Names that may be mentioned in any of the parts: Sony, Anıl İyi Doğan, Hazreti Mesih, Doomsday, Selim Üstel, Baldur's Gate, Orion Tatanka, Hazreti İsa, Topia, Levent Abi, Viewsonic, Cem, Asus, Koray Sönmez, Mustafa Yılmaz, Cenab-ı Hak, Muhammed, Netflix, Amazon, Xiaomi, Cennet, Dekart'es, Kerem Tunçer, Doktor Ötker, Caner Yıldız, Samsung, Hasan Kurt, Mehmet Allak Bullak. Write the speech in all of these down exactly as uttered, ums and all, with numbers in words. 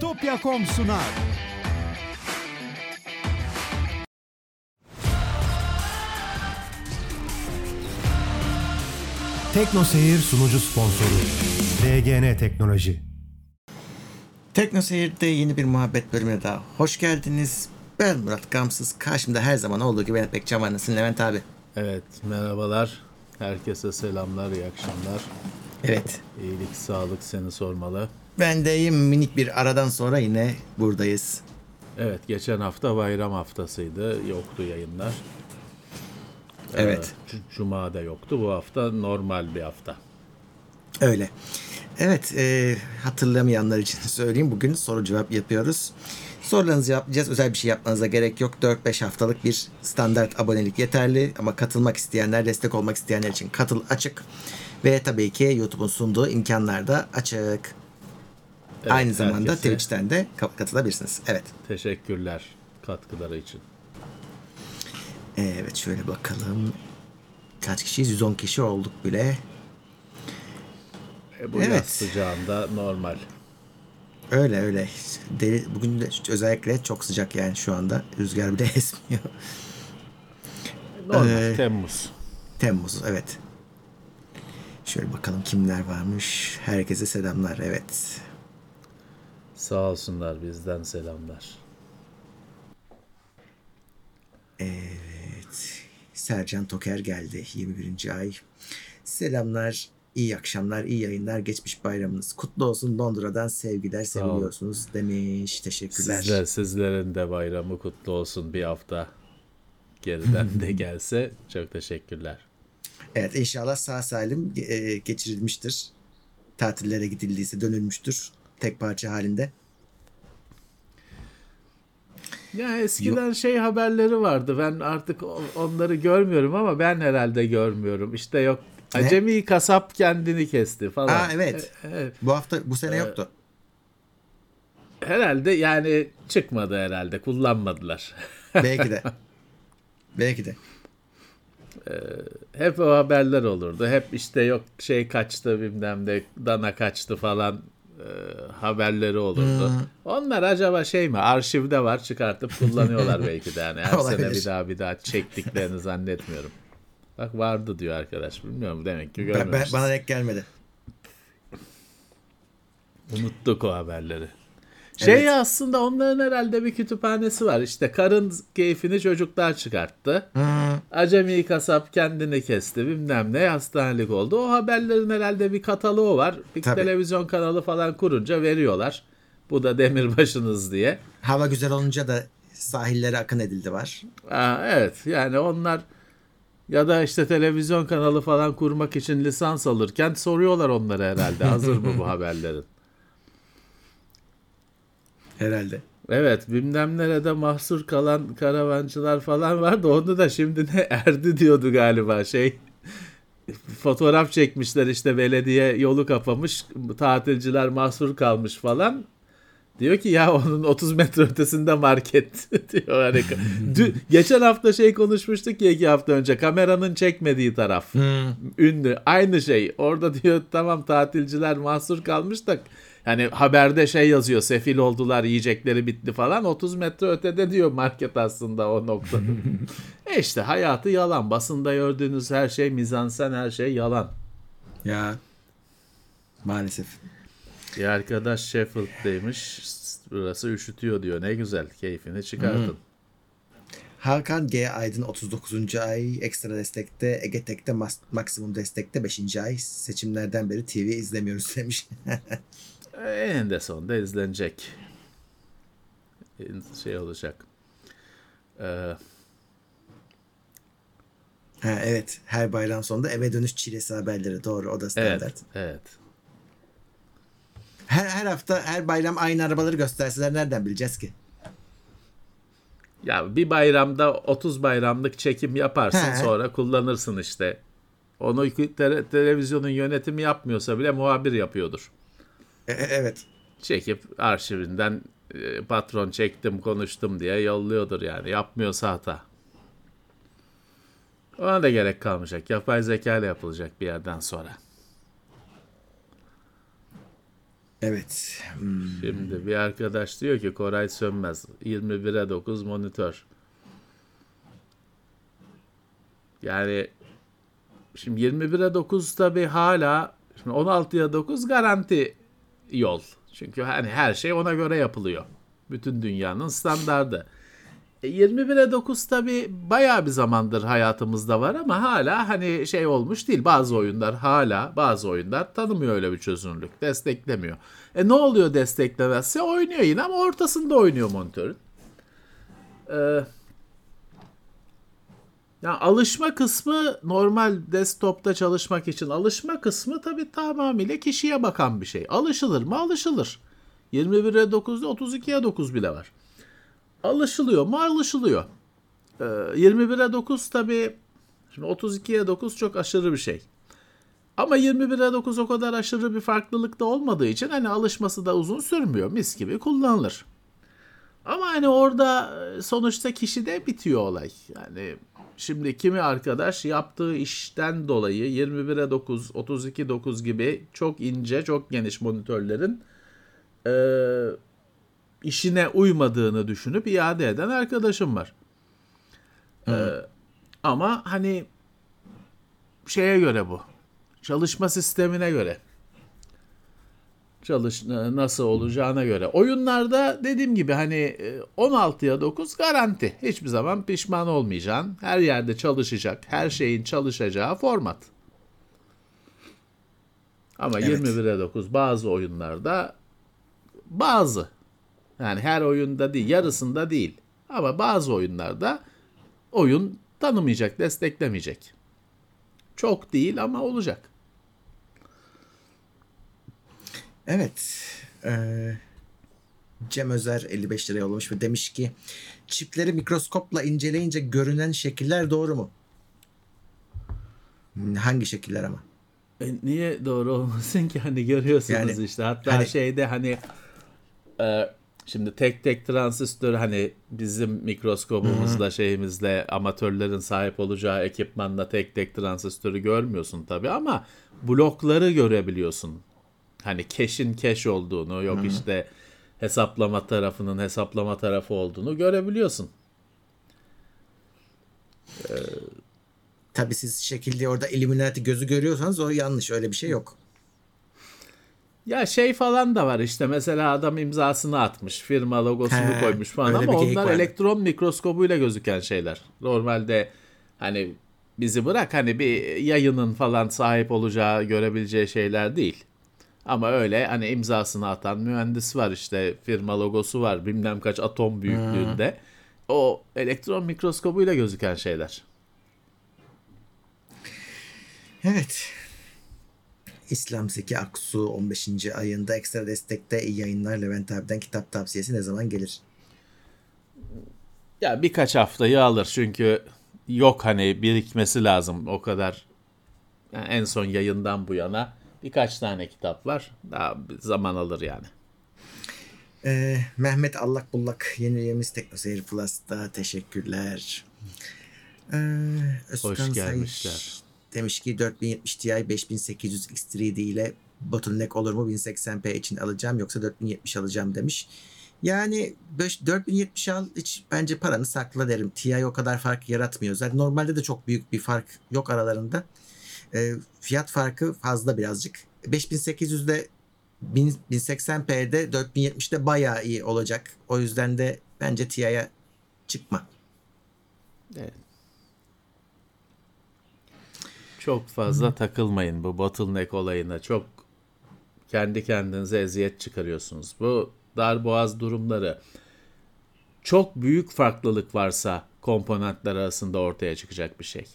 Topia nokta com sunar. Tekno Seyir sunucu sponsoru D G N Teknoloji. Tekno Seyir'de yeni bir muhabbet bölümüne daha hoş geldiniz. Ben Murat Gamsız. Karşımda her zaman olduğu gibi Levent Bekçam var. Nasılsın Levent abi? Evet, merhabalar. Herkese selamlar, iyi akşamlar. Evet. İyilik, sağlık seni sormalı. Ben de iyiyim. Minik bir aradan sonra yine buradayız. Evet, geçen hafta bayram haftasıydı. Yoktu yayınlar. Evet. C- Cuma da yoktu. Bu hafta normal bir hafta. Öyle. Evet, e, hatırlamayanlar için söyleyeyim. Bugün soru cevap yapıyoruz. Sorularınızı yapacağız. Özel bir şey yapmanıza gerek yok. dört beş haftalık bir standart abonelik yeterli. Ama katılmak isteyenler, destek olmak isteyenler için katıl açık. Ve tabii ki YouTube'un sunduğu imkanlar da açık. Evet, aynı zamanda Twitch'ten de katılabilirsiniz. Evet. Teşekkürler katkıları için. Evet, şöyle bakalım. Kaç kişiyiz? yüz on kişi olduk bile. E, bu evet. Yaz sıcağında normal. Öyle öyle. Deli, bugün de özellikle çok sıcak yani şu anda. Rüzgar bile esmiyor. Normal. Ee, Temmuz. Temmuz, evet. Şöyle bakalım kimler varmış. Herkese selamlar, evet. Sağ olsunlar, bizden selamlar. Evet. Sercan Toker geldi. yirmi birinci ay. Selamlar. İyi akşamlar, iyi yayınlar. Geçmiş bayramınız kutlu olsun. Londra'dan sevgiler, seviyorsunuz demiş. Teşekkürler. Sizler, sizlerin de bayramı kutlu olsun. Bir hafta geriden de gelse çok teşekkürler. Evet, inşallah sağ salim geçirilmiştir. Tatillere gidildiyse dönülmüştür. Tek parça halinde. Ya eskiden Yok. şey haberleri vardı. Ben artık onları görmüyorum ama ben herhalde görmüyorum. İşte yok. Ne? Acemi kasap kendini kesti falan. Aa, evet. E, e, bu hafta bu sene e, yoktu. Herhalde yani çıkmadı herhalde. Kullanmadılar. Belki de. Belki de. E, hep o haberler olurdu. Hep işte yok şey kaçtı bilmem de dana kaçtı falan e, haberleri olurdu. Hmm. Onlar acaba şey mi? Arşivde var, çıkartıp kullanıyorlar belki de yani. Her olabilir. Sene bir daha bir daha çektiklerini zannetmiyorum. Bak vardı diyor arkadaş. Bilmiyorum, demek ki görmemişiz. Bana denk gelmedi. Unuttuk o haberleri. Şey evet. Aslında onların herhalde bir kütüphanesi var. İşte karın keyfini çocuklar çıkarttı. Hı. Acemi kasap kendini kesti. Bilmem ne hastanelik oldu. O haberlerin herhalde bir kataloğu var. Bir Tabii. televizyon kanalı falan kurunca veriyorlar. Bu da demirbaşınız diye. Hava güzel olunca da sahillere akın edildi var. Aa, evet yani onlar... Ya da işte televizyon kanalı falan kurmak için lisans alırken soruyorlar onlara herhalde. Hazır mı bu haberlerin? Herhalde. Evet, bilmem nerede mahsur kalan karavancılar falan vardı. Onu da şimdi ne erdi diyordu galiba şey. Fotoğraf çekmişler işte, belediye yolu kapamış. Tatilciler mahsur kalmış falan. Diyor ki ya onun otuz metre ötesinde market diyor. Hani, dü, geçen hafta şey konuşmuştuk ya iki hafta önce, kameranın çekmediği taraf. Hmm. Ünlü aynı şey orada diyor, tamam tatilciler mahsur kalmış da yani haberde şey yazıyor, sefil oldular, yiyecekleri bitti falan, otuz metre ötede diyor market aslında o noktada. E işte hayatı yalan, basında gördüğünüz her şey mizansen, her şey yalan. Ya maalesef. Bir arkadaş Sheffield'deymiş. Burası üşütüyor diyor. Ne güzel. Keyfini çıkardın. Hmm. Hakan G. Aydın otuz dokuzuncu ay. Ekstra destekte, Ege Tek'te, mas- maksimum destekte beşinci ay. Seçimlerden beri T V izlemiyoruz demiş. En de sonunda izlenecek. Şey olacak. Ee... Ha, evet. Her bayram sonunda eve dönüş çilesi haberleri. Doğru. O da standart. Evet. Evet. Her her hafta, her bayram aynı arabaları gösterseler nereden bileceğiz ki? Ya bir bayramda otuz bayramlık çekim yaparsın, He. sonra kullanırsın işte. Onu te- televizyonun yönetimi yapmıyorsa bile muhabir yapıyordur. E- evet. Çekip arşivinden e, patron çektim konuştum diye yolluyordur yani. Yapmıyorsa hata. Ona da gerek kalmayacak. Yapay zeka ile yapılacak bir yerden sonra. Evet. Hmm. Şimdi bir arkadaş diyor ki Koray Sönmez yirmi bire dokuz monitör. Yani şimdi yirmi bire dokuz tabii hala, şimdi on altıya dokuz garanti yol. Çünkü hani her şey ona göre yapılıyor. Bütün dünyanın standardı. E yirmi bire dokuz tabii bayağı bir zamandır hayatımızda var ama hala hani şey olmuş değil. Bazı oyunlar hala bazı oyunlar tanımıyor öyle bir çözünürlük. Desteklemiyor. E ne oluyor desteklemezse? Oynuyor yine ama ortasında oynuyor monitörün. Eee Yani alışma kısmı normal desktop'ta çalışmak için alışma kısmı tabii tamamıyla kişiye bakan bir şey. Alışılır mı? Alışılır. yirmi bire dokuzda otuz ikiye dokuz bile var. Alışılıyor mu? Alışılıyor. Ee, yirmi bire dokuz tabii şimdi otuz ikiye dokuz çok aşırı bir şey. Ama yirmi bire dokuz o kadar aşırı bir farklılık da olmadığı için hani alışması da uzun sürmüyor. Mis gibi kullanılır. Ama hani orada sonuçta kişide bitiyor olay. Yani şimdi kimi arkadaş yaptığı işten dolayı yirmi bire dokuz, otuz iki dokuz gibi çok ince, çok geniş monitörlerin e, işine uymadığını düşünüp iade eden arkadaşım var. E, ama hani şeye göre bu. Çalışma sistemine göre. Çalış nasıl olacağına göre. Oyunlarda dediğim gibi hani on altıya dokuz garanti. Hiçbir zaman pişman olmayacaksın. Her yerde çalışacak. Her şeyin çalışacağı format. Ama evet. yirmi bire dokuz bazı oyunlarda bazı. Yani her oyunda değil. Yarısında değil. Ama bazı oyunlarda oyun tanımayacak, desteklemeyecek. Çok değil ama olacak. Evet, ee, Cem Özer elli beş liraya yollamış ve demiş ki çipleri mikroskopla inceleyince görünen şekiller doğru mu? Hangi şekiller ama? E, niye doğru olmasın ki? Hani görüyorsunuz yani, işte hatta hani, şeyde hani e, şimdi tek tek transistör hani bizim mikroskopumuzla hı. şeyimizle amatörlerin sahip olacağı ekipmanla tek tek transistörü görmüyorsun tabii ama blokları görebiliyorsun. Hani keşin keş olduğunu, yok Hı-hı. işte hesaplama tarafının hesaplama tarafı olduğunu görebiliyorsun. Ee, Tabii siz şekilde orada Illuminati gözü görüyorsanız o yanlış, öyle bir şey yok. Ya şey falan da var işte mesela adam imzasını atmış, firma logosunu He, koymuş falan ama onlar elektron mikroskobuyla gözüken şeyler. Normalde hani bizi bırak hani bir yayının falan sahip olacağı, görebileceği şeyler değil. Ama öyle hani imzasını atan mühendis var işte firma logosu var bilmem kaç atom büyüklüğünde. Hmm. O elektron mikroskobuyla gözüken şeyler. Evet. İslam Zeki Aksu on beşinci ayında ekstra destekte iyi yayınlar. Levent abi'den kitap tavsiyesi ne zaman gelir? Ya birkaç haftayı alır çünkü yok hani birikmesi lazım o kadar. Yani en son yayından bu yana. Birkaç tane kitap var. Daha zaman alır yani. Ee, Mehmet Allak Bullak yeni üyemiz TeknoSeyir Plus'ta. Teşekkürler. Ee, Hoş gelmişler. Sayış demiş ki dört bin yetmiş Ti beş bin sekiz yüz X üç D ile bottleneck olur mu? bin seksen P için alacağım yoksa dört bin yetmiş alacağım demiş. Yani dört bin yetmiş al hiç bence paranı sakla derim. Ti o kadar fark yaratmıyor. Zaten normalde de çok büyük bir fark yok aralarında. E, fiyat farkı fazla birazcık. beş bin sekiz yüzde bin seksen P'de dört bin yetmişte bayağı iyi olacak. O yüzden de bence Ti'ye çıkma. Evet. Çok fazla hmm. takılmayın bu bottleneck olayına. Çok kendi kendinize eziyet çıkarıyorsunuz. Bu darboğaz durumları çok büyük farklılık varsa komponentler arasında ortaya çıkacak bir şey.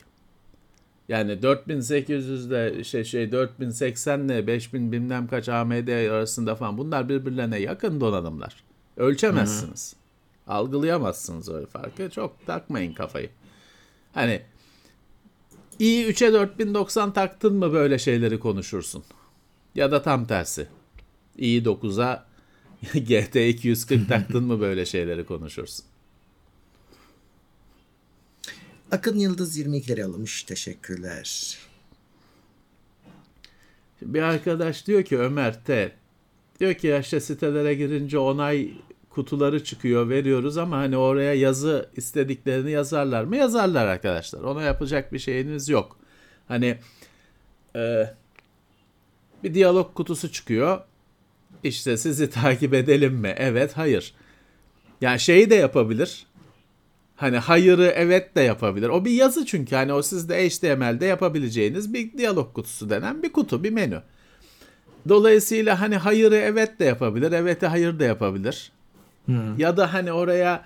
Yani dört bin sekiz yüzle şey şey dört bin seksenle beş bin bilmem kaç A M D arasında falan bunlar birbirlerine yakın donanımlar. Ölçemezsiniz. Hı-hı. Algılayamazsınız öyle farkı. Çok takmayın kafayı. Hani i üçe dört bin doksan taktın mı böyle şeyleri konuşursun. Ya da tam tersi. i dokuza G T iki yüz kırk taktın mı böyle şeyleri konuşursun. Akın Yıldız yirmi ikilere alınmış. Teşekkürler. Bir arkadaş diyor ki Ömer T. Diyor ki işte sitelere girince onay kutuları çıkıyor, veriyoruz ama hani oraya yazı istediklerini yazarlar mı? Yazarlar arkadaşlar. Ona yapacak bir şeyiniz yok. Hani e, bir diyalog kutusu çıkıyor. İşte sizi takip edelim mi? Evet, hayır. Yani şeyi de yapabilir. Hani hayırı evet de yapabilir. O bir yazı çünkü. Hani o sizde H T M L'de yapabileceğiniz bir diyalog kutusu denen bir kutu, bir menü. Dolayısıyla hani hayırı evet de yapabilir, evete hayır da yapabilir. Hmm. Ya da hani oraya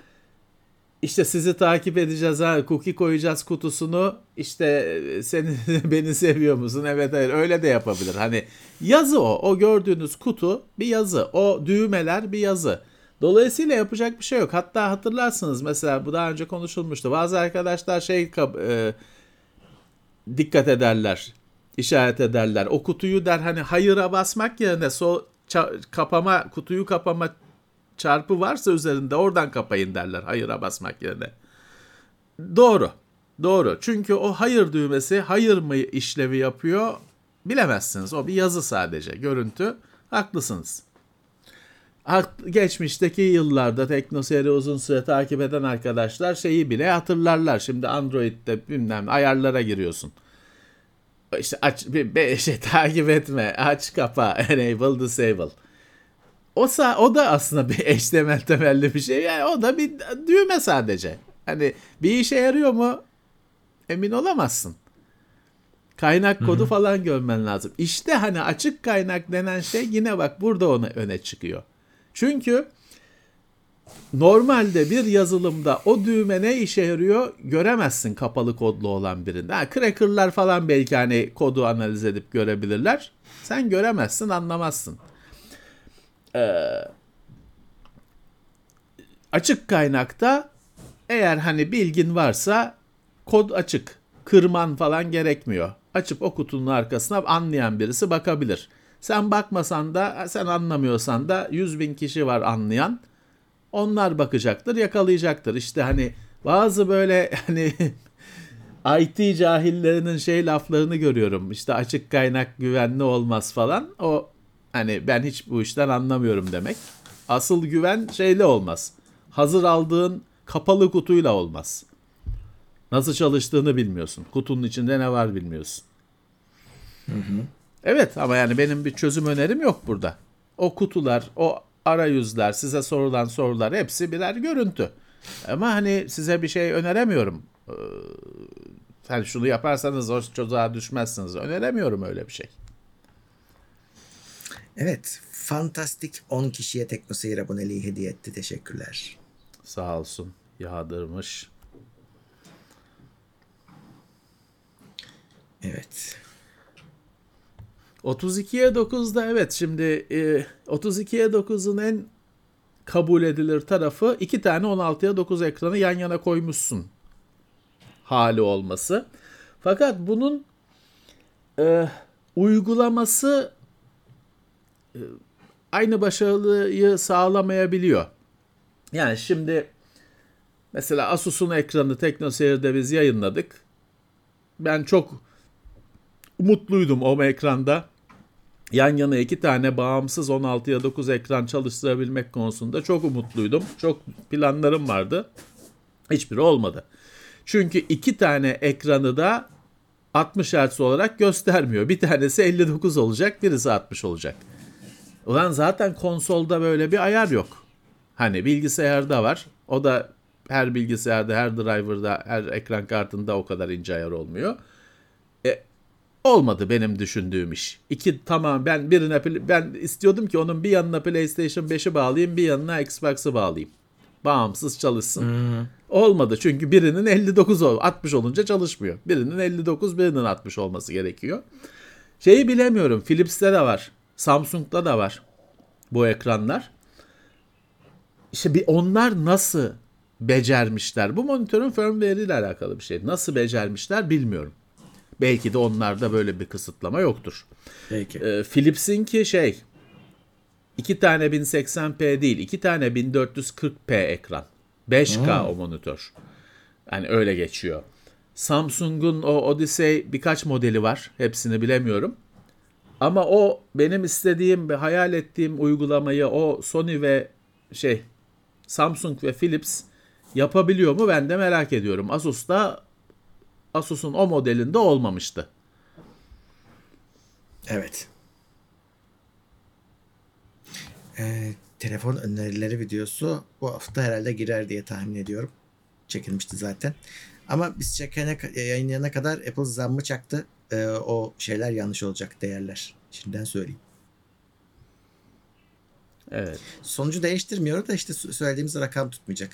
işte sizi takip edeceğiz, ha, cookie koyacağız kutusunu, işte seni beni seviyor musun? Evet, hayır, öyle de yapabilir. Hani yazı o. O gördüğünüz kutu bir yazı. O düğmeler bir yazı. Dolayısıyla yapacak bir şey yok. Hatta hatırlarsınız mesela bu daha önce konuşulmuştu. Bazı arkadaşlar şey e, dikkat ederler, işaret ederler. O kutuyu der hani hayıra basmak yerine sol ça- kapama kutuyu kapama çarpı varsa üzerinde oradan kapayın derler hayıra basmak yerine. Doğru. Doğru. Çünkü o hayır düğmesi hayır mı işlevi yapıyor bilemezsiniz. O bir yazı sadece. Görüntü. Haklısınız. Geçmişteki yıllarda teknoseri uzun süre takip eden arkadaşlar şeyi bile hatırlarlar. Şimdi Android'de bilmem ayarlara giriyorsun. İşte aç, bir, bir şey takip etme, aç, kapa, enable, disable. O, o da aslında bir H T M L temelli bir şey. Yani o da bir düğme sadece. Hani bir işe yarıyor mu? Emin olamazsın. Kaynak kodu Hı-hı. falan görmen lazım. İşte hani açık kaynak denen şey yine bak burada ona öne çıkıyor. Çünkü normalde bir yazılımda o düğme ne işe yarıyor göremezsin kapalı kodlu olan birinde. Ha, crackerlar falan belki hani kodu analiz edip görebilirler. Sen göremezsin, anlamazsın. Ee, açık kaynakta eğer hani bilgin varsa kod açık, kırman falan gerekmiyor. Açıp o kutunun arkasına anlayan birisi bakabilir. Sen bakmasan da, sen anlamıyorsan da yüz bin kişi var anlayan. Onlar bakacaktır, yakalayacaktır. İşte hani bazı böyle hani I T cahillerinin şey laflarını görüyorum. İşte açık kaynak güvenli olmaz falan. O hani ben hiç bu işten anlamıyorum demek. Asıl güven şeyle olmaz. Hazır aldığın kapalı kutuyla olmaz. Nasıl çalıştığını bilmiyorsun. Kutunun içinde ne var bilmiyorsun. Hı hı. Evet ama yani benim bir çözüm önerim yok burada. O kutular, o arayüzler, size sorulan sorular hepsi birer görüntü. Ama hani size bir şey öneremiyorum. Ee, hani şunu yaparsanız o çocuğa düşmezsiniz. Öneremiyorum öyle bir şey. Evet. Fantastik on kişiye teknoseyir aboneliği hediye etti. Teşekkürler. Sağ olsun. Yağdırmış. Evet. otuz ikiye dokuzda evet şimdi otuz ikiye dokuzun en kabul edilir tarafı iki tane on altıya dokuz ekranı yan yana koymuşsun hali olması. Fakat bunun e, uygulaması e, aynı başarıyı sağlamayabiliyor. Yani şimdi mesela Asus'un ekranı Teknoseyir'de biz yayınladık. Ben çok mutluydum o ekranda. Yan yana iki tane bağımsız on altıya dokuz ekran çalıştırabilmek konusunda çok umutluydum. Çok planlarım vardı. Hiçbiri olmadı. Çünkü iki tane ekranı da altmış hertz olarak göstermiyor. Bir tanesi elli dokuz olacak, birisi altmış olacak. Ulan zaten konsolda böyle bir ayar yok. Hani bilgisayarda var. O da her bilgisayarda, her driver'da, her ekran kartında o kadar ince ayar olmuyor. E, Olmadı benim düşündüğüm iş. İki tamam ben birine ben istiyordum ki onun bir yanına PlayStation beşi bağlayayım, bir yanına Xbox'ı bağlayayım. Bağımsız çalışsın. Hmm. Olmadı çünkü birinin elli dokuz altmış olunca çalışmıyor. Birinin elli dokuz, birinin altmış olması gerekiyor. Şeyi bilemiyorum. Philips'te de var. Samsung'da da var bu ekranlar. İşte bir onlar nasıl becermişler? Bu monitörün firmware ile alakalı bir şey. Nasıl becermişler bilmiyorum. Belki de onlarda böyle bir kısıtlama yoktur. Peki. Ee, Philips'inki şey iki tane bin seksen p değil, iki tane bin dört yüz kırk p ekran. beş K ha. O monitör. Yani öyle geçiyor. Samsung'un o Odyssey birkaç modeli var. Hepsini bilemiyorum. Ama o benim istediğim ve hayal ettiğim uygulamayı o Sony ve şey Samsung ve Philips yapabiliyor mu, ben de merak ediyorum. Asus'ta Asus'un o modelinde olmamıştı. Evet. Ee, telefon önerileri videosu bu hafta herhalde girer diye tahmin ediyorum. Çekilmişti zaten. Ama biz çekene, yayınlayana kadar Apple zammı çaktı. Ee, o şeyler yanlış olacak değerler. Şimdiden söyleyeyim. Evet. Sonucu değiştirmiyor da işte söylediğimiz rakam tutmayacak.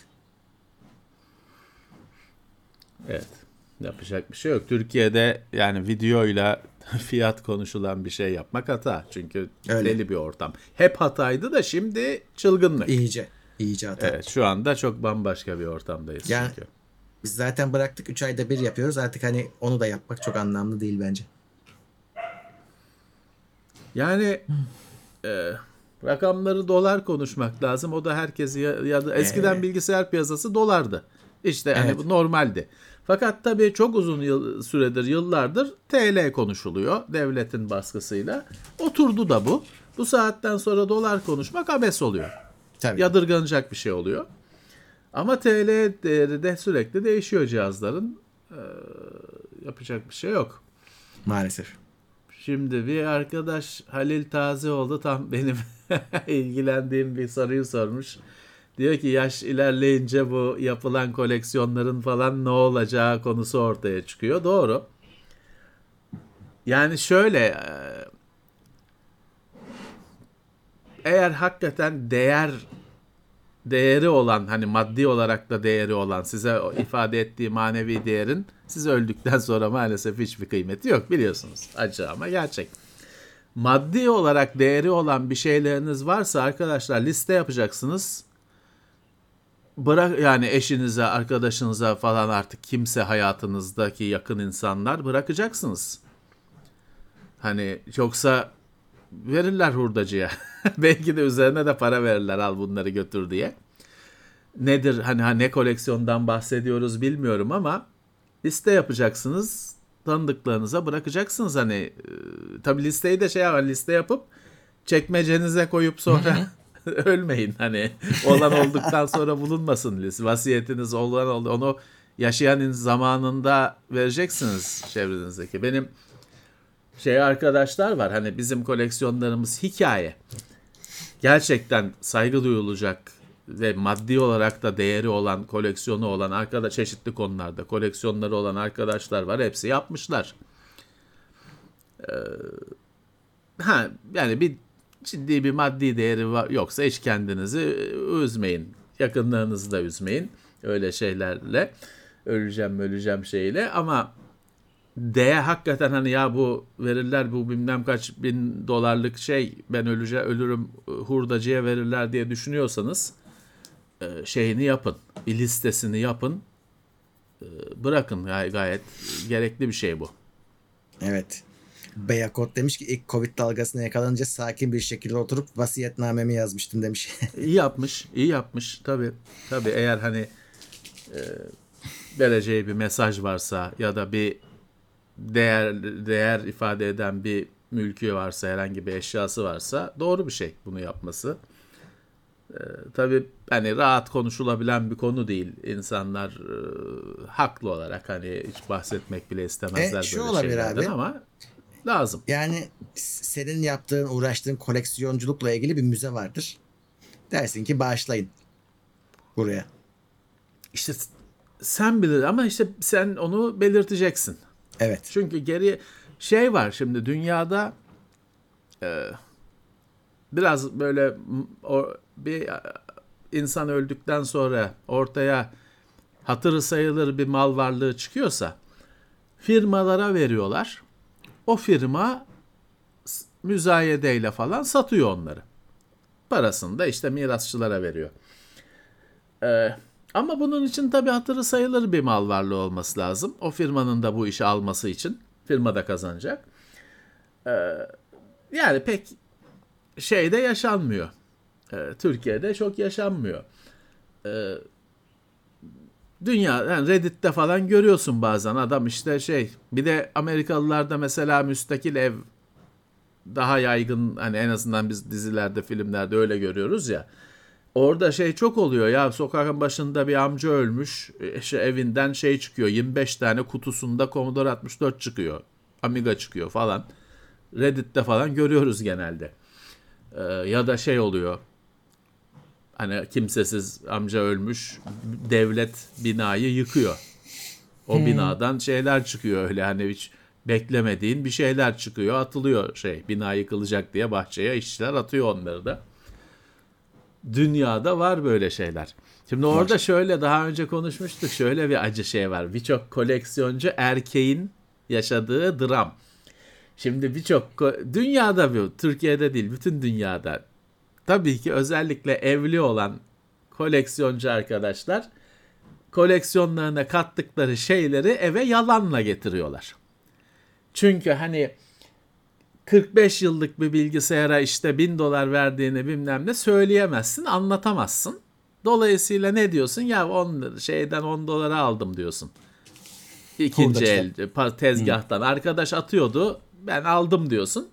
Evet. Yapacak bir şey yok. Türkiye'de yani videoyla fiyat konuşulan bir şey yapmak hata. Çünkü öyle. Deli bir ortam. Hep hataydı da şimdi çılgınlık. İyice. İyice hata. Evet, şu anda çok bambaşka bir ortamdayız yani, çünkü. Biz zaten bıraktık, üç ayda bir yapıyoruz. Artık hani onu da yapmak çok anlamlı değil bence. Yani e, rakamları dolar konuşmak lazım. O da herkesi ya, ya da eskiden evet. Bilgisayar piyasası dolardı. İşte evet. Hani bu normaldi. Fakat tabii çok uzun yıl, süredir, yıllardır T L konuşuluyor devletin baskısıyla. Oturdu da bu. Bu saatten sonra dolar konuşmak abes oluyor. Tabii. Yadırganacak bir şey oluyor. Ama T L değeri de sürekli değişiyor cihazların. Ee, yapacak bir şey yok. Maalesef. Şimdi bir arkadaş Halil Taze oldu. Tam benim ilgilendiğim bir soruyu sormuş. Diyor ki yaş ilerleyince bu yapılan koleksiyonların falan ne olacağı konusu ortaya çıkıyor. Doğru. Yani şöyle, eğer hakikaten değer değeri olan, hani maddi olarak da değeri olan, size ifade ettiği manevi değerin siz öldükten sonra maalesef hiçbir kıymeti yok, biliyorsunuz. Acı ama gerçek. Maddi olarak değeri olan bir şeyleriniz varsa arkadaşlar, liste yapacaksınız. Bırak yani eşinize, arkadaşınıza falan, artık kimse, hayatınızdaki yakın insanlar, bırakacaksınız. Hani yoksa verirler hurdacıya. Belki de üzerine de para verirler, al bunları götür diye. Nedir hani, hani ne koleksiyondan bahsediyoruz bilmiyorum ama liste yapacaksınız, tanıdıklarınıza bırakacaksınız hani. E, tabii listeyi de şey var, liste yapıp çekmecenize koyup sonra ölmeyin hani, olan olduktan sonra bulunmasın liste. Vasiyetiniz olan oldu, onu yaşayanın zamanında vereceksiniz çevrenizdeki. Benim şey arkadaşlar var, hani bizim koleksiyonlarımız hikaye. Gerçekten saygı duyulacak ve maddi olarak da değeri olan, koleksiyonu olan arkadaş, çeşitli konularda koleksiyonları olan arkadaşlar var. Hepsi yapmışlar. Ee, ha yani bir ciddi bir maddi değeri var, yoksa hiç kendinizi üzmeyin. Yakınlarınızı da üzmeyin. Öyle şeylerle, öleceğim öleceğim şeyle. Ama değer hakikaten, hani ya bu verirler, bu bilmem kaç bin dolarlık şey, ben öleceğim ölürüm hurdacıya verirler diye düşünüyorsanız şeyini yapın, bir listesini yapın, bırakın. Gay- gayet gerekli bir şey bu. Evet. Beyakot demiş ki ilk Covid dalgasına yakalanınca sakin bir şekilde oturup vasiyetnamemi yazmıştım demiş. İyi yapmış, iyi yapmış. Tabii, tabii eğer hani e, vereceği bir mesaj varsa ya da bir değer değer ifade eden bir mülkü varsa, herhangi bir eşyası varsa doğru bir şey bunu yapması. E, tabii hani rahat konuşulabilen bir konu değil. İnsanlar e, haklı olarak hani hiç bahsetmek bile istemezler e, böyle şeylerden abi. Ama lazım. Yani senin yaptığın, uğraştığın koleksiyonculukla ilgili bir müze vardır. Dersin ki bağışlayın buraya. İşte sen bilir ama işte sen onu belirteceksin. Evet. Çünkü geri şey var şimdi dünyada, e, biraz böyle o, bir insan öldükten sonra ortaya hatırı sayılır bir mal varlığı çıkıyorsa firmalara veriyorlar. O firma müzayedeyle falan satıyor onları. Parasını da işte mirasçılara veriyor. Ee, ama bunun için tabii hatırı sayılır bir mal varlığı olması lazım. O firmanın da bu işi alması için. Firma da kazanacak. Ee, yani pek şey de yaşanmıyor. Ee, Türkiye'de çok yaşanmıyor. Ee, Dünya, yani Reddit'te falan görüyorsun bazen adam işte şey, bir de Amerikalılarda mesela müstakil ev daha yaygın, hani en azından biz dizilerde, filmlerde öyle görüyoruz ya. Orada şey çok oluyor ya, sokağın başında bir amca ölmüş, işte evinden şey çıkıyor, yirmi beş tane kutusunda Commodore altmış dört çıkıyor, Amiga çıkıyor falan. Reddit'te falan görüyoruz genelde. Ee, ya da şey oluyor, hani kimsesiz amca ölmüş, devlet binayı yıkıyor. O hmm. binadan şeyler çıkıyor, öyle hani hiç beklemediğin bir şeyler çıkıyor, atılıyor şey, bina yıkılacak diye bahçeye işçiler atıyor onları da. Dünyada var böyle şeyler. Şimdi orada şöyle, daha önce konuşmuştuk, şöyle bir acı şey var. Birçok koleksiyoncu erkeğin yaşadığı dram. Şimdi birçok dünyada, bir Türkiye'de değil, bütün dünyada tabii ki özellikle evli olan koleksiyoncu arkadaşlar koleksiyonlarına kattıkları şeyleri eve yalanla getiriyorlar. Çünkü hani kırk beş yıllık bir bilgisayara işte bin dolar verdiğini bilmem ne söyleyemezsin, anlatamazsın. Dolayısıyla ne diyorsun? Ya on şeyden on dolara aldım diyorsun. İkinci el tezgahtan. Hmm. Arkadaş atıyordu, ben aldım diyorsun.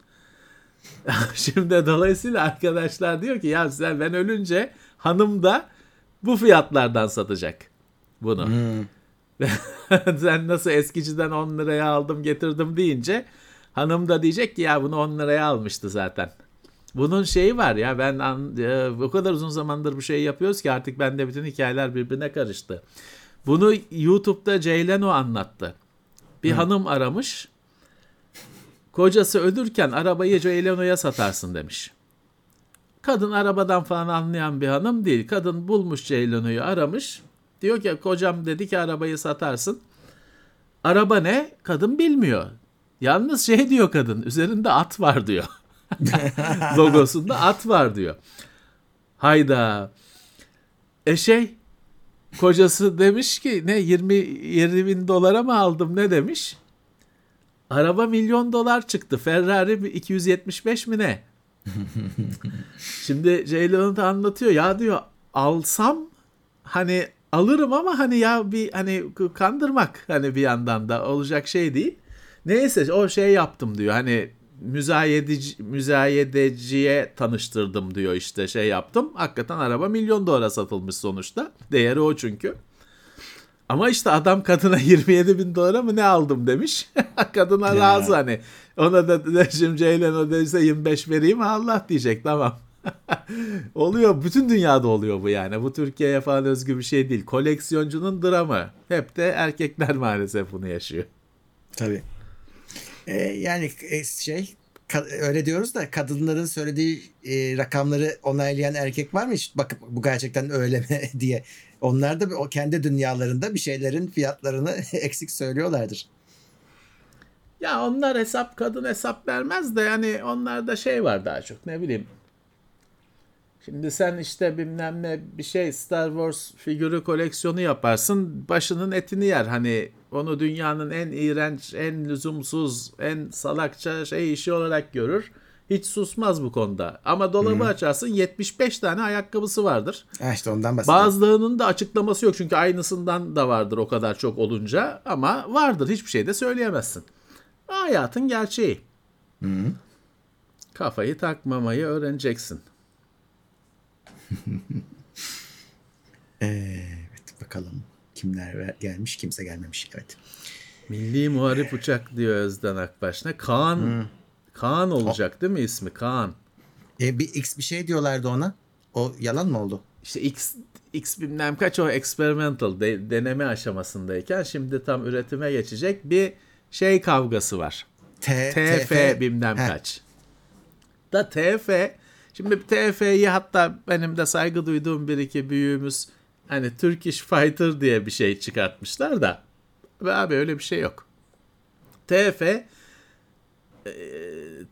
Şimdi dolayısıyla arkadaşlar diyor ki ya sen, ben ölünce hanım da bu fiyatlardan satacak bunu. Hmm. Sen nasıl eskiciden on liraya aldım getirdim deyince hanım da diyecek ki ya bunu on liraya almıştı zaten. Bunun şeyi var ya, ben o kadar uzun zamandır bu şeyi yapıyoruz ki artık bende bütün hikayeler birbirine karıştı. Bunu YouTube'da Ceylan o anlattı. Bir Hı. hanım aramış. Kocası ölürken arabayı Ceylan'a satarsın demiş. Kadın arabadan falan anlayan bir hanım değil. Kadın bulmuş Ceylan'ı, aramış. Diyor ki kocam dedi ki arabayı satarsın. Araba ne? Kadın bilmiyor. Yalnız şey diyor kadın, üzerinde at var diyor. Logosunda at var diyor. Hayda. E şey, kocası demiş ki ne yirmi bin dolara mı aldım ne demiş. Araba milyon dolar çıktı. Ferrari iki yüz yetmiş beş mi ne? Şimdi Ceylan'ı da anlatıyor. Ya diyor alsam hani alırım ama hani ya bir hani kandırmak hani bir yandan da olacak şey değil. Neyse o şey yaptım diyor, hani müzayedeci, müzayedeciye tanıştırdım diyor, işte şey yaptım. Hakikaten araba milyon dolara satılmış sonuçta. Değeri o çünkü. Ama işte adam kadına yirmi yedi bin dolara mı ne aldım demiş. Kadına ya. Razı hani. Ona da şimdi Ceylan o derse yirmi beş vereyim Allah diyecek, tamam. Oluyor, bütün dünyada oluyor bu yani. Bu Türkiye'ye falan özgü bir şey değil. Koleksiyoncunun dramı. Hep de erkekler maalesef bunu yaşıyor. Tabii. Yani şey öyle diyoruz da kadınların söylediği rakamları onaylayan erkek var mı hiç? Bakıp bu gerçekten öyle mi diye. Onlar da o kendi dünyalarında bir şeylerin fiyatlarını eksik söylüyorlardır. Ya onlar hesap, kadın hesap vermez de yani onlarda şey var daha çok, ne bileyim. Şimdi sen işte bilmem ne bir şey Star Wars figürü koleksiyonu yaparsın, başının etini yer hani. Onu dünyanın en iğrenç, en lüzumsuz, en salakça şey işi olarak görür. Hiç susmaz bu konuda. Ama dolabı Hı. açarsın yetmiş beş tane ayakkabısı vardır. Ha işte ondan bahsediyorum. Bazılarının da açıklaması yok çünkü aynısından da vardır o kadar çok olunca, ama vardır, hiçbir şey de söyleyemezsin. Hayatın gerçeği. Hı. Kafayı takmamayı öğreneceksin. Evet bakalım. Kimler gelmiş, kimse gelmemiş. Evet. Milli Muharip Uçak diyor Özden Akbaş. Ne? Kaan. Hmm. Kaan olacak değil mi ismi? Kaan. E bir X bir şey diyorlardı ona. O yalan mı oldu? İşte X X bilmem kaç, o experimental de, deneme aşamasındayken şimdi tam üretime geçecek bir şey kavgası var. T, TF, TF bilmem Heh. kaç. Da T F. Şimdi T F'yi hatta benim de saygı duyduğum bir iki büyüğümüz hani Turkish Fighter diye bir şey çıkartmışlar da abi öyle bir şey yok. T F e,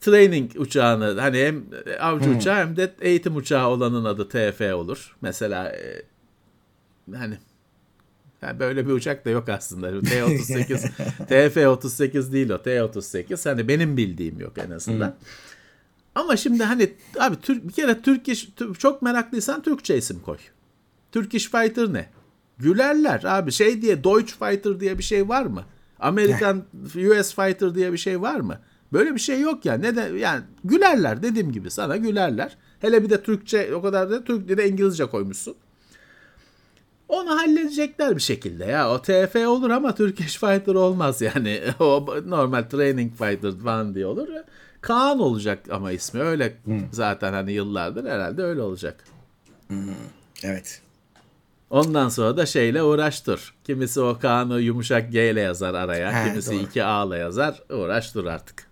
training uçağını, hani hem avcı hmm. uçağı hem de eğitim uçağı olanın adı T F olur. Mesela e, hani yani böyle bir uçak da yok aslında. T otuz sekiz T F otuz sekiz değil o. T otuz sekiz hani benim bildiğim yok en azından. Hmm. Ama şimdi hani abi bir kere Turkish, çok meraklıysan Türkçe isim koy. Turkish Fighter ne? Gülerler abi. Şey diye Deutsch Fighter diye bir şey var mı? Amerikan U S Fighter diye bir şey var mı? Böyle bir şey yok ya. Yani. Neden yani, gülerler dediğim gibi, sana gülerler. Hele bir de Türkçe, o kadar da Türkçe de İngilizce koymuşsun. Onu halledecekler bir şekilde ya. O T F olur ama Turkish Fighter olmaz yani. O normal Training Fighter falan diye olur. Kaan olacak ama ismi öyle hmm. zaten hani yıllardır herhalde öyle olacak. Hmm. Evet. Ondan sonra da şeyle uğraştır. Kimisi o Kaan'ı yumuşak G ile yazar araya. He, kimisi doğru. iki A ile yazar. Uğraştır artık.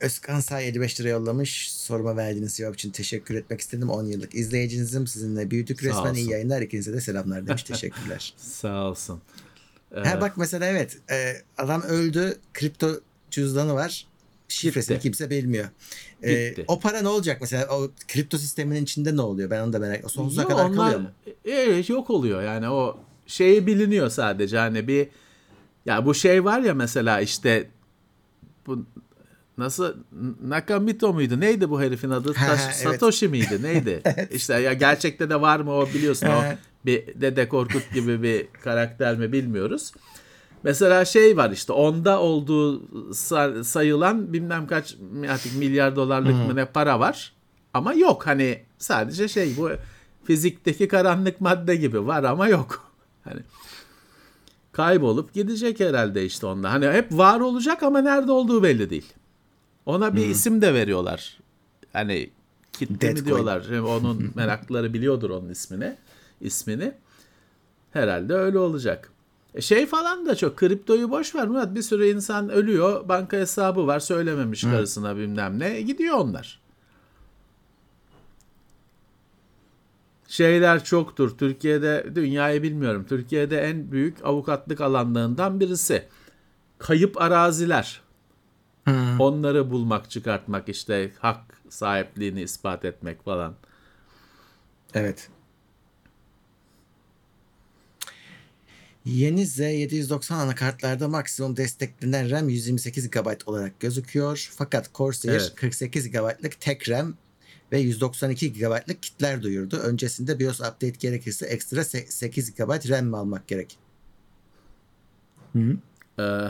Özkan Say yedi beş lira yollamış. Soruma verdiğiniz cevap için teşekkür etmek istedim. on yıllık izleyicinizim. Sizinle büyüdük resmen. Olsun. İyi yayınlar. İkinize de selamlar demiş. Teşekkürler. Sağ olsun. Evet. Ha bak mesela evet. Adam öldü. Kripto cüzdanı var. Şifresini Gitti. kimse bilmiyor. Ee, o para ne olacak mesela? O kripto sisteminin içinde ne oluyor? Ben onu da merak ediyorum. Sonsuza yok, kadar onlar, kalıyor mu? E, yok oluyor yani, o şeyi biliniyor sadece. Hani bir ya bu şey var ya mesela işte bu nasıl Nakamoto muydu? Neydi bu herifin adı? Ha, Taş, evet. Satoshi miydi? Neydi? Evet. İşte ya gerçekte de var mı o, biliyorsun o bir Dede Korkut gibi bir karakter mi bilmiyoruz. Mesela şey var işte, onda olduğu sayılan bilmem kaç artık milyar dolarlık hmm. mı ne para var. Ama yok hani sadece şey, bu fizikteki karanlık madde gibi var ama yok. Hani kaybolup gidecek herhalde işte onda. Hani hep var olacak ama nerede olduğu belli değil. Ona bir hmm. isim de veriyorlar. Hani kitle mi diyorlar. Şimdi onun meraklıları biliyordur onun ismini. ismini. Herhalde öyle olacak. Şey falan da çok, kriptoyu boş ver Murat, bir sürü insan ölüyor, banka hesabı var söylememiş Hı. karısına bilmem ne, gidiyor onlar. Şeyler çoktur Türkiye'de, dünyayı bilmiyorum, Türkiye'de en büyük avukatlık alanlarından birisi kayıp araziler. Hı. Onları bulmak, çıkartmak, işte hak sahipliğini ispat etmek falan. Evet. Yeni Z yedi yüz doksan anakartlarda maksimum desteklenen RAM yüz yirmi sekiz gigabayt olarak gözüküyor. Fakat Corsair evet. kırk sekiz gigabaytlık tek RAM ve yüz doksan iki gigabaytlık kitler duyurdu. Öncesinde BIOS update gerekirse ekstra sekiz gigabayt RAM mi almak gerek? Hı-hı. Ee,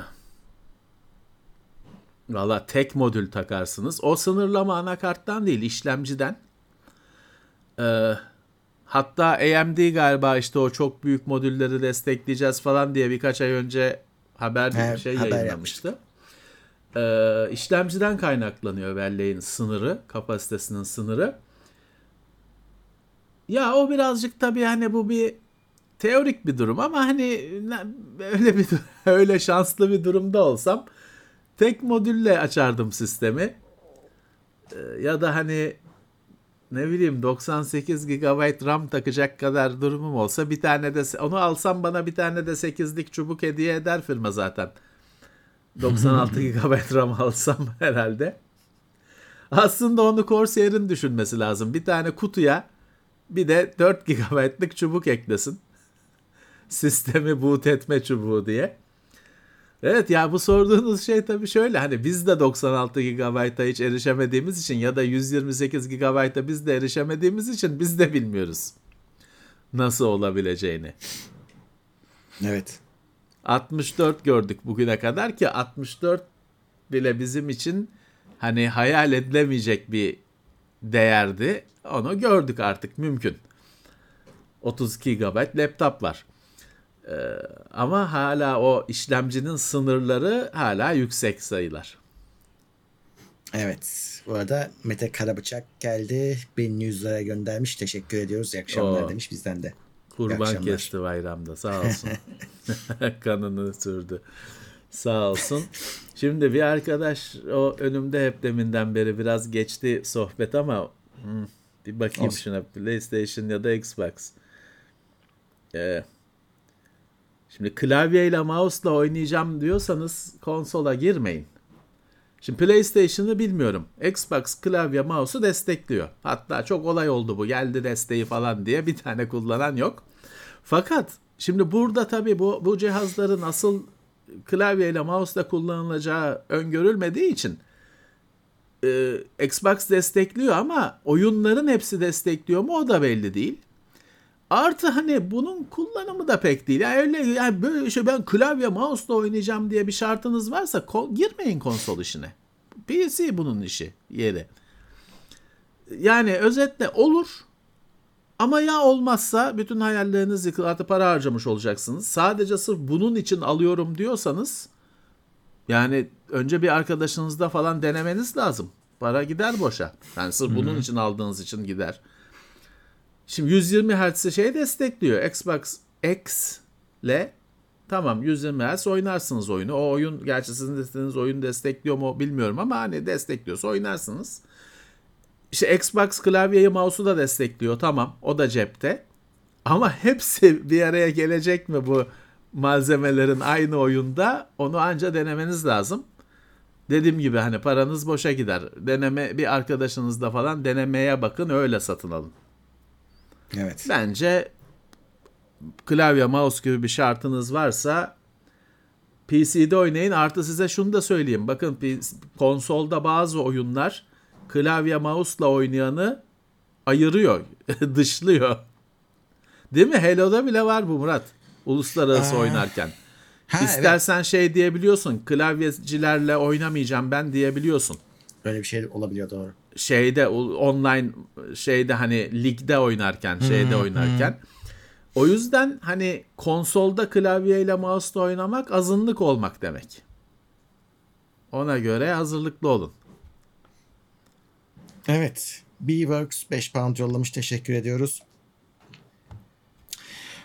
valla tek modül takarsınız. O sınırlama anakarttan değil, işlemciden. Ee, Hatta A M D galiba işte o çok büyük modülleri destekleyeceğiz falan diye birkaç ay önce haber bir şey haber yayınlamıştı. Ee, işlemciden kaynaklanıyor belleğin sınırı, kapasitesinin sınırı. Ya o birazcık tabii hani bu bir teorik bir durum ama hani öyle bir öyle şanslı bir durumda olsam tek modülle açardım sistemi. Ee, ya da hani ne bileyim doksan sekiz gigabayt RAM takacak kadar durumum olsa, bir tane de onu alsam bana bir tane de sekizlik çubuk hediye eder firma zaten. doksan altı gigabayt RAM alsam herhalde. Aslında onu Corsair'in düşünmesi lazım. Bir tane kutuya bir de dört gigabaytlık çubuk eklesin. Sistemi boot etme çubuğu diye. Evet ya, bu sorduğunuz şey tabii şöyle, hani biz de doksan altı gigabayta hiç erişemediğimiz için ya da yüz yirmi sekiz gigabayta biz de erişemediğimiz için biz de bilmiyoruz nasıl olabileceğini. Evet. altmış dört gördük bugüne kadar ki altmış dört bile bizim için hani hayal edilemeyecek bir değerdi. Onu gördük, artık mümkün. otuz iki gigabayt laptop var. Ee, ama hala o işlemcinin sınırları hala yüksek sayılar. Evet. Bu arada Mete Karabıçak geldi. bin yüz liraya göndermiş. Teşekkür ediyoruz. İyi akşamlar Oo. demiş bizden de. Kurban kesti bayramda. Sağ olsun. Kanını sürdü. Sağ olsun. Şimdi bir arkadaş o önümde hep deminden beri biraz geçti sohbet ama hmm, bir bakayım olsun. Şuna. PlayStation ya da Xbox. Evet. Şimdi klavyeyle mouse'la oynayacağım diyorsanız konsola girmeyin. Şimdi PlayStation'ı bilmiyorum. Xbox klavye mouse'u destekliyor. Hatta çok olay oldu bu. Geldi desteği falan diye bir tane kullanan yok. Fakat şimdi burada tabii bu, bu cihazların asıl klavyeyle mouse'la kullanılacağı öngörülmediği için e, Xbox destekliyor ama oyunların hepsi destekliyor mu o da belli değil. Artı hani bunun kullanımı da pek değil. Yani öyle yani böyle şey, ben klavye mouse'la oynayacağım diye bir şartınız varsa ko- girmeyin konsol işine. P C bunun işi, yeri. Yani özetle olur. Ama ya olmazsa bütün hayalleriniz yıkılır. Artık para harcamış olacaksınız. Sadece sırf bunun için alıyorum diyorsanız yani önce bir arkadaşınızda falan denemeniz lazım. Para gider boşa. Yani sırf hmm. bunun için aldığınız için gider. Şimdi yüz yirmi hertz'i şey destekliyor. Xbox X ile tamam yüz yirmi hertz oynarsınız oyunu. O oyun gerçi sizin istediğiniz oyunu destekliyor mu bilmiyorum ama hani destekliyorsa oynarsınız. İşte Xbox klavyeyi mouse'u da destekliyor. Tamam o da cepte. Ama hepsi bir araya gelecek mi bu malzemelerin aynı oyunda? Onu anca denemeniz lazım. Dediğim gibi hani paranız boşa gider. Deneme bir arkadaşınızla falan denemeye bakın, öyle satın alın. Evet. Bence klavye mouse gibi bir şartınız varsa P C'de oynayın. Artı size şunu da söyleyeyim. Bakın konsolda bazı oyunlar klavye mouse'la oynayanı ayırıyor, dışlıyor. Değil mi? Halo'da bile var bu Murat. Uluslararası Aa. oynarken. Ha, İstersen evet. şey diyebiliyorsun. Klavyecilerle oynamayacağım ben diyebiliyorsun. Böyle bir şey olabiliyor, doğru. Şeyde online şeyde hani ligde oynarken hmm, şeyde oynarken. Hmm. O yüzden hani konsolda klavyeyle mouse'la oynamak azınlık olmak demek. Ona göre hazırlıklı olun. Evet. B-Works beş pound yollamış. Teşekkür ediyoruz.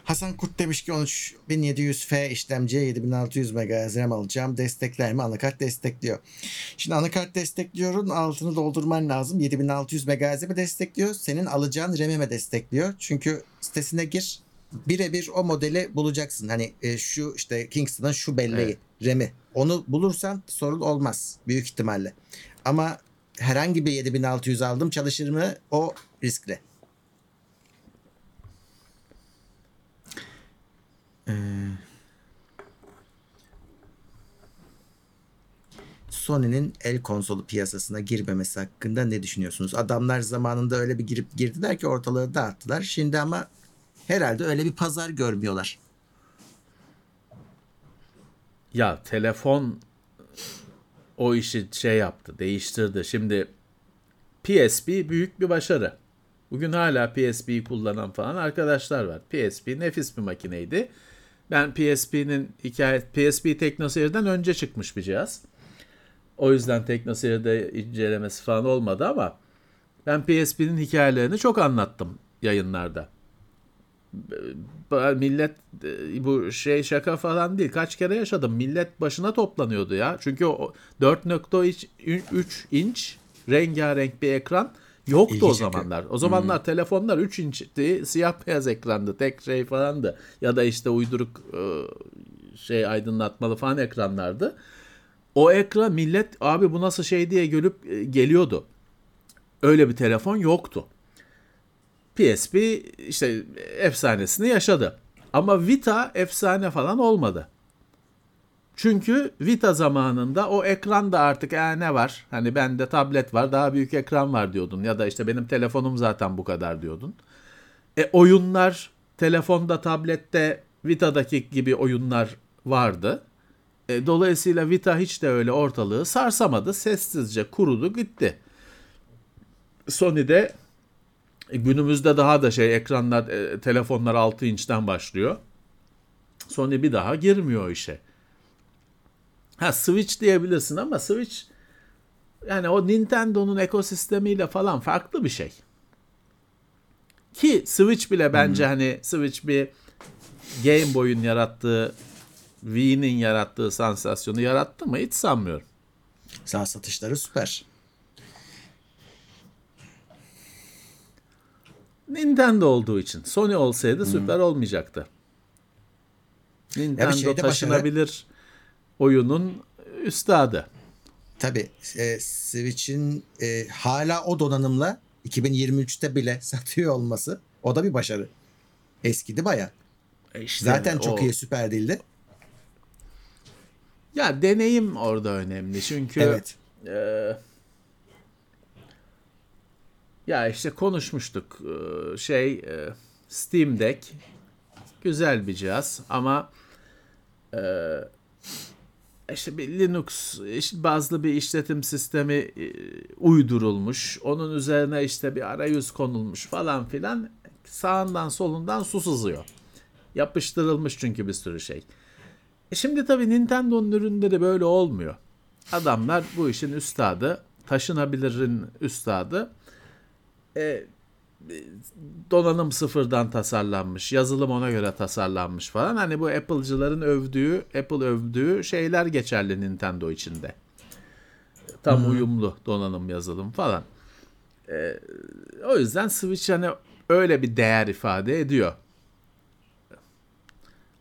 Hasan Kurt demiş ki on üç bin yedi yüz F işlemciye yedi bin altı yüz megahertz RAM alacağım. Destekler mi? Anakart destekliyor. Şimdi anakart destekliyorun altını doldurman lazım. yedi bin altı yüz megahertz mi destekliyor? Senin alacağın R A M'i mi destekliyor? Çünkü sitesine gir. Birebir o modeli bulacaksın. Hani e, şu işte Kingston'ın şu belleği, evet. R A M'i. Onu bulursan sorun olmaz büyük ihtimalle. Ama herhangi bir yedi bin altı yüz aldım çalışır mı? O riskli. Ee, Sony'nin el konsolu piyasasına girmemesi hakkında ne düşünüyorsunuz? Adamlar zamanında öyle bir girip girdiler ki ortalığı dağıttılar. Şimdi ama herhalde öyle bir pazar görmüyorlar. Ya telefon o işi şey yaptı, değiştirdi. Şimdi P S P büyük bir başarı. Bugün hala P S P'yi kullanan falan arkadaşlar var. P S P nefis bir makineydi. Ben P S P'nin hikaye, P S P TeknoSeyir'den önce çıkmış bir cihaz. O yüzden TeknoSeyir'de incelemesi falan olmadı ama ben P S P'nin hikayelerini çok anlattım yayınlarda. Millet bu şey şaka falan değil. Kaç kere yaşadım. Millet başına toplanıyordu ya. Çünkü o dört nokta üç inç rengarenk bir ekran yoktu İlgi o şaka. zamanlar. O zamanlar hmm. telefonlar üç inçti. Siyah beyaz ekrandı. Tek şey falandı. Ya da işte uyduruk şey aydınlatmalı falan ekranlardı. O ekran millet abi bu nasıl şey diye gülüp geliyordu. Öyle bir telefon yoktu. P S P işte efsanesini yaşadı. Ama Vita efsane falan olmadı. Çünkü Vita zamanında o ekran da artık ee, ne var? Hani bende tablet var, daha büyük ekran var diyordun. Ya da işte benim telefonum zaten bu kadar diyordun. E oyunlar telefonda, tablette, Vita'daki gibi oyunlar vardı. E, dolayısıyla Vita hiç de öyle ortalığı sarsamadı. Sessizce kurudu gitti. Sony'de günümüzde daha da şey ekranlar, e, telefonlar altı inçten başlıyor. Sony bir daha girmiyor işe. Ha Switch diyebilirsin ama Switch yani o Nintendo'nun ekosistemiyle falan farklı bir şey. Ki Switch bile bence hmm. hani Switch bir Game Boy'un yarattığı, Wii'nin yarattığı sansasyonu yarattı mı hiç sanmıyorum. Sen satışları süper. Nintendo olduğu için. Sony olsaydı hmm. süper olmayacaktı. Nintendo taşınabilir başarı... oyunun üstadı. Tabii e, Switch'in e, hala o donanımla iki bin yirmi üçte bile satıyor olması o da bir başarı. Eskidi bayağı. E işte zaten yani, çok o... iyi süper değildi. Ya deneyim orada önemli çünkü evet. E... Ya işte konuşmuştuk şey Steam Deck güzel bir cihaz ama e, işte bir Linux bazlı bir işletim sistemi e, uydurulmuş. Onun üzerine işte bir arayüz konulmuş falan filan. Sağından solundan su sızıyor. Yapıştırılmış çünkü bir sürü şey. E şimdi tabii Nintendo'nun ürünleri böyle olmuyor. Adamlar bu işin üstadı, taşınabilirin üstadı. E, donanım sıfırdan tasarlanmış, yazılım ona göre tasarlanmış falan. Hani bu Apple'cıların övdüğü, Apple övdüğü şeyler geçerli Nintendo içinde. Tam hmm. uyumlu donanım, yazılım falan. E, o yüzden Switch hani öyle bir değer ifade ediyor.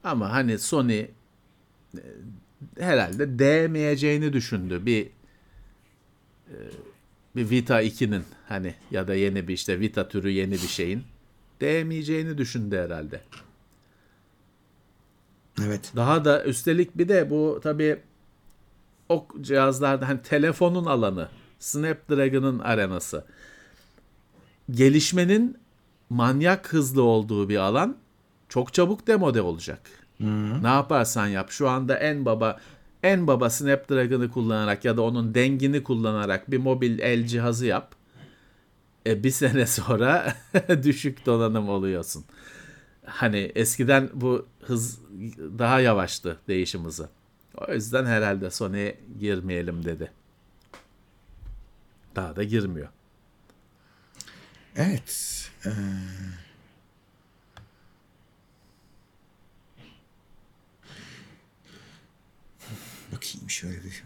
Ama hani Sony herhalde değmeyeceğini düşündü bir bir Vita ikinin hani ya da yeni bir işte Vita türü yeni bir şeyin değmeyeceğini düşündü herhalde. Evet. Daha da üstelik bir de bu tabii o cihazlarda hani telefonun alanı, Snapdragon'ın arenası, gelişmenin manyak hızlı olduğu bir alan, çok çabuk demode olacak. Hmm. Ne yaparsan yap. Şu anda en baba en baba Snapdragon'ı kullanarak ya da onun dengini kullanarak bir mobil el cihazı yap. E, bir sene sonra düşük donanım oluyorsun. Hani eskiden bu hız daha yavaştı değişim hızı. O yüzden herhalde Sony'ye girmeyelim dedi. Daha da girmiyor. Evet. Ee... Bakayım şöyle bir.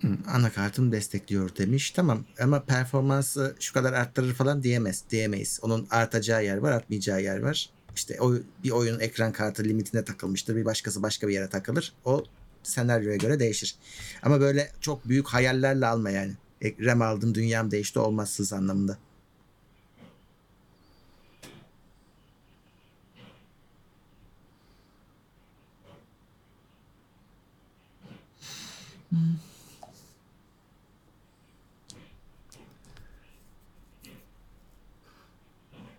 Hmm, anakartım destekliyor demiş. Tamam ama performansı şu kadar arttırır falan diyemez, diyemeyiz. Onun artacağı yer var, artmayacağı yer var. İşte o bir oyunun ekran kartı limitine takılmıştır. Bir başkası başka bir yere takılır. O senaryoya göre değişir. Ama böyle çok büyük hayallerle alma yani. RAM aldım, dünyam değişti olmazsız anlamında.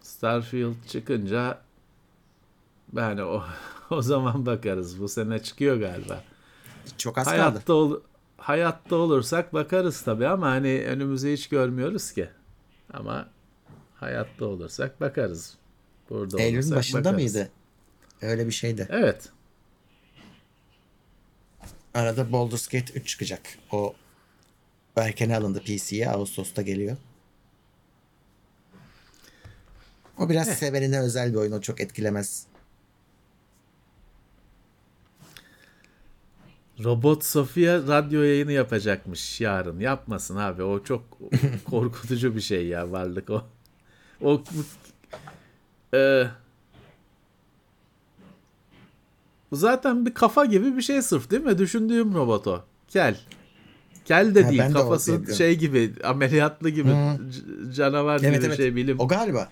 Starfield çıkınca yani o o zaman bakarız. Bu sene çıkıyor galiba. Çok az hayatta kaldı. Ol, hayatta olursak bakarız tabii ama hani önümüzü hiç görmüyoruz ki. Ama hayatta olursak bakarız. Burada Eylül'ün başında bakarız. Mıydı? Öyle bir şeydi. Evet. Arada Baldur's Gate üç çıkacak. O erken alındı P C'ye. Ağustos'ta geliyor. O biraz Heh. sevenine özel bir oyun. O çok etkilemez. Robot Sofia radyo yayını yapacakmış yarın. Yapmasın abi. O çok korkutucu bir şey ya. Varlık o. O e, zaten bir kafa gibi bir şey sırf değil mi? Düşündüğüm robot o. Kel. Kel de ha, değil. Kafası de şey gibi, ameliyatlı gibi hmm. canavar gibi evet, bir evet. şey bilim. O galiba.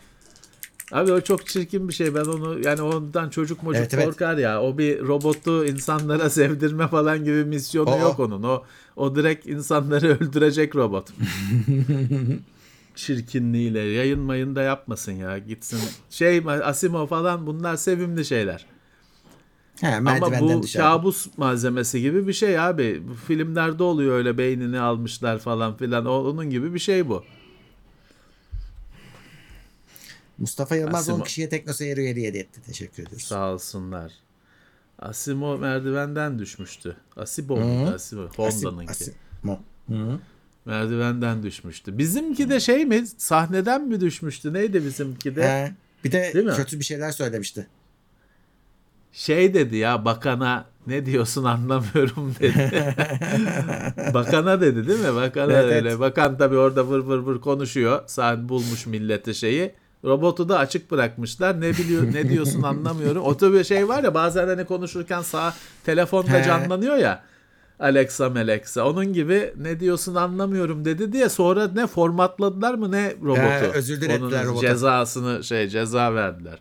Abi o çok çirkin bir şey. Ben onu yani ondan çocuk mocuk evet, korkar evet. ya. O bir robotu insanlara sevdirme falan gibi misyonu o, yok onun. O o direkt insanları öldürecek robot. Çirkinliğiyle. Yayın mayın da yapmasın ya. Gitsin. Şey Asimo falan bunlar sevimli şeyler. He, ama bu dışarı. Kabus malzemesi gibi bir şey abi. Bu filmlerde oluyor öyle beynini almışlar falan filan. Onun gibi bir şey bu. Mustafa Yılmaz Asimo. on kişiye teknoseyir üyeliği hediye etti. Teşekkür ederiz. Sağ olsunlar. Asimo merdivenden düşmüştü. Asimo muydu? Asimo. Honda'nınki. Asimo. Hı-hı. Merdivenden düşmüştü. Bizimki de şey mi? Sahneden mi düşmüştü? Neydi bizimki de? He, bir de kötü bir şeyler söylemişti. Şey dedi ya bakana ne diyorsun anlamıyorum dedi. Bakana dedi değil mi? Bakana evet, öyle. Evet. Bakan tabii orada vır vır vır konuşuyor. Sen bulmuş milleti şeyi. Robotu da açık bırakmışlar. Ne biliyor ne diyorsun anlamıyorum. Otobüs şey var ya bazen hani konuşurken sağ telefonda canlanıyor ya. Alexa Meleksa. Onun gibi ne diyorsun anlamıyorum dedi diye sonra ne formatladılar mı ne robotu. He, özür dilediler robota. Cezasını şey ceza verdiler.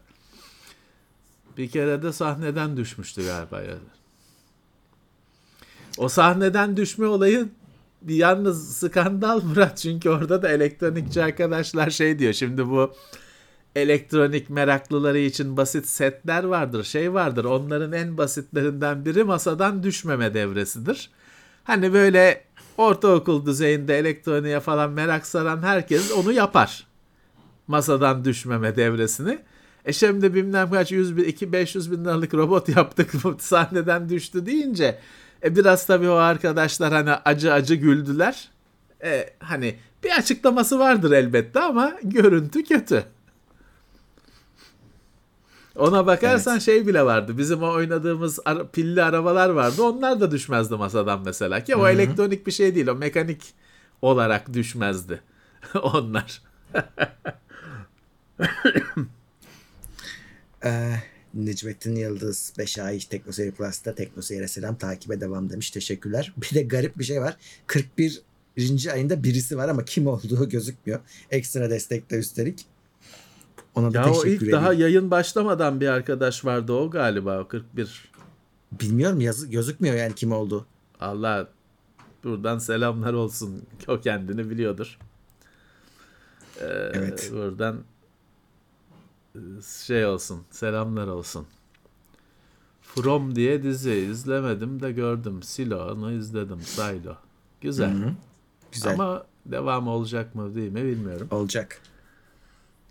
Bir kere de sahneden düşmüştü galiba. O sahneden düşme olayı yalnız skandal Murat, çünkü orada da elektronikçi arkadaşlar şey diyor, şimdi bu elektronik meraklıları için basit setler vardır, şey vardır, onların en basitlerinden biri masadan düşmeme devresidir. Hani böyle ortaokul düzeyinde elektroniğe falan merak saran herkes onu yapar, masadan düşmeme devresini. E şimdi bilmem kaç yüz bin, iki yüz, beş yüz bin liralık robot yaptık, sahneden düştü deyince e biraz tabii o arkadaşlar hani acı acı güldüler. E, hani bir açıklaması vardır elbette ama görüntü kötü. Ona bakarsan evet. Şey bile vardı, bizim o oynadığımız ara, pilli arabalar vardı, onlar da düşmezdi masadan mesela ki o Hı-hı. elektronik bir şey değil, o mekanik olarak düşmezdi onlar. ee, Necmettin Yıldız beş ay TeknoSeyir Plus'ta TeknoSeyir'e selam, takibe devam demiş, teşekkürler. Bir de garip bir şey var, kırk birinci ayında birisi var ama kim olduğu gözükmüyor, ekstra destek de üstelik. Ona da ya o ilk edeyim. Daha yayın başlamadan bir arkadaş vardı, o galiba o kırk bir. Bilmiyorum, yazı, gözükmüyor yani kim oldu. Allah buradan selamlar olsun, o kendini biliyordur. Ee, evet. Buradan şey olsun, selamlar olsun. From diye dizi izlemedim de gördüm. Silo onu izledim, Silo. Güzel. Hı-hı. Güzel. Ama devamı olacak mı değil mi bilmiyorum. Olacak.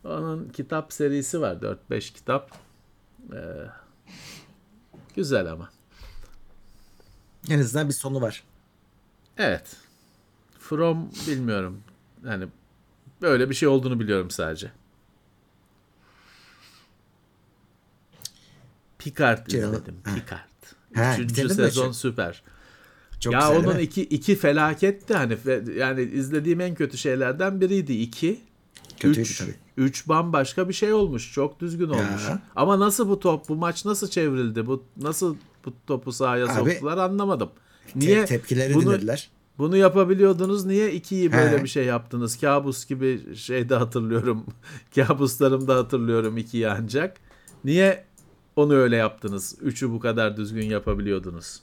Onun kitap serisi var. dört beş kitap. Ee, güzel ama. En azından bir sonu var. Evet. From bilmiyorum. Yani böyle bir şey olduğunu biliyorum sadece. Picard izledim. Picard. Üçüncü sezon başı. Süper. Çok ya onun iki, iki felaketti. Hani yani izlediğim en kötü şeylerden biriydi. İki. Kötüydü üç, tabii. üç bambaşka bir şey olmuş. Çok düzgün olmuş. Ya. Ama nasıl bu top, bu maç nasıl çevrildi? Bu nasıl bu topu sahaya abi, soktular anlamadım. Niye te- tepkileri bunu, dinlediler. Bunu yapabiliyordunuz. Niye ikiyi böyle He. bir şey yaptınız? Kabus gibi şey de hatırlıyorum. Kabuslarımda hatırlıyorum ikiyi ancak. Niye onu öyle yaptınız? üçü bu kadar düzgün yapabiliyordunuz.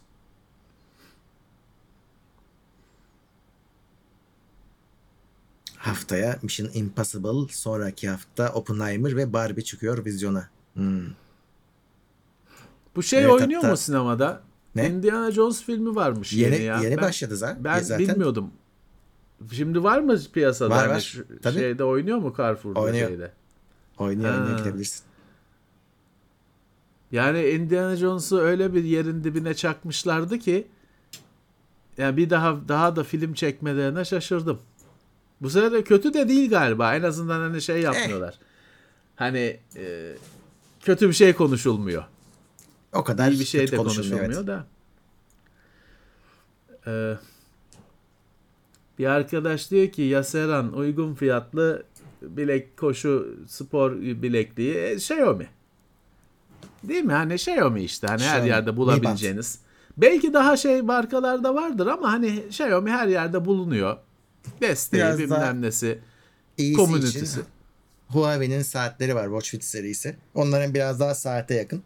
Haftaya Mission Impossible, sonraki hafta Oppenheimer ve Barbie çıkıyor vizyona. Hmm. Bu şey evet, oynuyor hatta... mu sinemada? Ne? Indiana Jones filmi varmış. Yeni, yeni, ya. yeni ben, başladı zaten. Ben zaten... bilmiyordum. Şimdi var mı piyasada? Var var. Hani tabii. Şeyde oynuyor mu Carrefour'da? Oynuyor. Şeyde? Oynuyor, ha. oynuyor gidebilirsin. Yani Indiana Jones'u öyle bir yerin dibine çakmışlardı ki yani bir daha daha da film çekmelerine şaşırdım. Bu sefer de kötü de değil galiba. En azından hani şey yapmıyorlar. Eh. Hani e, kötü bir şey konuşulmuyor. O kadar iyi bir şey de konuşulmuyor, konuşulmuyor evet. da. Ee, bir arkadaş diyor ki Yaseran uygun fiyatlı bilek koşu spor bilekliği e, Xiaomi. Değil mi? Hani Xiaomi işte. Hani Xiaomi, her yerde bulabileceğiniz. Belki daha şey markalarda vardır ama hani Xiaomi her yerde bulunuyor. Desteği biraz bilmem nesi. Komünitesi. Huawei'nin saatleri var. WatchFit serisi. Onların biraz daha saate yakın.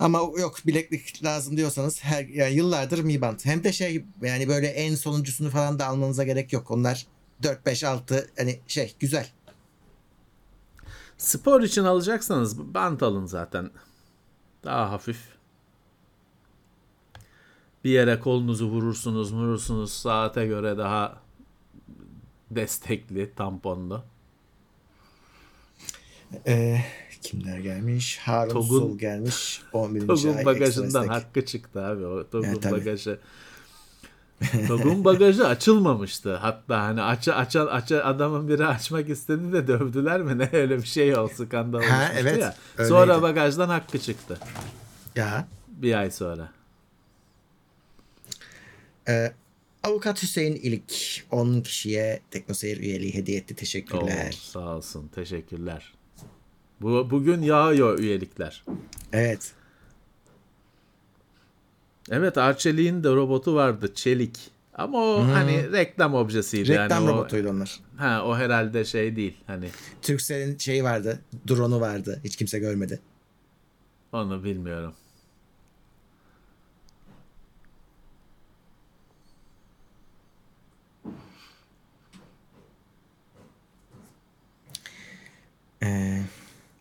Ama yok bileklik lazım diyorsanız her yani yıllardır Mi Band. Hem de şey yani böyle en sonuncusunu falan da almanıza gerek yok. Onlar dört, beş, altı hani şey güzel. Spor için alacaksanız bant alın zaten. Daha hafif. Bir yere kolunuzu vurursunuz, vurursunuz. Saate göre daha destekli, tamponlu. Ee, kimler gelmiş? Harun Togun, Sol gelmiş. on birinci Togun ay, bagajından hakkı çıktı abi. O Togun yani, bagajı. Togun bagajı açılmamıştı. Hatta hani aç, aç, aç, adamın biri açmak istedi de dövdüler mi? Ne öyle bir şey oldu. Skandal olmuştu evet, ya. Öyleydi. Sonra bagajdan hakkı çıktı. Ya. Bir ay sonra. Eee Avukat Hüseyin İlik on kişiye TeknoSeyir üyeliği hediye etti. Teşekkürler. Oo, sağ olsun. Teşekkürler. Bu, bugün yağıyor üyelikler. Evet. Evet, Arçelik'in de robotu vardı. Çelik. Ama o hmm. hani reklam objesiydi. Reklam yani robotuydu o, onlar. Ha, o herhalde şey değil. Hani. Turkcell'in şeyi vardı. Drone'u vardı. Hiç kimse görmedi. Onu bilmiyorum.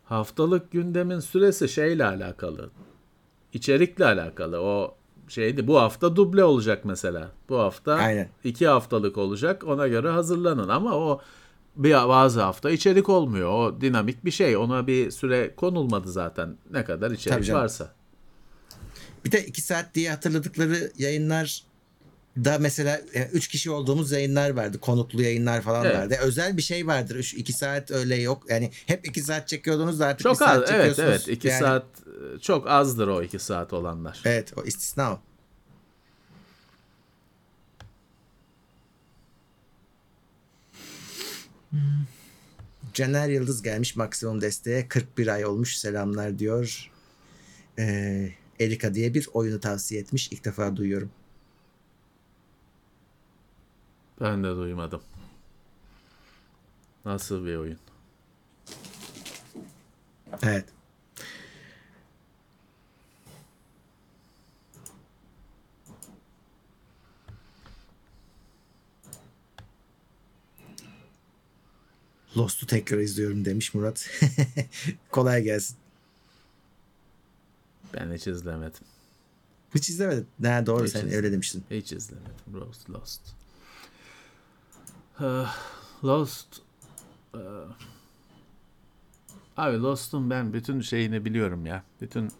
haftalık gündemin süresi şeyle alakalı. İçerikle alakalı. O şeydi, bu hafta duble olacak mesela. Bu hafta aynen, iki haftalık olacak. Ona göre hazırlanın. Ama o bir, bazı hafta içerik olmuyor. O dinamik bir şey. Ona bir süre konulmadı zaten. Ne kadar içerik varsa. Bir de iki saat diye hatırladıkları yayınlar da mesela üç kişi olduğumuz yayınlar vardı. Konuklu yayınlar falan evet, vardı. Özel bir şey vardır. Üç, iki saat öyle yok. Yani hep iki saat çekiyordunuz da artık çok bir az, saat çekiyorsunuz. Evet evet. İki yani, saat çok azdır o iki saat olanlar. Evet, o istisna o. Hmm. Caner Yıldız gelmiş maksimum desteğe. kırk bir ay olmuş. Selamlar diyor. Eee Erika diye bir oyunu tavsiye etmiş. İlk defa duyuyorum. Ben de duymadım. Nasıl bir oyun? Evet. Lost'u tekrar izliyorum demiş Murat. Kolay gelsin. Ben hiç izlemedim. Hiç izlemedim. Ne doğru hiç sen izledim, öyle demiştin. Hiç izlemedim. Lost. Lost. Uh, Lost. Uh, abi Lost'un ben bütün şeyini biliyorum ya. Bütün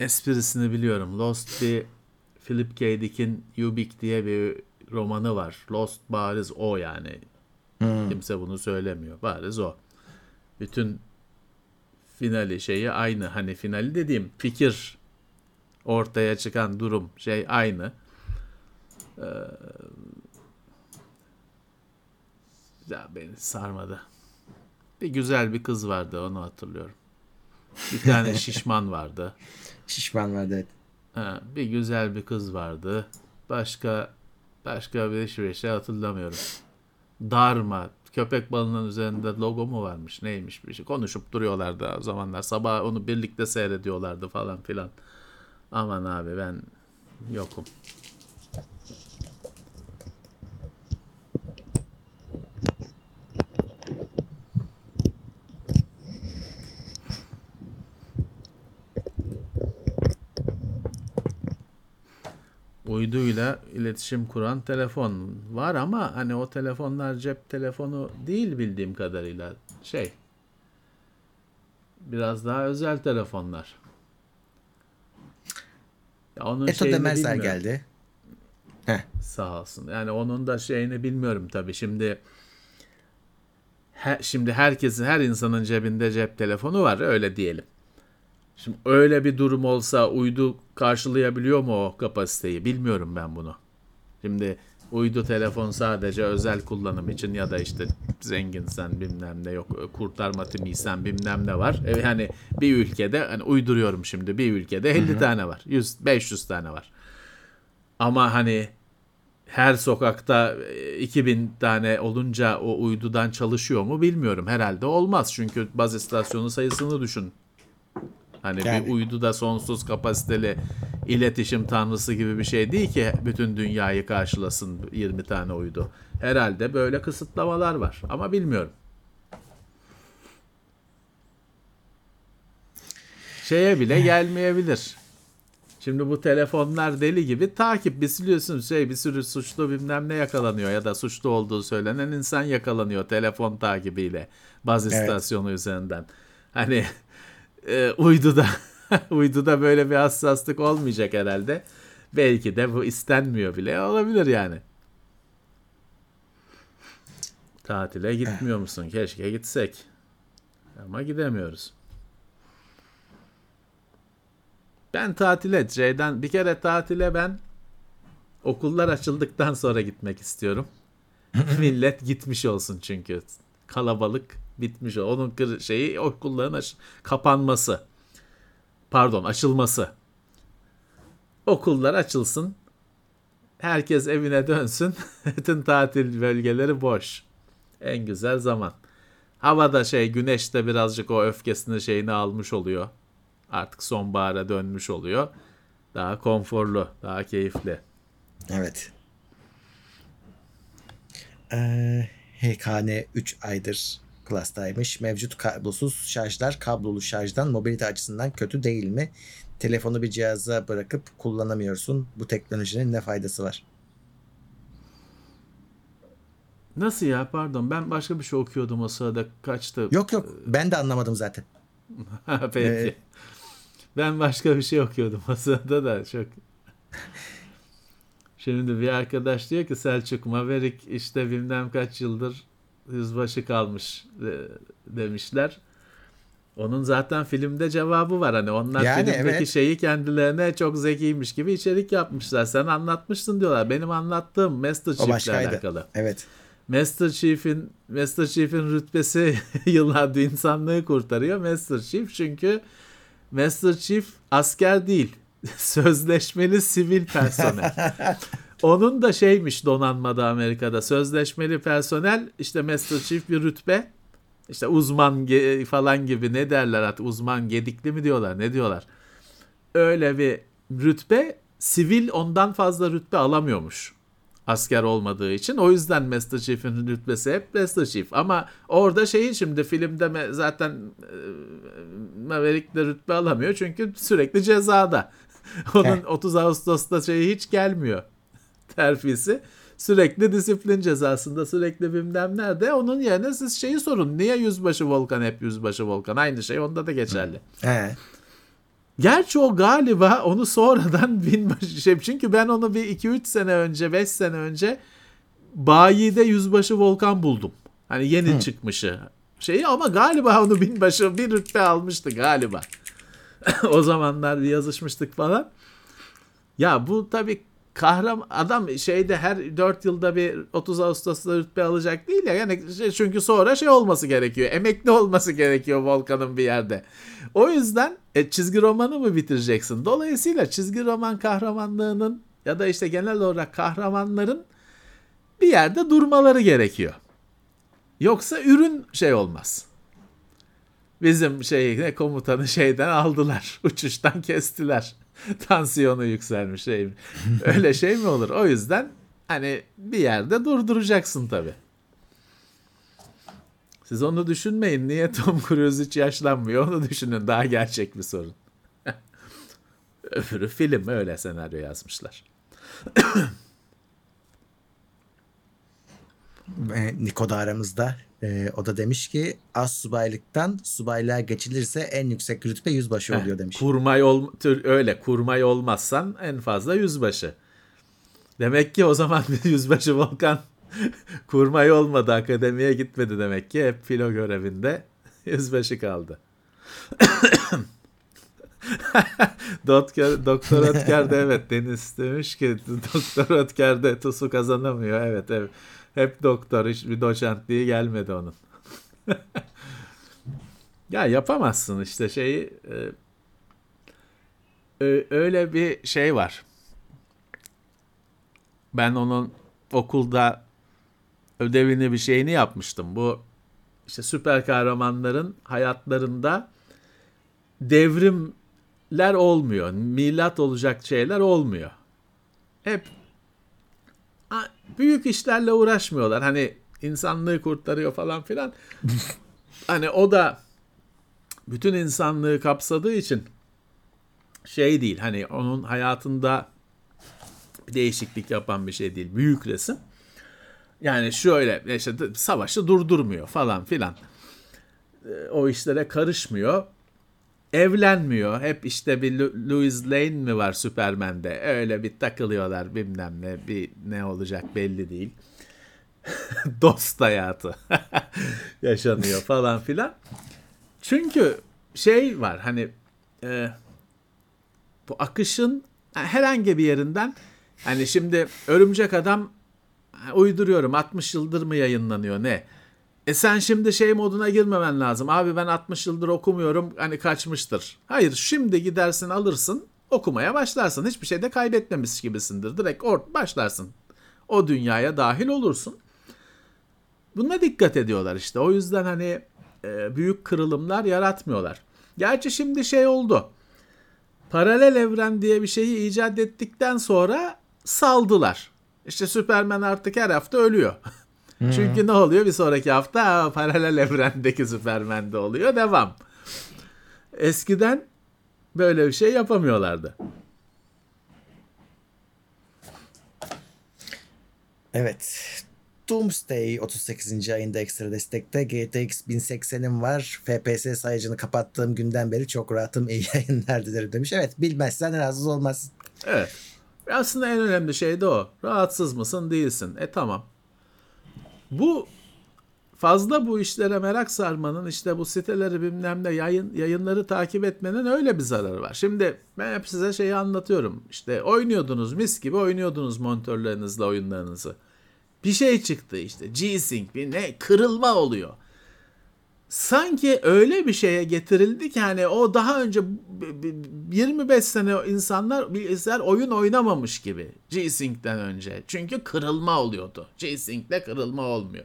esprisini biliyorum. Lost bir Philip K. Dick'in Ubik diye bir romanı var. Lost bariz o yani. Hmm. Kimse bunu söylemiyor. Bariz o. Bütün finali şeyi aynı. Hani finali dediğim fikir, ortaya çıkan durum şey aynı. Ee, ya beni sarmadı. Bir güzel bir kız vardı, onu hatırlıyorum. Bir tane şişman vardı. Şişman vardı evet. Ha, bir güzel bir kız vardı. Başka başka bir şey, bir şey hatırlamıyorum. Darma. Köpek balığının üzerinde logo mu varmış neymiş bir şey. Konuşup duruyorlardı o zamanlar. Sabah onu birlikte seyrediyorlardı falan filan. Aman abi ben yokum. Uyduyla iletişim kuran telefon var ama hani o telefonlar cep telefonu değil bildiğim kadarıyla, şey biraz daha özel telefonlar. Ya onun Eto Demerser geldi. Heh. Sağ olsun. Yani onun da şeyini bilmiyorum tabii. Şimdi he, şimdi herkesin, her insanın cebinde cep telefonu var öyle diyelim. Şimdi öyle bir durum olsa uydu karşılayabiliyor mu o kapasiteyi? Bilmiyorum ben bunu. Şimdi uydu telefon sadece özel kullanım için ya da işte zenginsen bilmem ne, yok kurtarma timiysen bilmem ne var. Yani bir ülkede hani uyduruyorum şimdi bir ülkede elli Hı-hı. tane var. yüz beş yüz tane var. Ama hani her sokakta iki bin tane olunca o uydudan çalışıyor mu bilmiyorum. Herhalde olmaz. Çünkü baz istasyonu sayısını düşün. Hani yani, bir uydu da sonsuz kapasiteli iletişim tanrısı gibi bir şey değil ki bütün dünyayı karşılasın yirmi tane uydu. Herhalde böyle kısıtlamalar var ama bilmiyorum. Şeye bile gelmeyebilir. Şimdi bu telefonlar deli gibi takip, bir sürü şey, bir sürü suçlu bilmem ne yakalanıyor ya da suçlu olduğu söylenen insan yakalanıyor telefon takibiyle baz istasyonu evet, üzerinden. Hani E, uyduda uyduda böyle bir hassaslık olmayacak herhalde. Belki de bu istenmiyor bile olabilir yani. Tatile gitmiyor musun? Keşke gitsek. Ama gidemiyoruz. Ben tatile şeyden bir kere tatile ben okullar açıldıktan sonra gitmek istiyorum. Millet gitmiş olsun çünkü. Kalabalık bitmiş. Onun şeyi okulların aş- kapanması. Pardon, açılması. Okullar açılsın. Herkes evine dönsün. Bütün tatil bölgeleri boş. En güzel zaman. Havada şey, güneş de birazcık o öfkesini şeyini almış oluyor. Artık sonbahara dönmüş oluyor. Daha konforlu, daha keyifli. Evet. Ee, H K N üç aydır Plus'taymış. Mevcut kablosuz şarjlar kablolu şarjdan mobilite açısından kötü değil mi? Telefonu bir cihaza bırakıp kullanamıyorsun. Bu teknolojinin ne faydası var? Nasıl ya? Pardon. Ben başka bir şey okuyordum o sırada. Kaçtı. Yok yok. Ben de anlamadım zaten. Peki. Ee... Ben başka bir şey okuyordum o sırada da çok. Şimdi bir arkadaş diyor ki Selçuk, Maverick işte bilmem kaç yıldır yüzbaşı kalmış demişler. Onun zaten filmde cevabı var. Hani onlar yani filmdeki evet. şeyi kendilerine çok zekiymiş gibi içerik yapmışlar. Sen anlatmışsın diyorlar. Benim anlattığım Master Chief'le alakalı. Evet. Master Chief'in Master Chief'in rütbesi yıllardır insanlığı kurtarıyor. Master Chief çünkü Master Chief asker değil. Sözleşmeli sivil personel. Onun da şeymiş donanmada Amerika'da. Sözleşmeli personel işte Master Chief bir rütbe. İşte uzman ge- falan gibi ne derler artık, uzman gedikli mi diyorlar ne diyorlar. Öyle bir rütbe, sivil ondan fazla rütbe alamıyormuş asker olmadığı için. O yüzden Master Chief'in rütbesi hep Master Chief. Ama orada şeyi şimdi filmde zaten e, Maverick de rütbe alamıyor çünkü sürekli cezada. Onun otuz Ağustos'ta şeyi hiç gelmiyor terfisi. Sürekli disiplin cezasında, sürekli bilmem nerede. Onun yerine siz şeyi sorun. Niye yüzbaşı Volkan hep yüzbaşı Volkan? Aynı şey onda da geçerli. Evet. Gerçi o galiba onu sonradan binbaşı şey. Çünkü ben onu bir iki üç sene önce, beş sene önce bayide yüzbaşı Volkan buldum. Hani yeni Hı. çıkmışı şeyi ama galiba onu binbaşı bir rütbe almıştı galiba. O zamanlar yazışmıştık falan. Ya bu tabii kahraman adam şeyde her dört yılda bir otuz Ağustos'ta rütbe alacak değil ya. Yani çünkü sonra şey olması gerekiyor. Emekli olması gerekiyor Volkan'ın bir yerde. O yüzden e, çizgi romanı mı bitireceksin? Dolayısıyla çizgi roman kahramanlığının ya da işte genel olarak kahramanların bir yerde durmaları gerekiyor. Yoksa ürün şey olmaz. Bizim şey komutanı şeyden aldılar. Uçuştan kestiler. Tansiyonu yükselmiş şey. Öyle şey mi olur? O yüzden hani bir yerde durduracaksın tabii. Siz onu düşünmeyin. Niye Tom Cruise hiç yaşlanmıyor? Onu düşünün. Daha gerçek bir sorun. Öbürü film. Öyle senaryo yazmışlar. Niko da aramızda. Ee, o da demiş ki az subaylıktan subaylığa geçilirse en yüksek rütbe yüzbaşı oluyor demiş. Kurmay ol, tür, öyle kurmay olmazsan en fazla yüzbaşı. Demek ki o zaman yüzbaşı Volkan kurmay olmadı, akademiye gitmedi demek ki, hep filo görevinde yüzbaşı kaldı. Doktor, Doktor Ötker de evet Deniz demiş ki Doktor Ötker de TUS'u kazanamıyor. Evet evet. Hep doktor, hiçbir doçentliği gelmedi onun. Ya yapamazsın işte şeyi. E, öyle bir şey var. Ben onun okulda ödevini bir şeyini yapmıştım. Bu işte süper kahramanların hayatlarında devrimler olmuyor. Milat olacak şeyler olmuyor. Hep büyük işlerle uğraşmıyorlar. Hani insanlığı kurtarıyor falan filan. Hani o da bütün insanlığı kapsadığı için şey değil. Hani onun hayatında bir değişiklik yapan bir şey değil. Büyük resim. Yani şöyle işte savaşı durdurmuyor falan filan. O işlere karışmıyor. Evlenmiyor. Hep işte bir Louis Lane mi var Superman'de? Öyle bir takılıyorlar bilmem ne. Bir ne olacak belli değil. Dost hayatı yaşanıyor falan filan. Çünkü şey var hani e, bu akışın herhangi bir yerinden hani şimdi Örümcek Adam uyduruyorum altmış yıldır mı yayınlanıyor ne? E sen şimdi şey moduna girmemen lazım. Abi ben altmış yıldır okumuyorum. Hani kaçmıştır. Hayır, şimdi gidersin alırsın. Okumaya başlarsın. Hiçbir şey de kaybetmemiş gibisindir. Direkt or- başlarsın. O dünyaya dahil olursun. Buna dikkat ediyorlar işte. O yüzden hani e, büyük kırılımlar yaratmıyorlar. Gerçi şimdi şey oldu. Paralel evren diye bir şeyi icat ettikten sonra saldılar. İşte Superman artık her hafta ölüyor. Hmm. Çünkü ne oluyor bir sonraki hafta? Paralel evrendeki Superman'de oluyor. Devam. Eskiden böyle bir şey yapamıyorlardı. Evet. Doomsday otuz sekizinci ayında ekstra destekte. G T X bin seksenim var. F P S sayacını kapattığım günden beri çok rahatım. İyi yayınlar dilerim demiş. Evet, bilmezsen rahatsız olmazsın. Evet. Aslında en önemli şey de o. Rahatsız mısın, değilsin. E tamam. Bu fazla bu işlere merak sarmanın, işte bu siteleri bilmem ne yayın, yayınları takip etmenin öyle bir zararı var. Şimdi ben hep size şeyi anlatıyorum. İşte oynuyordunuz, mis gibi oynuyordunuz monitörlerinizle oyunlarınızı. Bir şey çıktı işte. G-Sync bir ne kırılma oluyor. Sanki öyle bir şeye getirildi ki hani o daha önce yirmi beş sene insanlar bilgisayar oyun oynamamış gibi G-Sync'den önce. Çünkü kırılma oluyordu. G-Sync'de kırılma olmuyor.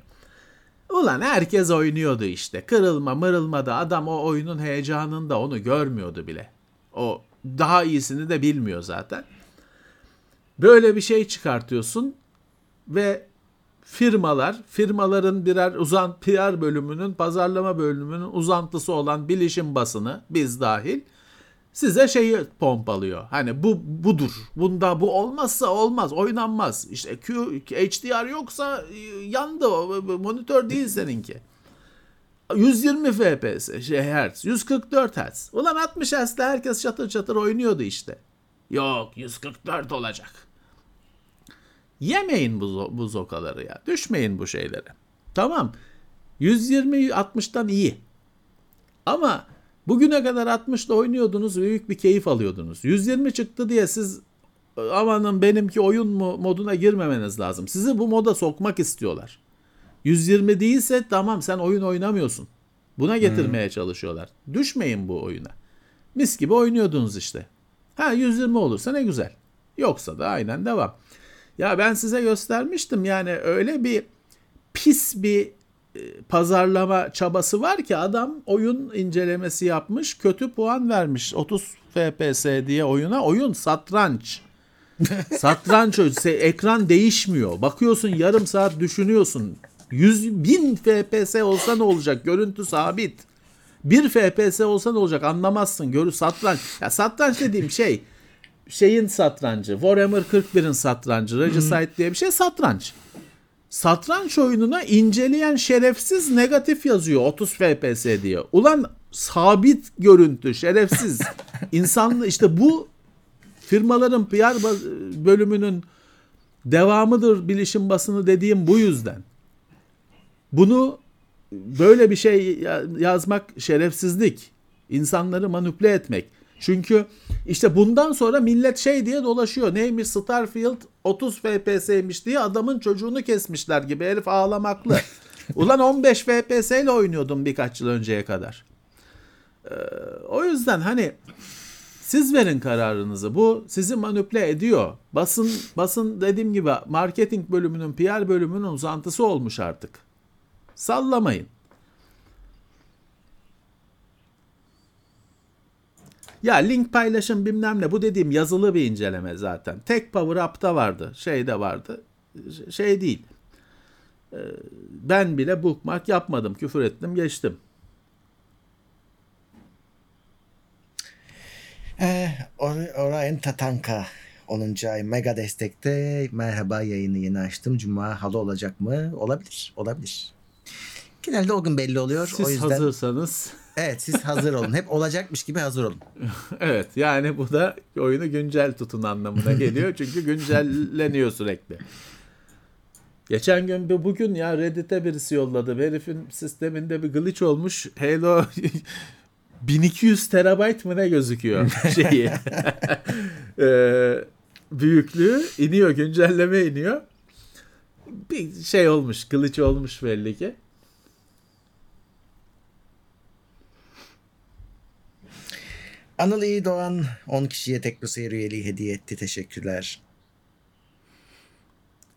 Ulan herkes oynuyordu işte. Kırılma mırılma da adam o oyunun heyecanında onu görmüyordu bile. O daha iyisini de bilmiyor zaten. Böyle bir şey çıkartıyorsun ve firmalar, firmaların birer uzan P R bölümünün, pazarlama bölümünün uzantısı olan bilişim basını, biz dahil, size şeyi pompalıyor. Hani bu budur. Bunda bu olmazsa olmaz, oynanmaz. İşte Q, H D R yoksa yandı, o monitör değil seninki. yüz yirmi F P S, şey Hz, yüz kırk dört Hz. Ulan altmış Hz'le herkes çatır çatır oynuyordu işte. Yok, yüz kırk dört olacak. Yemeyin bu, bu zokaları ya. Düşmeyin bu şeylere. Tamam. yüz yirmi altmıştan iyi. Ama bugüne kadar altmışla oynuyordunuz ve büyük bir keyif alıyordunuz. yüz yirmi çıktı diye siz amanın benimki oyun mu moduna girmemeniz lazım. Sizi bu moda sokmak istiyorlar. yüz yirmi değilse tamam, sen oyun oynamıyorsun. Buna getirmeye hmm. çalışıyorlar. Düşmeyin bu oyuna. Mis gibi oynuyordunuz işte. Ha, yüz yirmi olursa ne güzel. Yoksa da aynen devam. Ya ben size göstermiştim yani, öyle bir pis bir pazarlama çabası var ki adam oyun incelemesi yapmış, kötü puan vermiş otuz F P S diye oyuna. Oyun satranç. Satranç ekran değişmiyor. Bakıyorsun yarım saat düşünüyorsun. yüz bin F P S olsa ne olacak? Görüntü sabit. bir F P S olsa ne olacak? Anlamazsın. Görü satranç. Ya satranç dediğim şey şeyin satrancı, Warhammer kırk birin satrancı, Regicide diye bir şey satranç. Satranç oyununa inceleyen şerefsiz negatif yazıyor otuz F P S diye. Ulan sabit görüntü, şerefsiz. İnsanlı işte bu firmaların P R bölümünün devamıdır bilişim basını dediğim bu yüzden. Bunu böyle bir şey yazmak şerefsizlik. İnsanları manipüle etmek. Çünkü işte bundan sonra millet şey diye dolaşıyor. Neymiş Starfield otuz F P S'ymiş diye adamın çocuğunu kesmişler gibi. Herif ağlamaklı. Ulan on beş F P S ile oynuyordum birkaç yıl önceye kadar. Ee, o yüzden hani siz verin kararınızı. Bu sizi manipüle ediyor. Basın, basın dediğim gibi marketing bölümünün, P R bölümünün uzantısı olmuş artık. Sallamayın. Ya link paylaşım bilmem ne, bu dediğim yazılı bir inceleme zaten. Tek Power Up'ta vardı, şeyde vardı. Şey değil. Ben bile bookmark yapmadım, küfür ettim, geçtim. Ee, Or- Orion Tatanka onuncu ay mega destekte. Merhaba, yayını yeni açtım. Cuma halı olacak mı? Olabilir, olabilir. Genelde o gün belli oluyor. Siz o yüzden... hazırsanız... Evet, siz hazır olun. Hep olacakmış gibi hazır olun. Evet, yani bu da oyunu güncel tutun anlamına geliyor. Çünkü güncelleniyor sürekli. Geçen gün, bugün ya Reddit'e birisi yolladı. Herifin sisteminde bir glitch olmuş. Halo bin iki yüz terabayt mı ne gözüküyor şeyi. ee, büyüklüğü iniyor, güncelleme iniyor. Bir şey olmuş, glitch olmuş belli ki. Anıl İyi Doğan on kişiye TeknoSeyir üyeliği hediye etti. Teşekkürler.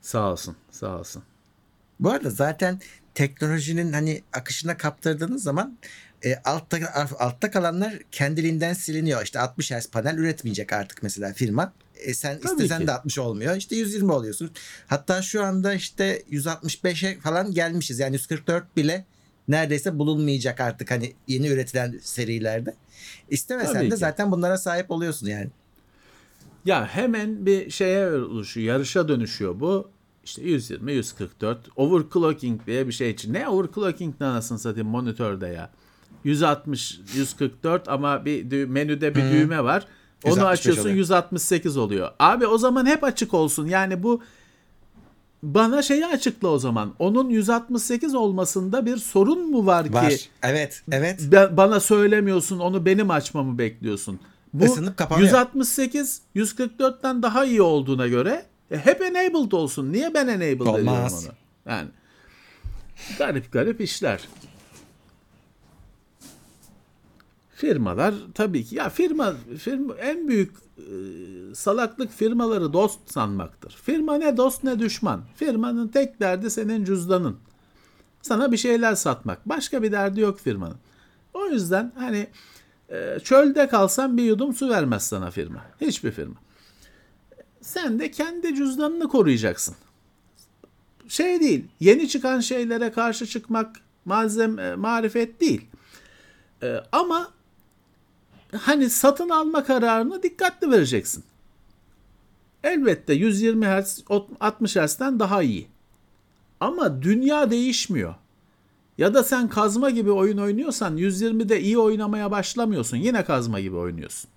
Sağ olsun. Sağ olsun. Bu arada zaten teknolojinin hani akışına kaptırdığınız zaman e, altta altta kalanlar kendiliğinden siliniyor. İşte altmış Hz panel üretmeyecek artık mesela firma. E sen tabii istesen ki de altmış olmuyor. İşte yüz yirmi oluyorsun. Hatta şu anda işte yüz altmış beşe falan gelmişiz. Yani yüz kırk dört bile neredeyse bulunmayacak artık hani yeni üretilen serilerde. İstemesen tabii de ki zaten bunlara sahip oluyorsun yani. Ya hemen bir şeye oluşuyor, yarışa dönüşüyor bu. İşte yüz yirmi, yüz kırk dört, overclocking diye bir şey için. Ne overclocking anasını satayım monitörde ya. yüz altmış, yüz kırk dört ama bir dü- menüde bir hmm. düğme var. Onu açıyorsun oluyor. yüz altmış sekiz oluyor. Abi o zaman hep açık olsun. Yani bu bana şeyi açıkla o zaman. Onun yüz altmış sekiz olmasında bir sorun mu var, var. ki? Evet, evet. Ben, bana söylemiyorsun, onu benim açmamı bekliyorsun. Bu yüz altmış sekiz, yüz kırk dörtten daha iyi olduğuna göre e, hep enabled olsun. Niye ben enabled olmaz ediyorum onu? Yani garip garip işler. Firmalar tabii ki ya firma, firma en büyük e, salaklık firmaları dost sanmaktır. Firma ne dost ne düşman. Firmanın tek derdi senin cüzdanın. Sana bir şeyler satmak. Başka bir derdi yok firmanın. O yüzden hani e, çölde kalsan bir yudum su vermez sana firma. Hiçbir firma. Sen de kendi cüzdanını koruyacaksın. Şey değil. Yeni çıkan şeylere karşı çıkmak malzeme marifet değil. E, ama hani satın alma kararını dikkatli vereceksin. Elbette yüz yirmi hertz altmış hertz'ten daha iyi. Ama dünya değişmiyor. Ya da sen kazma gibi oyun oynuyorsan yüz yirmide iyi oynamaya başlamıyorsun. Yine kazma gibi oynuyorsun.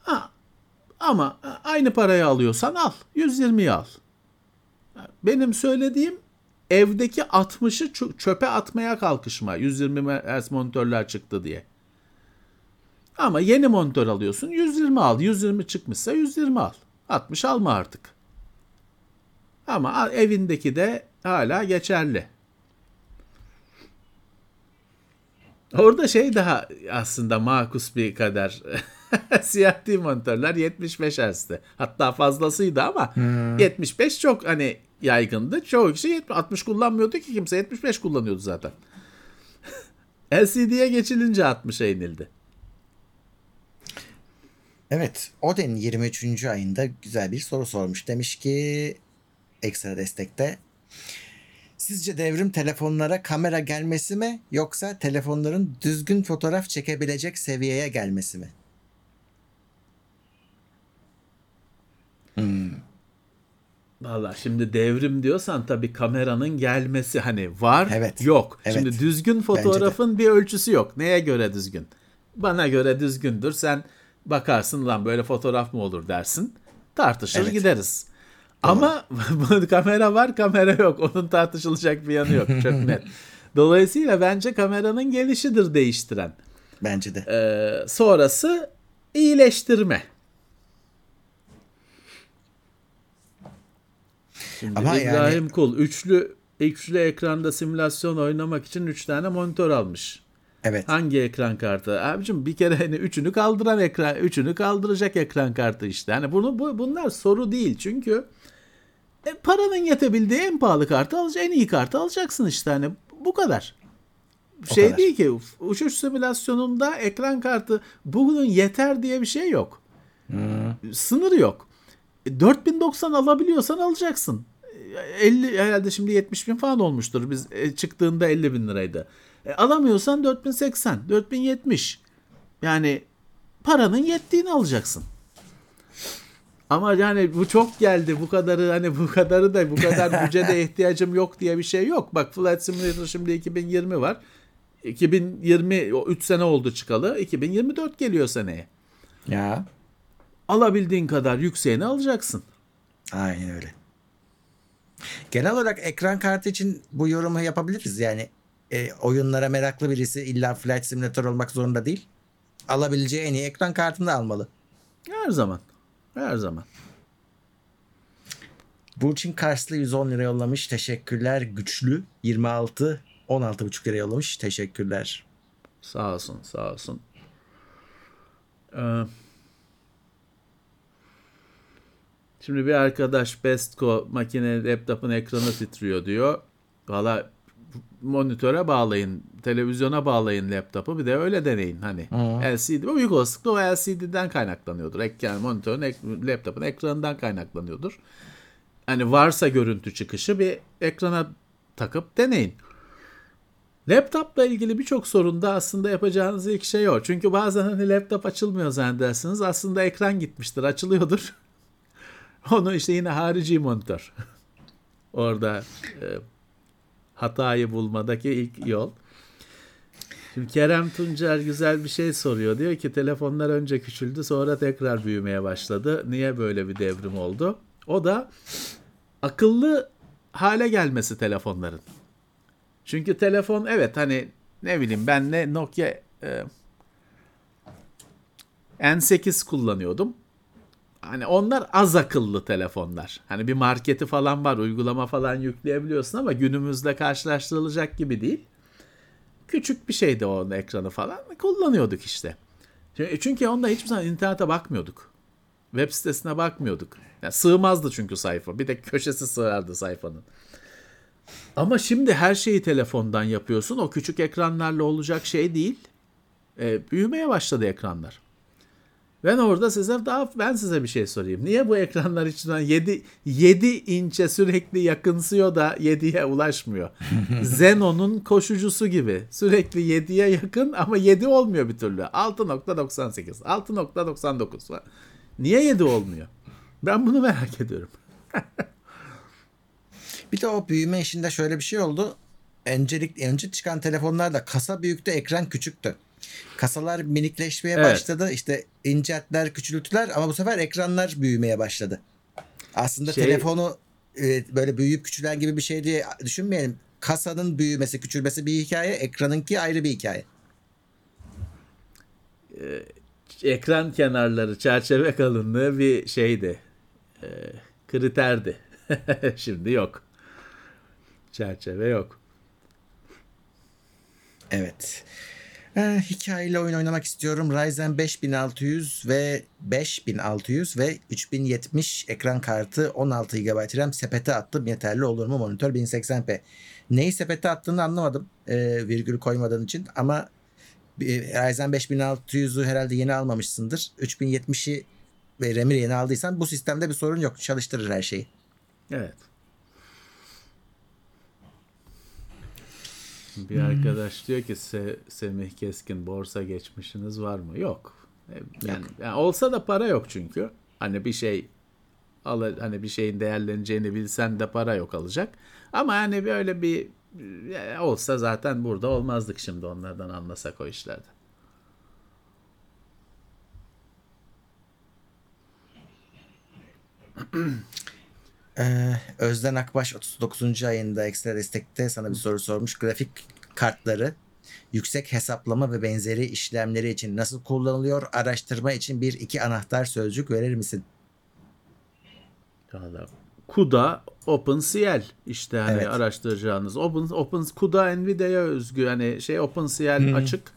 Ha, ama aynı parayı alıyorsan al. yüz yirmiyi al. Benim söylediğim evdeki altmışı çöpe atmaya kalkışma. yüz yirmi hertz monitörler çıktı diye. Ama yeni monitör alıyorsun. yüz yirmi al. yüz yirmi çıkmışsa yüz yirmi al. altmış alma artık. Ama evindeki de hala geçerli. Orada şey daha aslında makus bir kadar. C R T monitörler yetmiş beş hertz'ti. Hatta fazlasıydı ama hmm. yetmiş beş çok hani yaygındı. Çoğu kişi altmış kullanmıyordu ki kimse. yetmiş beş kullanıyordu zaten. L C D'ye geçilince altmışa inildi. Evet, Oden'in yirmi üçüncü ayında güzel bir soru sormuş. Demiş ki, ekstra destekte, sizce devrim telefonlara kamera gelmesi mi yoksa telefonların düzgün fotoğraf çekebilecek seviyeye gelmesi mi? Hmm. Valla şimdi devrim diyorsan tabii kameranın gelmesi hani var, evet, yok. Evet. Şimdi düzgün fotoğrafın bir ölçüsü yok. Neye göre düzgün? Bana göre düzgündür. Sen bakarsın lan böyle fotoğraf mı olur dersin. Tartışır evet. gideriz. Doğru. Ama kamera var kamera yok. Onun tartışılacak bir yanı yok. Çok net. Dolayısıyla bence kameranın gelişidir değiştiren. Bence de. Ee, sonrası iyileştirme. Şimdi ama İbrahim yani... Kul üçlü, üçlü ekranda simülasyon oynamak için üç tane monitör almış. Evet. Hangi ekran kartı? Abicim bir kere hani üçünü kaldıran ekran, üçünü kaldıracak ekran kartı işte. Hani bunu bu, bunlar soru değil çünkü e, paranın yetebildiği en pahalı kartı alacaksın, en iyi kartı alacaksın işte hani bu kadar. O şey kadar değil ki uçuş simülasyonunda ekran kartı bugünün yeter diye bir şey yok. Hmm. Sınır yok. dört bin doksan alabiliyorsan alacaksın. elli herhalde şimdi yetmiş bin falan olmuştur. Biz e, çıktığında elli bin liraydı. E, alamıyorsan dört bin seksen, dört bin yetmiş. Yani paranın yettiğini alacaksın. Ama yani bu çok geldi. Bu kadarı hani bu kadarı da bu kadar bütçede ihtiyacım yok diye bir şey yok. Bak Flight Simulator şimdi iki bin yirmi var. iki bin yirmi o üç sene oldu çıkalı. iki bin yirmi dört geliyor seneye. Ya. Alabildiğin kadar yükseğini alacaksın. Aynen öyle. Genel olarak ekran kartı için bu yorumu yapabiliriz. Yani e, oyunlara meraklı birisi illa Flight Simulator olmak zorunda değil. Alabileceği en iyi ekran kartını almalı. Her zaman. Her zaman. Burçin Karslı yüz on lira yollamış. Teşekkürler. Güçlü yirmi altı on altı buçuk lira yollamış. Teşekkürler. Sağ olsun. Sağ olsun. Ee, Şimdi bir arkadaş Bestco makine laptopun ekranı titriyor diyor. Valla monitöre bağlayın, televizyona bağlayın laptopu, bir de öyle deneyin hani. Hı. L C D, o büyük olasılıkla o L C D'den kaynaklanıyordur. Yani monitörün, ek, laptopun ekranından kaynaklanıyordur. Hani varsa görüntü çıkışı bir ekrana takıp deneyin. Laptopla ilgili birçok sorunda aslında yapacağınız ilk şey o. Çünkü bazen hani laptop açılmıyor zannedersiniz. Aslında ekran gitmiştir, açılıyordur. Onu işte yine harici monitör. Orada e, hatayı bulmadaki ilk yol. Şimdi Kerem Tunçer güzel bir şey soruyor. Diyor ki telefonlar önce küçüldü, sonra tekrar büyümeye başladı. Niye böyle bir devrim oldu? O da akıllı hale gelmesi telefonların. Çünkü telefon, evet hani ne bileyim ben ne Nokia e, N sekiz kullanıyordum. Hani onlar az akıllı telefonlar. Hani bir marketi falan var, uygulama falan yükleyebiliyorsun ama günümüzle karşılaştırılacak gibi değil. Küçük bir şeydi onun ekranı falan. Kullanıyorduk işte. Çünkü onda hiçbir zaman internete bakmıyorduk. Web sitesine bakmıyorduk. Yani sığmazdı çünkü sayfa. Bir de köşesi sığardı sayfanın. Ama şimdi her şeyi telefondan yapıyorsun. O küçük ekranlarla olacak şey değil. E, büyümeye başladı ekranlar. Ben orada size daha ben size bir şey sorayım. Niye bu ekranlar içinden yedi yedi inçe sürekli yakınsıyor da yediye ulaşmıyor? Zenon'un koşucusu gibi. Sürekli yediye yakın ama yedi olmuyor bir türlü. altı nokta doksan sekiz, altı nokta doksan dokuz. Niye yedi olmuyor? Ben bunu merak ediyorum. Bir de o büyüme işinde şöyle bir şey oldu. Öncelikle önce çıkan telefonlarda kasa büyüktü, ekran küçüktü. Kasalar minikleşmeye evet. başladı. İşte incelttiler, küçülttüler ama bu sefer ekranlar büyümeye başladı. Aslında şey... telefonu e, böyle büyüyüp küçülen gibi bir şey diye düşünmeyelim. Kasanın büyümesi, küçülmesi bir hikaye, ekranınki ayrı bir hikaye. Ee, ekran kenarları, çerçeve kalınlığı bir şeydi. Ee, kriterdi. Şimdi yok. Çerçeve yok. Evet. Ee, hikayeyle oyun oynamak istiyorum. Ryzen beş bin altı yüz ve beş bin altı yüz ve üç bin yetmiş ekran kartı, on altı gigabayt RAM sepete attım. Yeterli olur mu? Monitör bin seksen p. Neyi sepete attığını anlamadım. Ee, virgül koymadığın için ama e, Ryzen beş bin altı yüzü herhalde yeni almamışsındır. üç bin yetmişi ve R A M'i yeni aldıysan bu sistemde bir sorun yok. Çalıştırır her şeyi. Evet. Bir arkadaş diyor ki Se- Semih Keskin borsa geçmişiniz var mı? Yok. Yani, yani olsa da para yok çünkü. Hani bir şey al, hani bir şeyin değerleneceğini bilsen de para yok alacak. Ama hani böyle bir olsa zaten burada olmazdık şimdi, onlardan anlasak o işlerde. Ee, Özden Akbaş otuz dokuzuncu ayında ekstra destekte sana bir soru sormuş. Grafik kartları yüksek hesaplama ve benzeri işlemleri için nasıl kullanılıyor? Araştırma için bir iki anahtar sözcük verir misin? CUDA, OpenCL işte hani evet. araştıracağınız. Open, Open CUDA Nvidia'ya özgü hani şey OpenCL hmm. açık.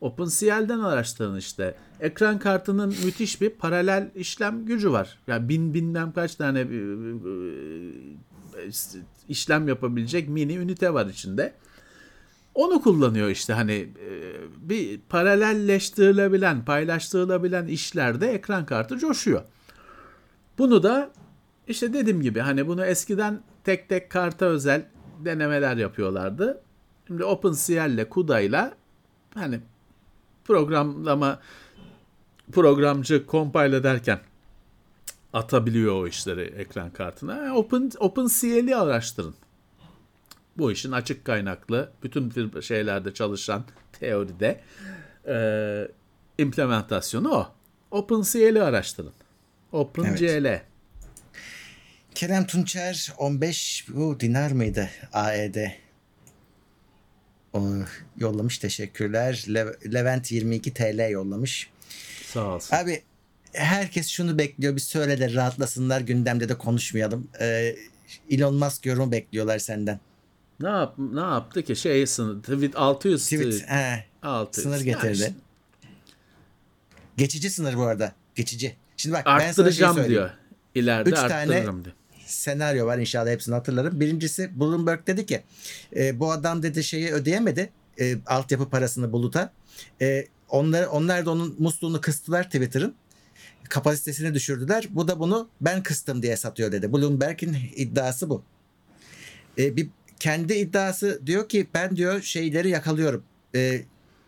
OpenCL'den araştırın işte. Ekran kartının müthiş bir paralel işlem gücü var. Yani bin bilmem kaç tane işlem yapabilecek mini ünite var içinde. Onu kullanıyor işte hani bir paralelleştirilebilen, paylaştırılabilen işlerde ekran kartı coşuyor. Bunu da işte dediğim gibi hani bunu eskiden tek tek karta özel denemeler yapıyorlardı. Şimdi OpenCL'le, CUDA'yla hani programlama programcı compile ederken atabiliyor o işleri ekran kartına. Open OpenCL'i araştırın. Bu işin açık kaynaklı, bütün şeylerde çalışan teoride eee implementasyonu o. OpenCL'i araştırın. OpenCL. Evet. Kerem Tunçer on beş bu dinar mıydı A E D? Yollamış, teşekkürler. Le- Levent yirmi iki TL yollamış. Sağ olsun. Abi herkes şunu bekliyor, bir söyle de rahatlasınlar, gündemde de konuşmayalım. Ee, Elon Musk yorumu bekliyorlar senden. Ne yap ne yaptı ki şey sınır, tweet altı yüz tweet he, altı yüz sınır getirdi. Yani. Geçici sınır bu arada. Geçici. Şimdi bak, ben sana şey söyleyeyim. Diyor. İleride arttırırım diyor. senaryo var, inşallah hepsini hatırlarım. Birincisi Bloomberg dedi ki e, bu adam dedi şeyi ödeyemedi, e, altyapı parasını Bulut'a. E, onlar, onlar da onun musluğunu kıstılar Twitter'ın. Kapasitesini düşürdüler. Bu da bunu ben kıstım diye satıyor dedi. Bloomberg'in iddiası bu. E, bir kendi iddiası diyor ki ben diyor şeyleri yakalıyorum. E,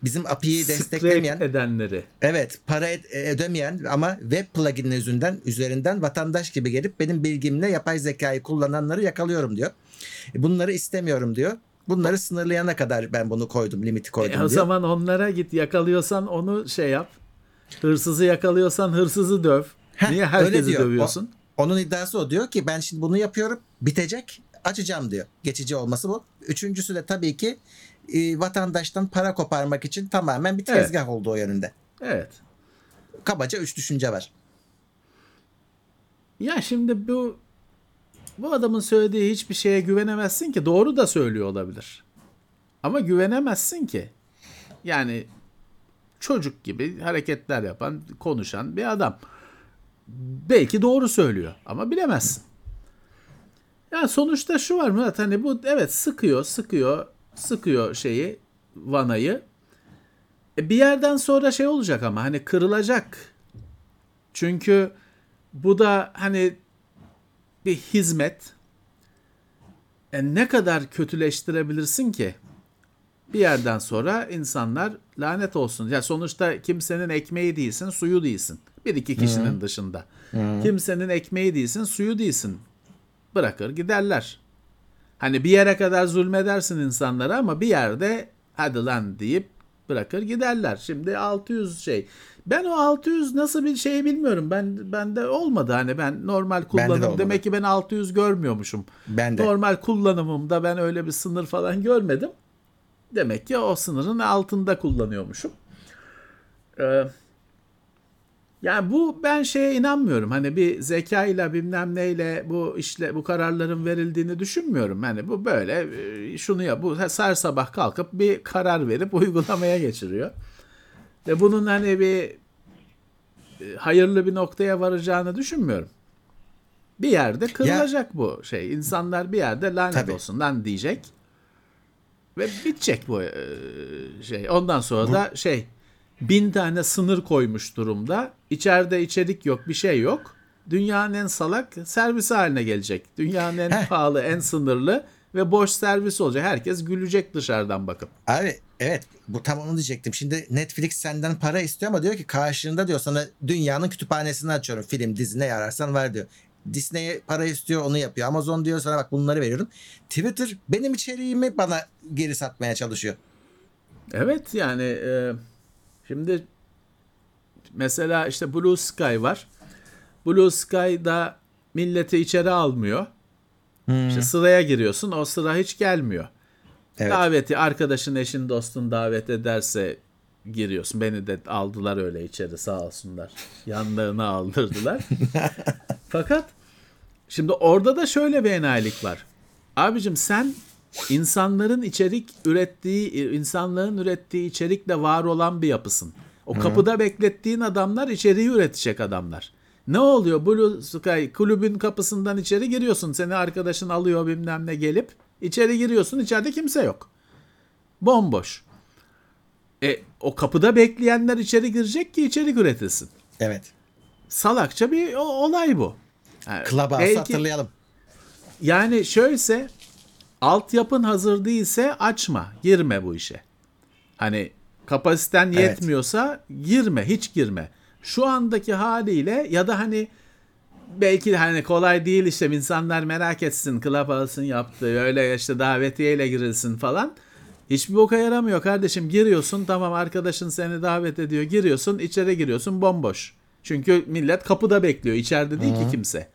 bizim A P I'yi desteklemeyen edenleri. Evet, para ödemeyen ama web plugin'in üzerinden üzerinden vatandaş gibi gelip benim bilgimle yapay zekayı kullananları yakalıyorum diyor. Bunları istemiyorum diyor. Bunları sınırlayana kadar ben bunu koydum, limiti koydum e, diyor. O zaman onlara git, yakalıyorsan onu şey yap. Hırsızı yakalıyorsan hırsızı döv. Heh, niye herkesi dövüyorsun? O, onun iddiası o, diyor ki ben şimdi bunu yapıyorum, bitecek, açacağım diyor. Geçici olması bu. Üçüncüsü de tabii ki e, vatandaştan para koparmak için tamamen bir tezgah, evet, olduğu yönünde. Evet. Kabaca üç düşünce var. Ya şimdi bu bu adamın söylediği hiçbir şeye güvenemezsin ki. Doğru da söylüyor olabilir. Ama güvenemezsin ki. Yani çocuk gibi hareketler yapan, konuşan bir adam. Belki doğru söylüyor ama bilemezsin. Yani sonuçta şu var Murat, hani bu evet sıkıyor, sıkıyor, sıkıyor şeyi, vanayı. E bir yerden sonra şey olacak ama hani kırılacak. Çünkü bu da hani bir hizmet. E ne kadar kötüleştirebilirsin ki? Bir yerden sonra insanlar lanet olsun. Ya sonuçta kimsenin ekmeği değilsin, suyu değilsin. Bir iki kişinin hmm. dışında. Hmm. Kimsenin ekmeği değilsin, suyu değilsin. Bırakır giderler. Hani bir yere kadar zulmedersin insanlara ama bir yerde hadi lan deyip bırakır giderler. Şimdi altı yüz şey. Ben o altı yüz nasıl bir şey bilmiyorum. Ben bende olmadı hani, ben normal kullanım. De demek ki ben altı yüz görmüyormuşum. Ben de. Normal kullanımımda ben öyle bir sınır falan görmedim. Demek ki o sınırın altında kullanıyormuşum. Ee, yani bu, ben şeye inanmıyorum. Hani bir zekayla bilmem neyle bu işle bu kararların verildiğini düşünmüyorum. Hani bu böyle şunu ya bu her sabah kalkıp bir karar verip uygulamaya geçiriyor. Ve bunun hani bir hayırlı bir noktaya varacağını düşünmüyorum. Bir yerde kırılacak ya, bu şey. İnsanlar bir yerde lanet tabii. olsun lan diyecek. Ve bitecek bu şey. Ondan sonra da şey, bin tane sınır koymuş durumda. İçeride içerik yok, bir şey yok. Dünyanın en salak servisi haline gelecek. Dünyanın en Heh. pahalı, en sınırlı ve boş servis olacak. Herkes gülecek dışarıdan bakıp. Abi evet, bu tam onu diyecektim. Şimdi Netflix senden para istiyor ama diyor ki karşılığında diyor sana dünyanın kütüphanesini açıyorum. Film, dizi, ne yararsan var diyor. Disney'e para istiyor, onu yapıyor. Amazon diyor sana bak bunları veriyorum. Twitter benim içeriğimi bana geri satmaya çalışıyor. Evet yani e, şimdi mesela işte Blue Sky var. Blue Sky'da milleti içeri almıyor. Hmm. İşte sıraya giriyorsun, o sıra hiç gelmiyor. Evet. Daveti arkadaşın, eşin, dostun davet ederse giriyorsun. Beni de aldılar öyle içeri, sağ olsunlar. Yanlarına aldırdılar. Fakat şimdi orada da şöyle bir enayilik var. Abicim sen insanların içerik ürettiği, insanların ürettiği içerikle var olan bir yapısın. O Hı-hı. kapıda beklettiğin adamlar içeriği üretecek adamlar. Ne oluyor? Blue Sky kulübün kapısından içeri giriyorsun. Seni arkadaşın alıyor bilmem ne, gelip içeri giriyorsun. İçeride kimse yok. Bomboş. E, o kapıda bekleyenler içeri girecek ki içerik üretilsin. Evet. Salakça bir olay bu. Yani Clubhouse'u hatırlayalım. Yani şöylese, altyapın hazır değilse açma, girme bu işe. Hani kapasiten yetmiyorsa evet. girme, hiç girme. Şu andaki haliyle ya da hani belki hani kolay değil işte, insanlar merak etsin Clubhouse'un yaptığı, öyle işte davetiyeyle girilsin falan. Hiçbir boka yaramıyor kardeşim. Giriyorsun, tamam, arkadaşın seni davet ediyor, giriyorsun, içeri giriyorsun, bomboş. Çünkü millet kapıda bekliyor. İçeride değil Hı-hı. ki kimse.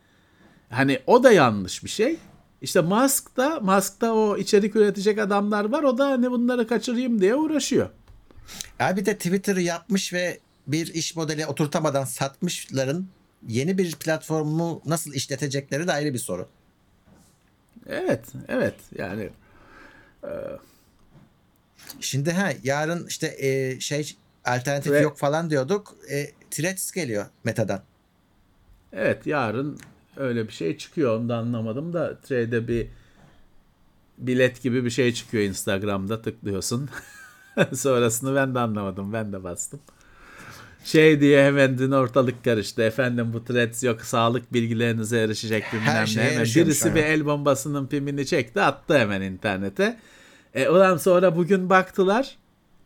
Hani o da yanlış bir şey. İşte Musk'ta, Musk'ta o içerik üretecek adamlar var. O da hani bunları kaçırayım diye uğraşıyor. Abi de Twitter'ı yapmış ve bir iş modeli oturtamadan satmışların yeni bir platformu nasıl işletecekleri de ayrı bir soru. Evet, evet. Yani e... şimdi ha yarın işte e, şey alternatif ve... yok falan diyorduk. E, Threads geliyor Meta'dan. Evet, yarın öyle bir şey çıkıyor. Onu da anlamadım da şeyde bir bilet gibi bir şey çıkıyor Instagram'da, tıklıyorsun. Sonrasını ben de anlamadım. Ben de bastım. Şey diye hemen dün ortalık karıştı. Efendim bu threads yok, sağlık bilgilerinize erişecek bilmem ne. Hemen birisi yani bir el bombasının pimini çekti, attı hemen internete. E, ondan sonra bugün baktılar.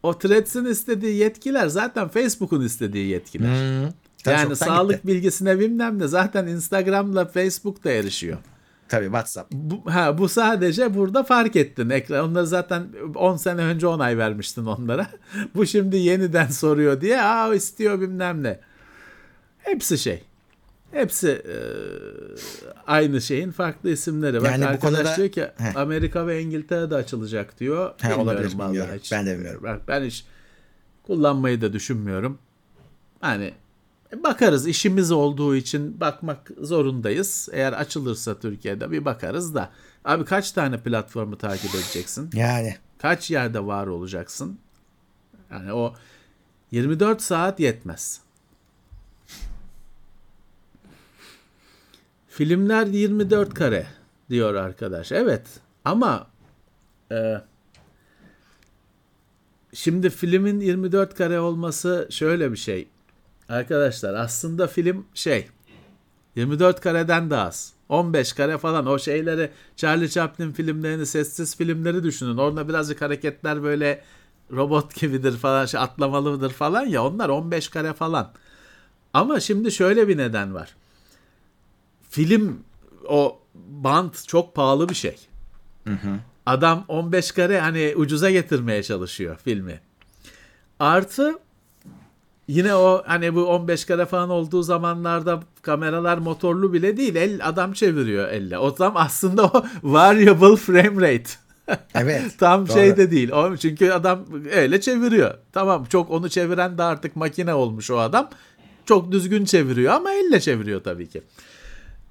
O threads'in istediği yetkiler zaten Facebook'un istediği yetkiler. Hmm. Yani sağlık gitti bilgisine bilmem ne zaten Instagram'la Facebook'ta erişiyor. Tabii WhatsApp. Bu, ha, bu sadece burada fark ettin. Ekran, onları zaten on sene önce onay vermiştin onlara. Bu şimdi yeniden soruyor diye aa istiyor bilmem ne. Hepsi şey. Hepsi e, aynı şeyin farklı isimleri. Yani bak, bu konuda diyor ki heh. Amerika ve İngiltere'de açılacak diyor. He, olabilir, bilmiyorum. Hiç. Ben de bilmiyorum. Bak, ben hiç kullanmayı da düşünmüyorum. Hani bakarız, işimiz olduğu için bakmak zorundayız. Eğer açılırsa Türkiye'de bir bakarız da. Abi kaç tane platformu takip edeceksin? Yani. Kaç yerde var olacaksın? Yani o yirmi dört saat yetmez. Filmler yirmi dört kare diyor arkadaş. Evet ama e, şimdi filmin yirmi dört kare olması şöyle bir şey. Arkadaşlar aslında film şey yirmi dört kareden daha az. on beş kare falan, o şeyleri Charlie Chaplin filmlerini, sessiz filmleri düşünün. Orada birazcık hareketler böyle robot gibidir falan, şey atlamalıdır falan ya, onlar on beş kare falan. Ama şimdi şöyle bir neden var. Film o bant çok pahalı bir şey. Hı hı. Adam on beş kare hani ucuza getirmeye çalışıyor filmi. Artı yine o hani bu on beş kare falan olduğu zamanlarda kameralar motorlu bile değil. El adam çeviriyor elle. O tam aslında o variable frame rate. Evet. Tam doğru. Şey de değil. O, çünkü adam öyle çeviriyor. Tamam, çok onu çeviren de artık makine olmuş o adam. Çok düzgün çeviriyor ama elle çeviriyor tabii ki.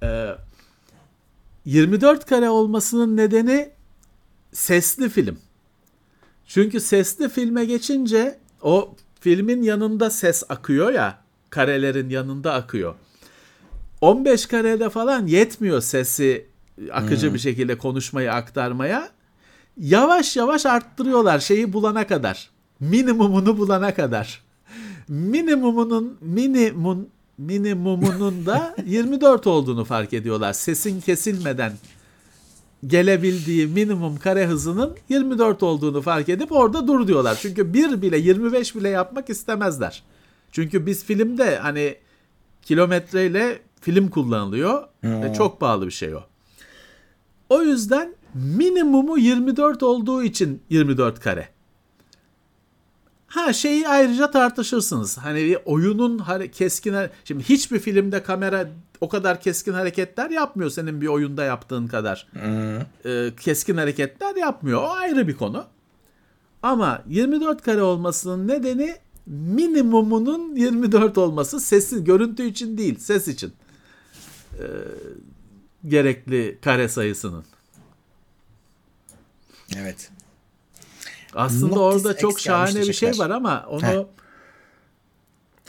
Ee, yirmi dört kare olmasının nedeni sesli film. Çünkü sesli filme geçince o filmin yanında ses akıyor ya, karelerin yanında akıyor. on beş karede falan yetmiyor sesi akıcı hmm. bir şekilde konuşmayı aktarmaya. Yavaş yavaş arttırıyorlar şeyi bulana kadar. Minimumunu bulana kadar. Minimumunun minimun minimumunun da yirmi dört olduğunu fark ediyorlar. Sesin kesilmeden gelebildiği minimum kare hızının yirmi dört olduğunu fark edip orada dur diyorlar. Çünkü bir bile, yirmi beş bile yapmak istemezler. Çünkü biz filmde hani kilometreyle film kullanılıyor. Hmm. Ve çok pahalı bir şey o. O yüzden minimumu yirmi dört olduğu için yirmi dört kare. Ha şeyi ayrıca tartışırsınız. Hani oyunun keskin... Şimdi hiçbir filmde kamera o kadar keskin hareketler yapmıyor senin bir oyunda yaptığın kadar. Hmm. Ee, keskin hareketler yapmıyor. O ayrı bir konu. Ama yirmi dört kare olmasının nedeni minimumunun yirmi dört olması. Sesi, görüntü için değil, ses için. Ee, gerekli kare sayısının. Evet. Aslında Not orada çok şahane bir şey var ama onu Heh.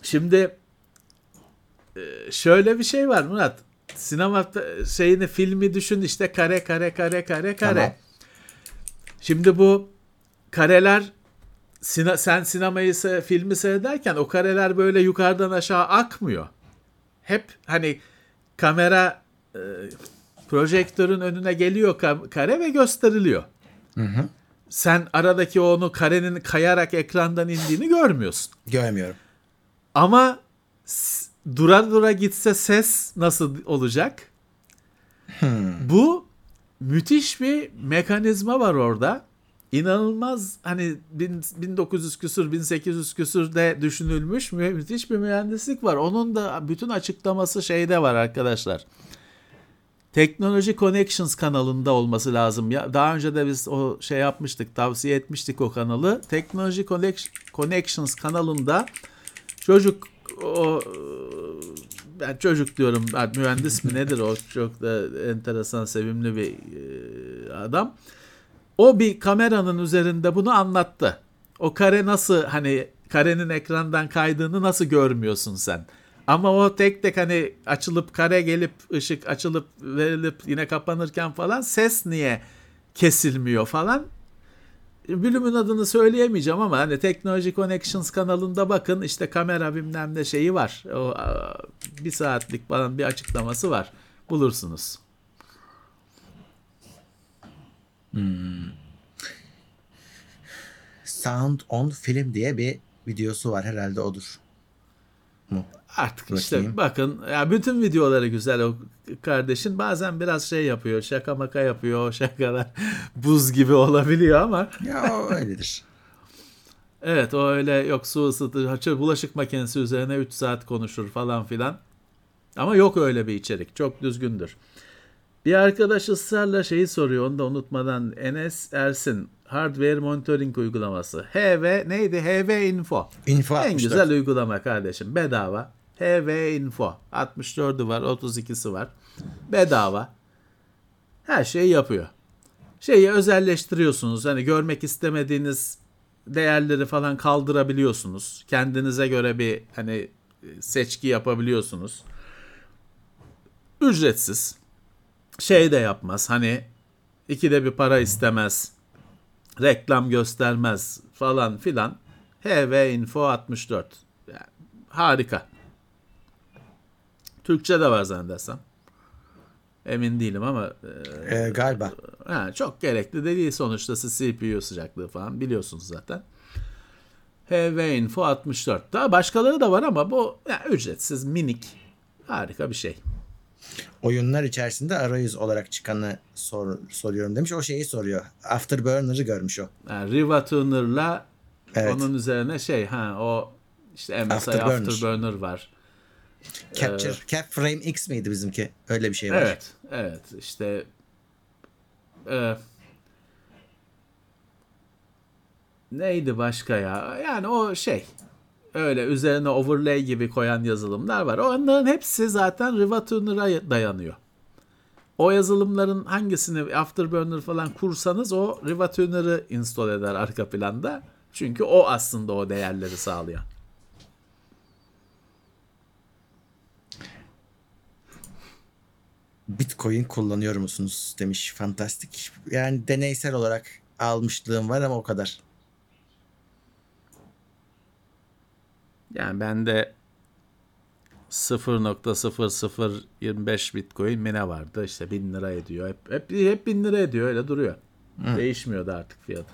Şimdi şöyle bir şey var Murat. Sinema şeyini, filmi düşün işte, kare kare kare kare kare. Tamam. Şimdi bu kareler sina, sen sinemayı filmi seyrederken o kareler böyle yukarıdan aşağı akmıyor. Hep hani kamera e, projektörün önüne geliyor kare ve gösteriliyor. Hı hı. Sen aradaki onu karenin kayarak ekrandan indiğini görmüyorsun. Görmüyorum. Ama s- dura dura gitse ses nasıl olacak? Hmm. Bu müthiş bir mekanizma var orada. İnanılmaz hani bin, bin dokuz yüz küsur, bin sekiz yüz küsürde düşünülmüş mü- müthiş bir mühendislik var. Onun da bütün açıklaması şeyde var arkadaşlar. Teknoloji Connections kanalında olması lazım. Ya daha önce de biz o şey yapmıştık, tavsiye etmiştik o kanalı. Teknoloji Connections kanalında çocuk o ben yani çocuk diyorum. Mühendis mi nedir o? Çok da enteresan, sevimli bir adam. O bir kameranın üzerinde bunu anlattı. O kare nasıl, hani karenin ekrandan kaydığını nasıl görmüyorsun sen? Ama o tek tek hani açılıp kare gelip ışık açılıp verilip yine kapanırken falan ses niye kesilmiyor falan. Bölümün adını söyleyemeyeceğim ama hani Teknoloji Connections kanalında bakın işte kamera bilmem ne şeyi var. O bir saatlik falan bir açıklaması var. Bulursunuz. Hmm. Sound on Film diye bir videosu var, herhalde odur. Mu? Artık bakayım. İşte bakın ya, bütün videoları güzel o kardeşin, bazen biraz şey yapıyor, şaka maka yapıyor, şakalar buz gibi olabiliyor ama ya o öyledir. Evet, o öyle yok su ısıtır, bulaşık makinesi üzerine üç saat konuşur falan filan. Ama yok öyle bir içerik, çok düzgündür. Bir arkadaş ısrarla şeyi soruyor, onu da unutmadan. Enes Ersin, Hardware Monitoring uygulaması. H W neydi? HWiNFO. Info en altmış dört. Güzel uygulama kardeşim. Bedava. HWiNFO. altmış dördü var, otuz ikisi var. Bedava. Her şeyi yapıyor. Şeyi özelleştiriyorsunuz. Hani görmek istemediğiniz değerleri falan kaldırabiliyorsunuz. Kendinize göre bir hani seçki yapabiliyorsunuz. Ücretsiz. Şey de yapmaz. Hani ikide bir para istemez. Reklam göstermez falan filan. HWiNFO altmış dört. Yani harika. Türkçe de var zannedersem. Emin değilim ama e, e, galiba. Yani çok gerekli de değil sonuçta, C P U sıcaklığı falan biliyorsunuz zaten. HWiNFO altmış dört. Daha başkaları da var ama bu yani ücretsiz, minik, harika bir şey. Oyunlar içerisinde arayüz olarak çıkanı sor, soruyorum demiş. O şeyi soruyor. Afterburner'ı görmüş o. Yani Riva Tuner'la evet. Onun üzerine şey ha o işte M S I Afterburner, Afterburner var. Capture, ee, Capframe X miydi bizimki? Öyle bir şey var. Evet. Evet. İşte e, neydi başka ya? Yani o şey öyle üzerine overlay gibi koyan yazılımlar var. Onların hepsi zaten Riva Tuner'a dayanıyor. O yazılımların hangisini Afterburner falan kursanız o Riva Tuner'ı install eder arka planda. Çünkü o aslında o değerleri sağlayan. Bitcoin kullanıyor musunuz demiş Fantastik. Yani deneysel olarak almışlığım var ama o kadar. Yani ben de sıfır nokta sıfır sıfır yirmi beş Bitcoin mine vardı. İşte bin lira ediyor. Hep hep, hep bin lira ediyor. Öyle duruyor. Hı. Değişmiyordu artık fiyatı.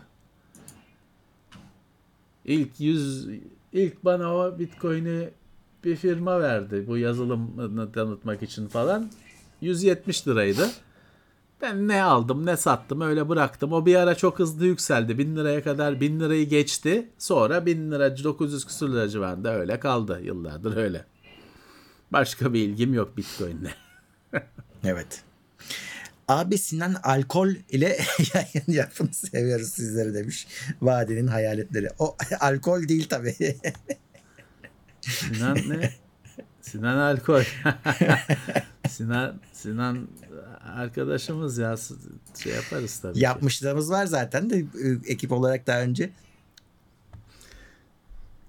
İlk yüz ilk bana o Bitcoin'i bir firma verdi. Bu yazılımını tanıtmak için falan. yüz yetmiş liraydı. Ben ne aldım ne sattım öyle bıraktım. O bir ara çok hızlı yükseldi. Bin liraya kadar bin lirayı geçti. Sonra bin lira dokuz yüz küsur lira civarında öyle kaldı. Yıllardır öyle. Başka bir ilgim yok Bitcoin'le. Evet. Abi Sinan alkol ile yayın yapın, seviyoruz sizleri demiş. Vadinin hayaletleri. O alkol değil tabii. Sinan ne? Sinan alkol. Sinan Sinan arkadaşımız ya, şey yaparız tabii. Yapmışlığımız var zaten de ekip olarak daha önce.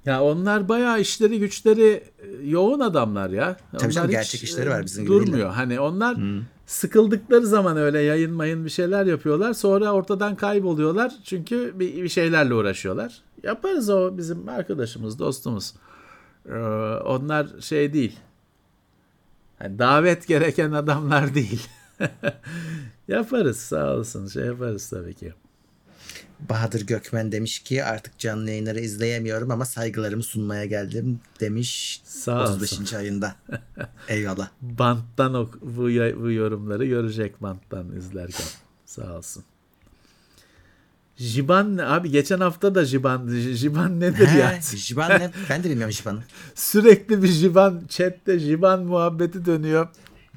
Ya onlar bayağı işleri güçleri yoğun adamlar ya. Tabii canım, gerçek işleri var bizim gibi. Durmuyor. Hani onlar hmm. sıkıldıkları zaman öyle yayın mayın bir şeyler yapıyorlar. Sonra ortadan kayboluyorlar. Çünkü bir, bir şeylerle uğraşıyorlar. Yaparız, o bizim arkadaşımız, dostumuz. Ee, onlar şey değil. Yani davet gereken adamlar değil. Yaparız, sağ olsun, şey yaparız tabii ki. Bahadır Gökmen demiş ki artık canlı yayınları izleyemiyorum ama saygılarımı sunmaya geldim demiş. Sağ olsun. otuz beşinci ayında. Eyvallah. Banttan ok- bu, bu yorumları görecek, banttan izlerken. Sağ olsun. Jiban abi, geçen hafta da Jiban Jiban nedir He, ya? Jiban ne? Ben de bilmiyorum Jiban'ı. Sürekli bir Jiban chatte Jiban muhabbeti dönüyor.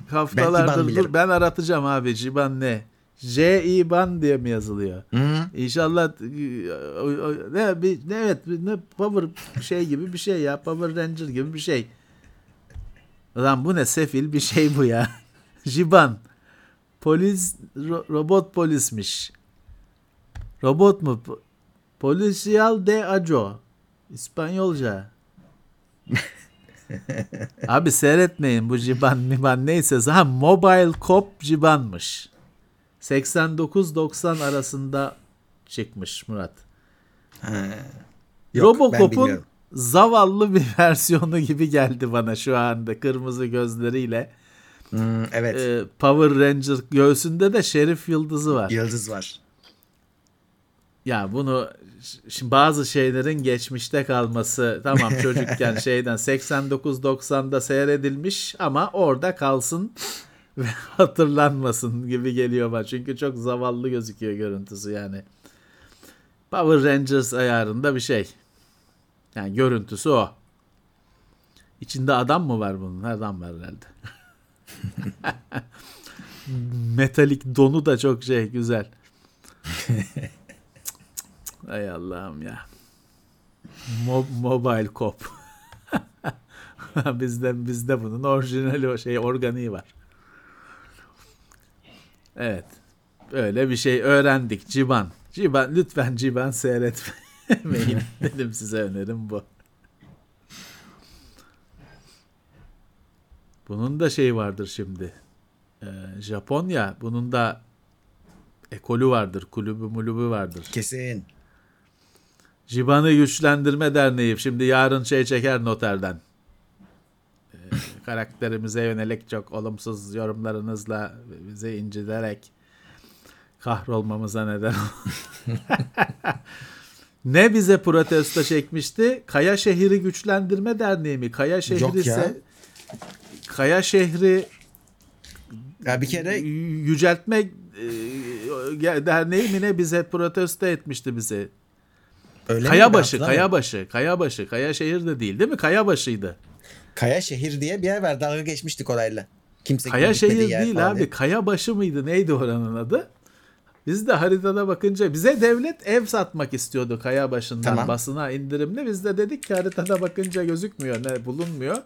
Haftalardır dur ben aratacağım abi, Jiban ne? J-İban diye mi yazılıyor? Hı-hı. İnşallah ne bir evet ne Power şey gibi bir şey ya, Power Ranger gibi bir şey. Lan bu ne sefil bir şey bu ya. Jiban. Polis ro, robot polismiş. Robot mu? Policial de ajo. İspanyolca. Abi seyretmeyin bu ciban miban neyse. Ha, Mobile Cop cibanmış. seksen dokuz doksan arasında çıkmış Murat. Yok, Robocop'un zavallı bir versiyonu gibi geldi bana şu anda. Kırmızı gözleriyle. Hmm, evet. Ee, Power Ranger göğsünde de şerif yıldızı var. Yıldız var. Ya bunu şimdi bazı şeylerin geçmişte kalması, tamam çocukken şeyden seksen dokuz doksanda seyredilmiş ama orada kalsın ve hatırlanmasın gibi geliyor bana. Çünkü çok zavallı gözüküyor görüntüsü yani. Power Rangers ayarında bir şey. Yani görüntüsü o. İçinde adam mı var bunun? Adam var herhalde. Metalik donu da çok şey güzel. Ay Allah'ım ya. Mo- Mobile Cop. bizde bizde bunun orijinali o şey organiği var. Evet. Öyle bir şey öğrendik. Ciban. Ciban lütfen Ciban seyretmeyin. Dedim size önerim bu. Bunun da şeyi vardır şimdi. Ee, Japonya. Bunun da ekolü vardır. Kulübü mulübü vardır. Kesin. Ciban'ı Güçlendirme Derneği. Şimdi yarın şey çeker noterden. Ee, karakterimize yönelik çok olumsuz yorumlarınızla bizi inciderek kahrolmamıza neden oldu. Ne bize protesto çekmişti? Kaya Şehri Güçlendirme Derneği mi? Kaya Şehri ise... Kaya Şehri ya bir kere Yüceltme e, Derneği mi ne bize protesto etmişti bizi. Öyle Kayabaşı, Kayabaşı, Kayabaşı, Kayaşehir de değil değil mi? Kayabaşı'ydı. Kayaşehir diye bir yer var. Dalga geçmiştik orayla. Kimse Kayaşehir değil abi. Diye. Kayabaşı mıydı? Neydi oranın adı? Biz de haritada bakınca bize devlet ev satmak istiyordu Kayabaşı'ndan tamam. Basına indirimli. Biz de dedik ki haritada bakınca gözükmüyor, ne bulunmuyor.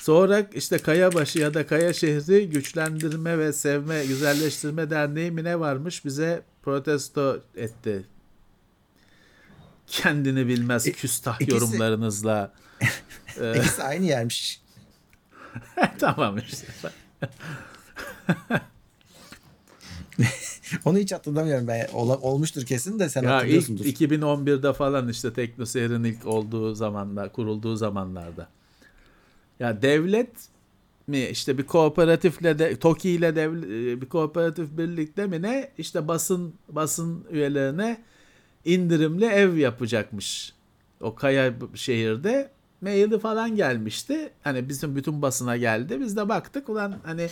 Sonra işte Kayabaşı ya da Kayaşehir'i Güçlendirme ve Sevme, Güzelleştirme Derneği mi ne varmış bize protesto etti. Kendini bilmez küstah İkisi, yorumlarınızla. İkisi aynı yermiş. Tamam işte. Onu hiç hatırlamıyorum ben. Ol, olmuştur kesin de sen ya hatırlıyorsundur. İlk iki bin on birde falan işte Teknoseyir'in ilk olduğu zamanlar, kurulduğu zamanlarda. Ya devlet mi işte bir kooperatifle de TOKİ ile bir kooperatif birlikte mi ne işte basın basın üyelerine indirimli ev yapacakmış. O Kayaşehir'de maili falan gelmişti. Hani bizim bütün basına geldi. Biz de baktık ulan hani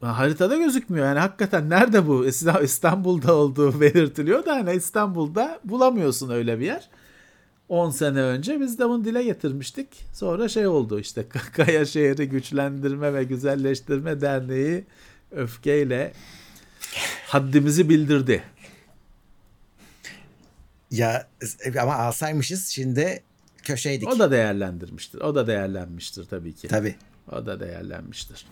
haritada gözükmüyor. Yani hakikaten nerede bu? İstanbul'da olduğu belirtiliyor da hani İstanbul'da bulamıyorsun öyle bir yer. on sene önce biz de bunu dile getirmiştik. Sonra şey oldu işte Kayaşehir'i Güçlendirme ve Güzelleştirme Derneği öfkeyle haddimizi bildirdi. Ya ama alsaymışız şimdi köşeydik. O da değerlendirmiştir. O da değerlenmiştir tabii ki. Tabii. O da değerlenmiştir.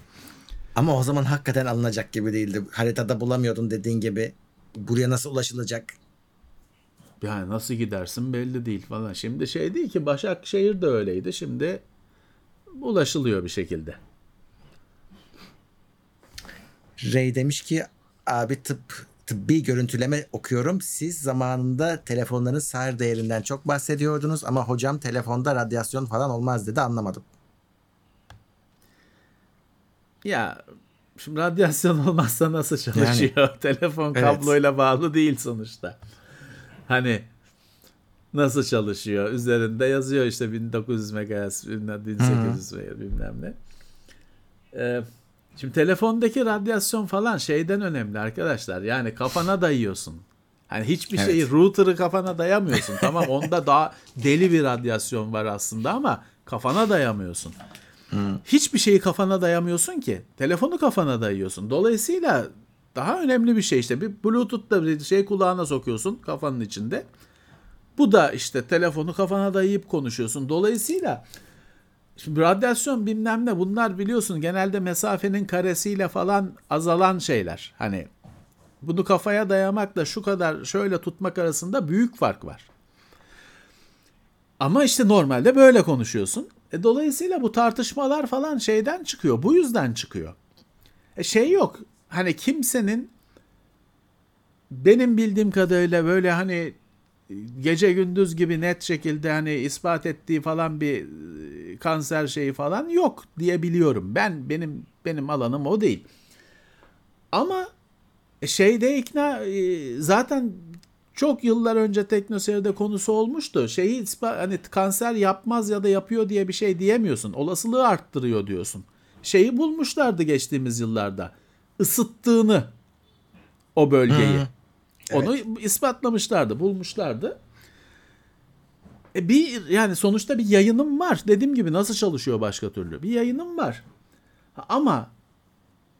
Ama o zaman hakikaten alınacak gibi değildi. Haritada bulamıyordun dediğin gibi. Buraya nasıl ulaşılacak? Yani nasıl gidersin belli değil falan. Şimdi şey değil ki Başakşehir de öyleydi. Şimdi ulaşılıyor bir şekilde. Rey demiş ki abi tıp tıbbi görüntüleme okuyorum. Siz zamanında telefonların S A R değerinden çok bahsediyordunuz ama hocam telefonda radyasyon falan olmaz dedi, anlamadım. Ya şimdi radyasyon olmazsa nasıl çalışıyor? Yani, telefon kabloyla evet. Bağlı değil sonuçta. Hani nasıl çalışıyor? Üzerinde yazıyor işte bin dokuz yüz megahertz, bin sekiz yüz veya bilmem ne. Ee, şimdi telefondaki radyasyon falan şeyden önemli arkadaşlar. Yani kafana dayıyorsun. Hani hiçbir evet. Şeyi router'ı kafana dayamıyorsun. Tamam onda daha deli bir radyasyon var aslında ama kafana dayamıyorsun. Hı. Hiçbir şeyi kafana dayamıyorsun ki. Telefonu kafana dayıyorsun. Dolayısıyla daha önemli bir şey işte bir Bluetooth'la bir şey kulağına sokuyorsun kafanın içinde. Bu da işte telefonu kafana dayayıp konuşuyorsun. Dolayısıyla şimdi radyasyon bilmem ne bunlar biliyorsun genelde mesafenin karesiyle falan azalan şeyler. Hani bunu kafaya dayamakla şu kadar şöyle tutmak arasında büyük fark var. Ama işte normalde böyle konuşuyorsun. E, dolayısıyla bu tartışmalar falan şeyden çıkıyor. Bu yüzden çıkıyor. E, şey yok. Hani kimsenin benim bildiğim kadarıyla böyle hani gece gündüz gibi net şekilde hani ispat ettiği falan bir kanser şeyi falan yok diye biliyorum. Ben benim benim alanım o değil. Ama şeyde ikna zaten çok yıllar önce teknoseyirde konusu olmuştu. Şeyi hani kanser yapmaz ya da yapıyor diye bir şey diyemiyorsun. Olasılığı arttırıyor diyorsun. Şeyi bulmuşlardı geçtiğimiz yıllarda. Isıttığını o bölgeyi. Hı. Onu evet. ispatlamışlardı, bulmuşlardı. E bir yani sonuçta bir yayınım var. Dediğim gibi nasıl çalışıyor başka türlü? Bir yayınım var. Ama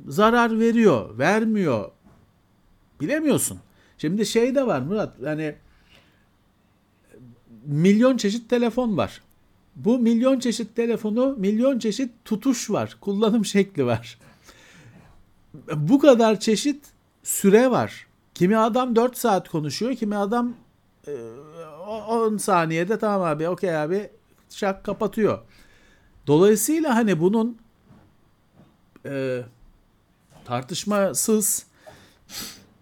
zarar veriyor, vermiyor. Bilemiyorsun. Şimdi şey de var Murat. Yani milyon çeşit telefon var. Bu milyon çeşit telefonu, milyon çeşit tutuş var. Kullanım şekli var. Bu kadar çeşit süre var. Kimi adam dört saat konuşuyor, kimi adam on saniyede tamam abi, okey abi, şak kapatıyor. Dolayısıyla hani bunun e, tartışmasız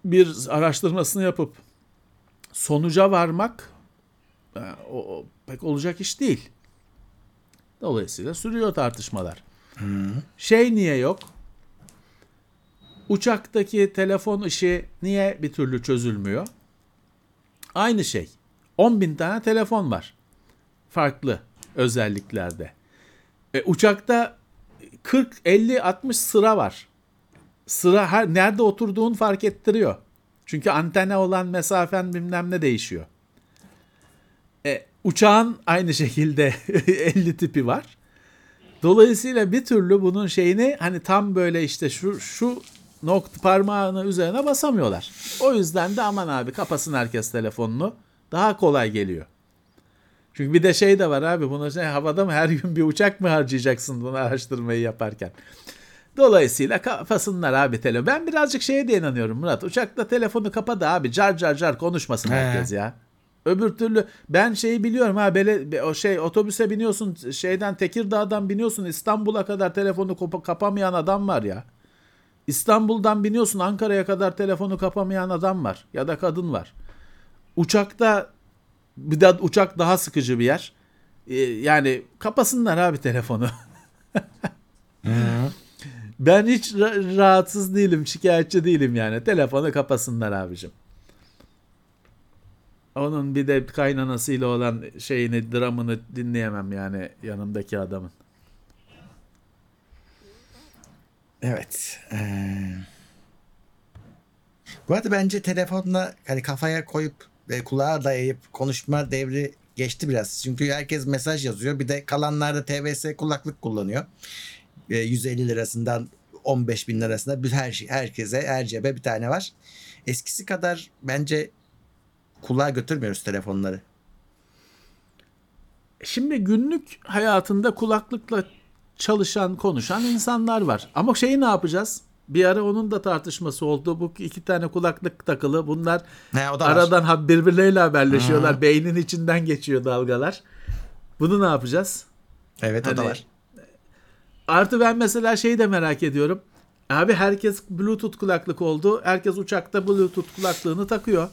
bir araştırmasını yapıp sonuca varmak o, o pek olacak iş değil. Dolayısıyla sürüyor tartışmalar. Hmm. Şey niye yok? Uçaktaki telefon işi niye bir türlü çözülmüyor? Aynı şey. on bin tane telefon var. Farklı özelliklerde. E, uçakta kırk, elli, altmış sıra var. Sıra her, nerede oturduğun fark ettiriyor. Çünkü antene olan mesafen bilmem ne değişiyor. E, uçağın aynı şekilde elli tipi var. Dolayısıyla bir türlü bunun şeyini hani tam böyle işte şu şu nokta parmağını üzerine basamıyorlar. O yüzden de aman abi kapasın herkes telefonunu. Daha kolay geliyor. Çünkü bir de şey de var abi. Bunu şey, havada mı her gün bir uçak mı harcayacaksın bunu araştırmayı yaparken? Dolayısıyla kapasınlar abi telefonu. Ben birazcık şeye de inanıyorum Murat. Uçakta telefonu kapadı abi. Car car car konuşmasın He. herkes ya. Öbür türlü ben şeyi biliyorum ha böyle o şey otobüse biniyorsun şeyden Tekirdağ'dan biniyorsun İstanbul'a kadar telefonu kapa- kapamayan adam var ya. İstanbul'dan biniyorsun Ankara'ya kadar telefonu kapamayan adam var ya da kadın var. Uçakta bir de uçak daha sıkıcı bir yer. Ee, yani kapasınlar abi telefonu. Ben hiç ra- rahatsız değilim, şikayetçi değilim yani. Telefonu kapasınlar abicim. Onun bir de kaynanasıyla olan şeyini, dramını dinleyemem yani yanımdaki adamın. Evet. Ee... Bu arada bence telefonla hani kafaya koyup ve kulağa dayayıp konuşma devri geçti biraz. Çünkü herkes mesaj yazıyor. Bir de kalanlar da T V S kulaklık kullanıyor. E, yüz elli lirasından on beş bin lirasına bir her şey, herkese, her cebe bir tane var. Eskisi kadar bence kulağa götürmüyoruz telefonları. Şimdi günlük hayatında kulaklıkla çalışan, konuşan insanlar var. Ama şeyi ne yapacağız? Bir ara onun da tartışması oldu. Bu iki tane kulaklık takılı. Bunlar He, aradan var. birbirleriyle haberleşiyorlar. Ha. Beynin içinden geçiyor dalgalar. Bunu ne yapacağız? Evet hani, o da var. Artı ben mesela şeyi de merak ediyorum. Abi herkes Bluetooth kulaklık oldu. Herkes uçakta Bluetooth kulaklığını takıyor.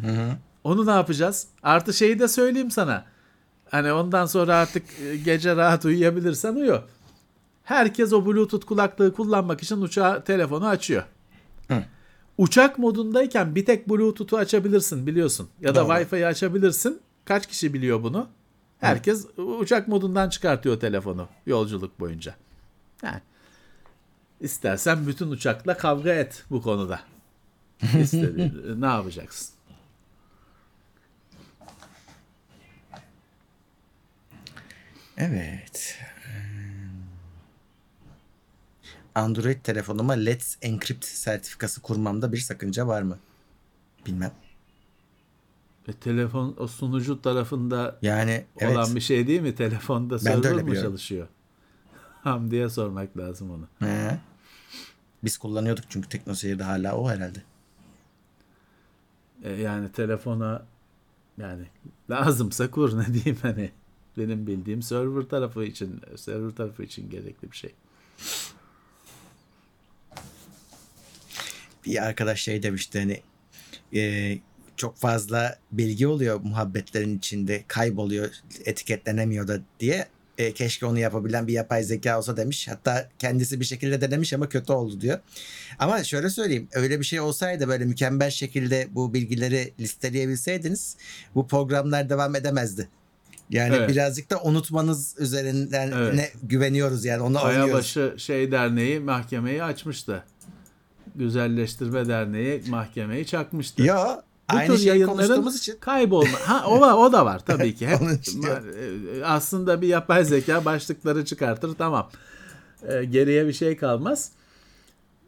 Hı hı. Onu ne yapacağız? Artı şeyi de söyleyeyim sana. Hani ondan sonra artık gece rahat uyuyabilirsen uyu. Herkes o Bluetooth kulaklığı kullanmak için uçağı, telefonu açıyor. Hı. Uçak modundayken bir tek Bluetooth'u açabilirsin biliyorsun. Ya da Doğru. Wi-Fi'yi açabilirsin. Kaç kişi biliyor bunu? Herkes Hı. uçak modundan çıkartıyor telefonu yolculuk boyunca. Yani, istersen bütün uçakla kavga et bu konuda. İstediğin, ne yapacaksın? Evet. Android telefonuma Let's Encrypt sertifikası kurmamda bir sakınca var mı? Bilmem. E, telefon o sunucu tarafında yani, olan evet. bir şey değil mi? Telefonda server mi biliyorum. Çalışıyor? Hamdi'ye sormak lazım onu. He. Biz kullanıyorduk çünkü TeknoSeyir'de hala o herhalde. E, yani telefona yani lazımsa kur ne diyeyim hani. benim bildiğim server tarafı için server tarafı için gerekli bir şey. Bir arkadaş şey demişti hani e, çok fazla bilgi oluyor muhabbetlerin içinde, kayboluyor, etiketlenemiyor da diye. E, keşke onu yapabilen bir yapay zeka olsa demiş. Hatta kendisi bir şekilde denemiş ama kötü oldu diyor. Ama şöyle söyleyeyim, öyle bir şey olsaydı, böyle mükemmel şekilde bu bilgileri listeleyebilseydiniz bu programlar devam edemezdi. Yani evet, birazcık da unutmanız üzerinden evet, ne güveniyoruz yani, ona oynuyoruz. Ayabaşı şey derneği mahkemeyi açmıştı. Güzelleştirme derneği mahkemeyi çakmıştı. Ya bu aynı şey konuştuğumuz için kaybolma. Ha o var, o da var tabii ki. Hep aslında bir yapay zeka başlıkları çıkartır, tamam. E, geriye bir şey kalmaz.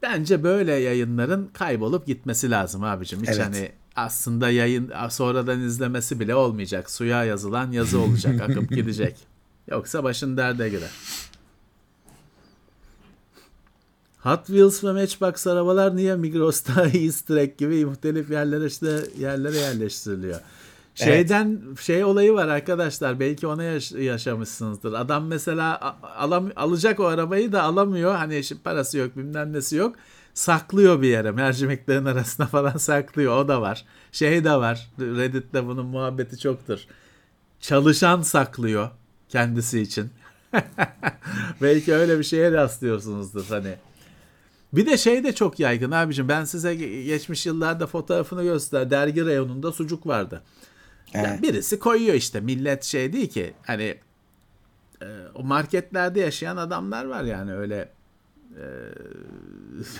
Bence böyle yayınların kaybolup gitmesi lazım abicim. Hiç evet, hani aslında yayın sonradan izlemesi bile olmayacak. Suya yazılan yazı olacak, akıp gidecek. Yoksa başın derde girer. Hot Wheels ve Matchbox arabalar niye Migros'ta Easter egg gibi muhtelif yerlere işte yerlere yerleştiriliyor? Şeyden evet, şey olayı var arkadaşlar, belki ona yaş- yaşamışsınızdır. Adam mesela alam- alacak o arabayı da alamıyor. Hani işin parası yok, bilmem nesi yok. Saklıyor bir yere, mercimeklerin arasına falan saklıyor. O da var. Şey de var. Reddit'te bunun muhabbeti çoktur. Çalışan saklıyor kendisi için. Belki öyle bir şeye rastlıyorsunuzdur hani. Bir de şey de çok yaygın abicim. Ben size geçmiş yıllarda fotoğrafını göster. Dergi reyonunda sucuk vardı. Evet. Yani birisi koyuyor işte. Millet şey değil ki. Hani e, o marketlerde yaşayan adamlar var yani. Öyle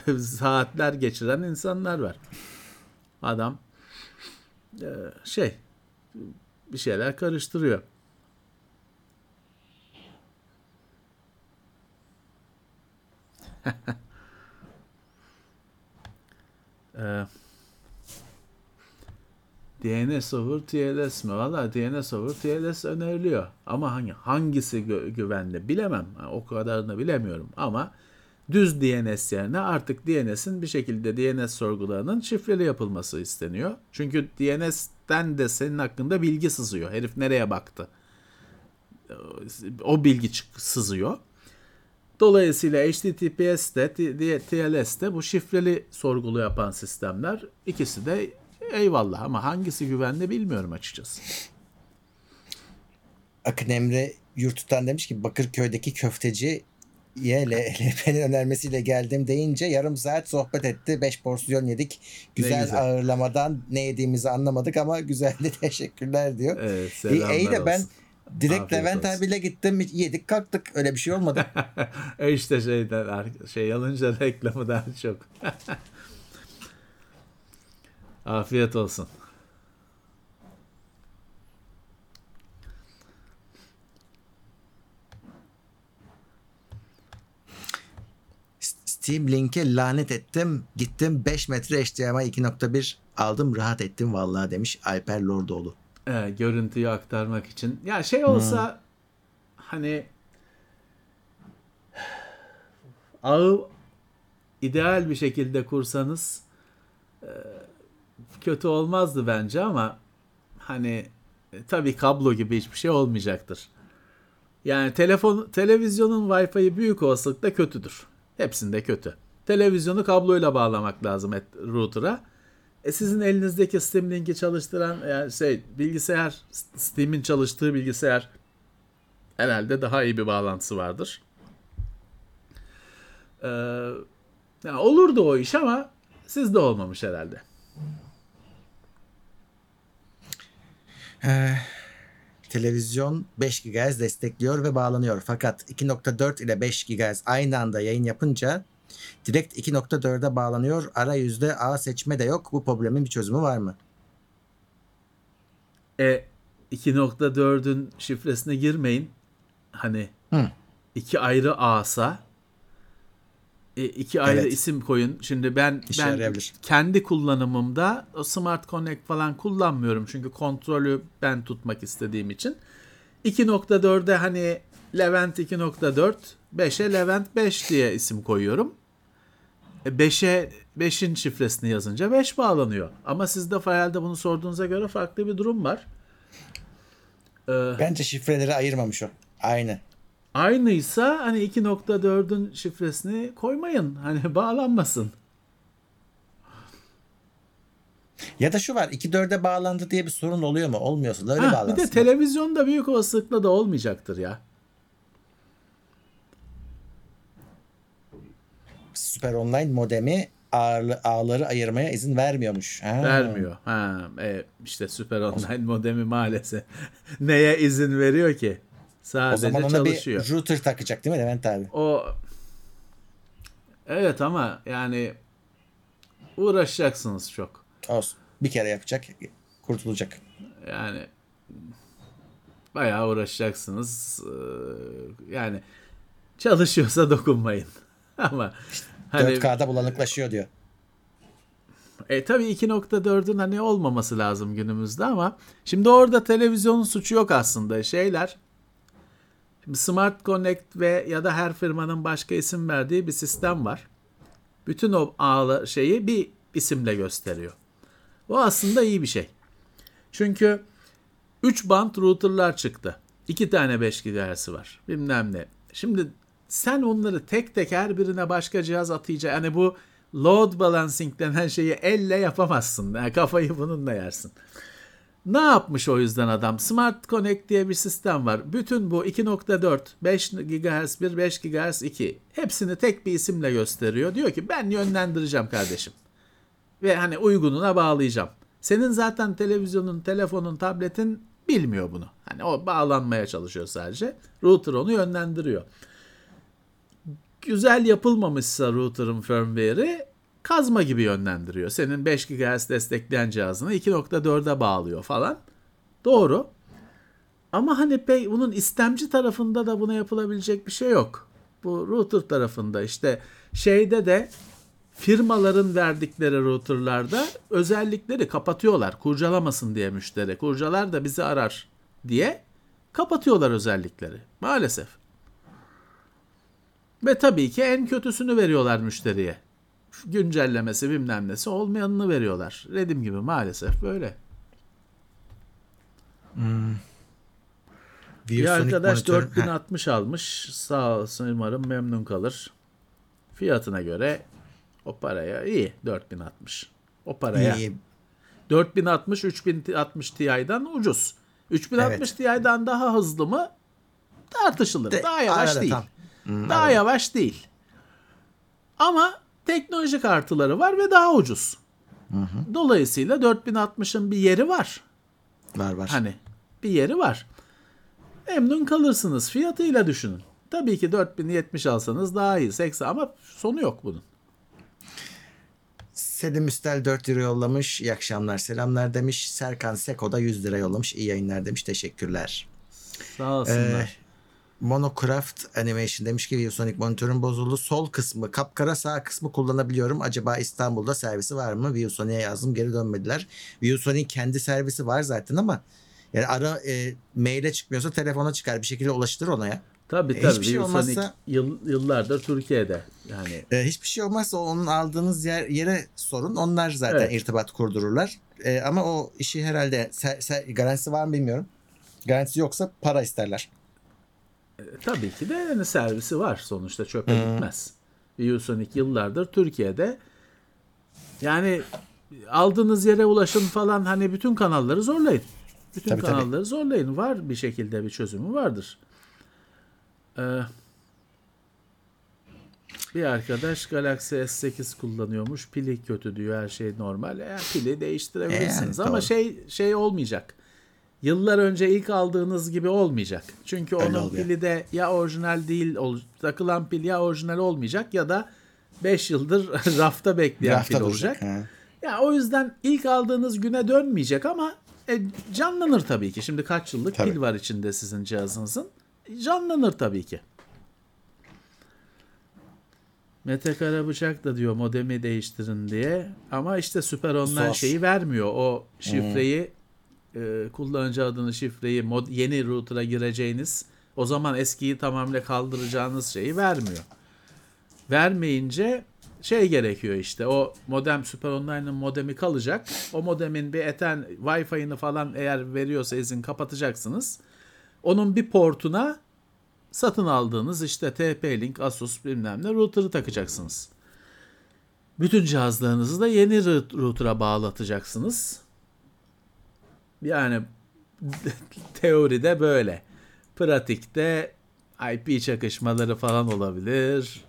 e, saatler geçiren insanlar var. Adam e, şey bir şeyler karıştırıyor. Ee, D N S over T L S mi? Valla D N S over T L S öneriliyor. Ama hangi hangisi gü- güvenli bilemem. Yani o kadarını bilemiyorum. Ama düz D N S yerine artık D N S'in bir şekilde D N S sorgularının şifreli yapılması isteniyor. Çünkü D N S'ten de senin hakkında bilgi sızıyor. Herif nereye baktı? O bilgi çık- sızıyor. Dolayısıyla H T T P S'te, T L S'te bu şifreli sorgulu yapan sistemler, ikisi de eyvallah ama hangisi güvenli bilmiyorum açıkçası. Akın Emre Yurt'tan demiş ki Bakırköy'deki köfteci L P N'in önermesiyle geldim deyince yarım saat sohbet etti. Beş porsiyon yedik. Güzel, ne güzel ağırlamadan ne yediğimizi anlamadık ama güzeldi, teşekkürler diyor. Evet, selamlar e, iyi de olsun. Ben direkt afiyet Levent olsun abiyle gittim, yedik kalktık, öyle bir şey olmadı. E işte şeyden şey alınca reklamı daha çok. Afiyet olsun. Steam Link'e lanet ettim, gittim beş metre H D M I iki nokta bir aldım, rahat ettim vallahi demiş Alper Lordoğlu. E, görüntüyü aktarmak için. Ya şey olsa hmm. hani ağı ideal bir şekilde kursanız e, kötü olmazdı bence ama hani e, tabii kablo gibi hiçbir şey olmayacaktır. Yani telefon, televizyonun Wi-Fi'yi büyük olasılıkla kötüdür. Hepsinde kötü. Televizyonu kabloyla bağlamak lazım et, router'a. E sizin elinizdeki Steam Link'i çalıştıran yani şey bilgisayar, Steam'in çalıştığı bilgisayar herhalde daha iyi bir bağlantısı vardır. Ee, yani olurdu o iş ama sizde olmamış herhalde. Ee, televizyon beş gigahertz destekliyor ve bağlanıyor. Fakat iki nokta dört ile beş gigahertz aynı anda yayın yapınca direkt iki nokta dörde bağlanıyor. Arayüzde ağ seçme de yok. Bu problemin bir çözümü var mı? E iki nokta dördün şifresine girmeyin. Hani Hı. iki ayrı ağsa e, iki evet. ayrı isim koyun. Şimdi ben İşe ben arayabilir. Kendi kullanımımda o Smart Connect falan kullanmıyorum. Çünkü kontrolü ben tutmak istediğim için. iki nokta dörde hani Levent iki nokta dört, beşe Levent beş diye isim koyuyorum. beşe beşin şifresini yazınca beş bağlanıyor. Ama sizde herhalde bunu sorduğunuza göre farklı bir durum var. Ee, Bence şifreleri ayırmamış o. Aynı. Aynıysa hani iki nokta dördün şifresini koymayın. Hani bağlanmasın. Ya da şu var, iki nokta dörde bağlandı diye bir sorun oluyor mu? Olmuyorsa da öyle ha, bağlansın. Bir de televizyonda büyük olasılıkla da olmayacaktır ya. Süper Online modemi ağırlı, ağları ayırmaya izin vermiyormuş. Ha. Vermiyor. Ha, e, işte Süper Online modemi maalesef neye izin veriyor ki? Sadece çalışıyor. O zaman ona çalışıyor. Bir router takacak değil mi Levent abi? O... Evet ama yani uğraşacaksınız çok. Olsun. Bir kere yapacak, kurtulacak. Yani bayağı uğraşacaksınız. Yani çalışıyorsa dokunmayın. Ama hani, dört K'da bulanıklaşıyor diyor. E tabii iki nokta dördün hani olmaması lazım günümüzde ama şimdi orada televizyonun suçu yok aslında. Şeyler şimdi Smart Connect ve ya da her firmanın başka isim verdiği bir sistem var. Bütün o ağlı şeyi bir isimle gösteriyor. O aslında iyi bir şey. Çünkü üç band routerlar çıktı. iki tane beş gigahertz'i var. Bilmem ne. Şimdi sen onları tek tek her birine başka cihaz atayacak. Yani bu load balancing denen şeyi elle yapamazsın. Yani kafayı bununla yersin. Ne yapmış o yüzden adam? Smart Connect diye bir sistem var. Bütün bu iki nokta dört, beş gigahertz bir, beş gigahertz iki. Hepsini tek bir isimle gösteriyor. Diyor ki ben yönlendireceğim kardeşim. Ve hani uygununa bağlayacağım. Senin zaten televizyonun, telefonun, tabletin bilmiyor bunu. Hani o bağlanmaya çalışıyor sadece. Router onu yönlendiriyor. Güzel yapılmamışsa router'ın firmware'i kazma gibi yönlendiriyor. Senin beş gigahertz destekleyen cihazını iki nokta dörde bağlıyor falan. Doğru. Ama hani pey, bunun istemci tarafında da buna yapılabilecek bir şey yok. Bu router tarafında işte şeyde de firmaların verdikleri router'larda özellikleri kapatıyorlar. Kurcalamasın diye müşteri. Kurcalar da bizi arar diye kapatıyorlar özellikleri. Maalesef. Ve tabii ki en kötüsünü veriyorlar müşteriye. Güncellemesi bilmem nesi olmayanını veriyorlar. Dediğim gibi maalesef böyle. Hmm. Bir arkadaş dört bin altmış almış. Sağ olsun, umarım memnun kalır. Fiyatına göre o paraya iyi. dört bin altmış. O paraya. İyi. dört bin altmış üç bin altmış Ti'den ucuz. üç bin altmış evet. Ti'den daha hızlı mı? Tartışılır. De, daha yavaş değil. Tam. Hmm, daha anladım. Yavaş değil. Ama teknoloji kartları var ve daha ucuz. Hı hı. Dolayısıyla dört bin altmışın bir yeri var. Var var. Hani bir yeri var. Memnun kalırsınız. Fiyatıyla düşünün. Tabii ki dört bin yetmiş alsanız daha iyi. seksen ama sonu yok bunun. Selim Üstel dört lira yollamış. İyi akşamlar, selamlar demiş. Serkan Seko da yüz lira yollamış. İyi yayınlar demiş. Teşekkürler. Sağ olsunlar. Ee, Monocraft Animation demiş ki Viewsonic monitörüm bozuldu. Sol kısmı kapkara, sağ kısmı kullanabiliyorum. Acaba İstanbul'da servisi var mı? Viewsonic'e yazdım, geri dönmediler. Viewsonic'in kendi servisi var zaten ama yani ara e, maile çıkmıyorsa telefona çıkar, bir şekilde ulaşılır ona ya. Tabii tabii. Hiçbir şey olmazsa yıl, yıllardır Türkiye'de yani. E, hiçbir şey olmazsa onun aldığınız yer, yere sorun. Onlar zaten evet. irtibat kurdururlar. E, ama o işi herhalde ser, ser, garantisi var mı bilmiyorum. Garantisi yoksa para isterler. Tabii ki de yani servisi var sonuçta, çöpe hmm. gitmez. Viewsonic yıllardır Türkiye'de yani aldığınız yere ulaşın falan, hani bütün kanalları zorlayın. Bütün tabii, kanalları tabii. zorlayın. Var bir şekilde bir çözümü vardır. Ee, bir arkadaş Galaxy S sekiz kullanıyormuş. Pili kötü diyor, her şey normal. E, pili değiştirebilirsiniz e, ama doğru. şey şey olmayacak. Yıllar önce ilk aldığınız gibi olmayacak. Çünkü öyle onun oluyor. Pili de ya orijinal değil, takılan pil ya orijinal olmayacak ya da beş yıldır rafta bekleyen rafta pil olacak. olacak. Ya o yüzden ilk aldığınız güne dönmeyecek ama e, canlanır tabii ki. Şimdi kaç yıllık tabii. pil var içinde sizin cihazınızın. Canlanır tabii ki. Mete Karabıçak da diyor modemi değiştirin diye. Ama işte Süper Online Sos. şeyi vermiyor. O şifreyi hmm. Ee, kullanıcı adını, şifreyi, mod, yeni router'a gireceğiniz, o zaman eskiyi tamamıyla kaldıracağınız şeyi vermiyor. Vermeyince şey gerekiyor işte, o modem, Süper Online'ın modemi kalacak. O modemin bir eten Wi-Fi'ını falan eğer veriyorsa izin kapatacaksınız. onun bir portuna satın aldığınız işte T P-Link, Asus bilmem ne router'ı takacaksınız. Bütün cihazlarınızı da yeni router'a bağlatacaksınız. Yani teoride böyle. Pratikte I P çakışmaları falan olabilir.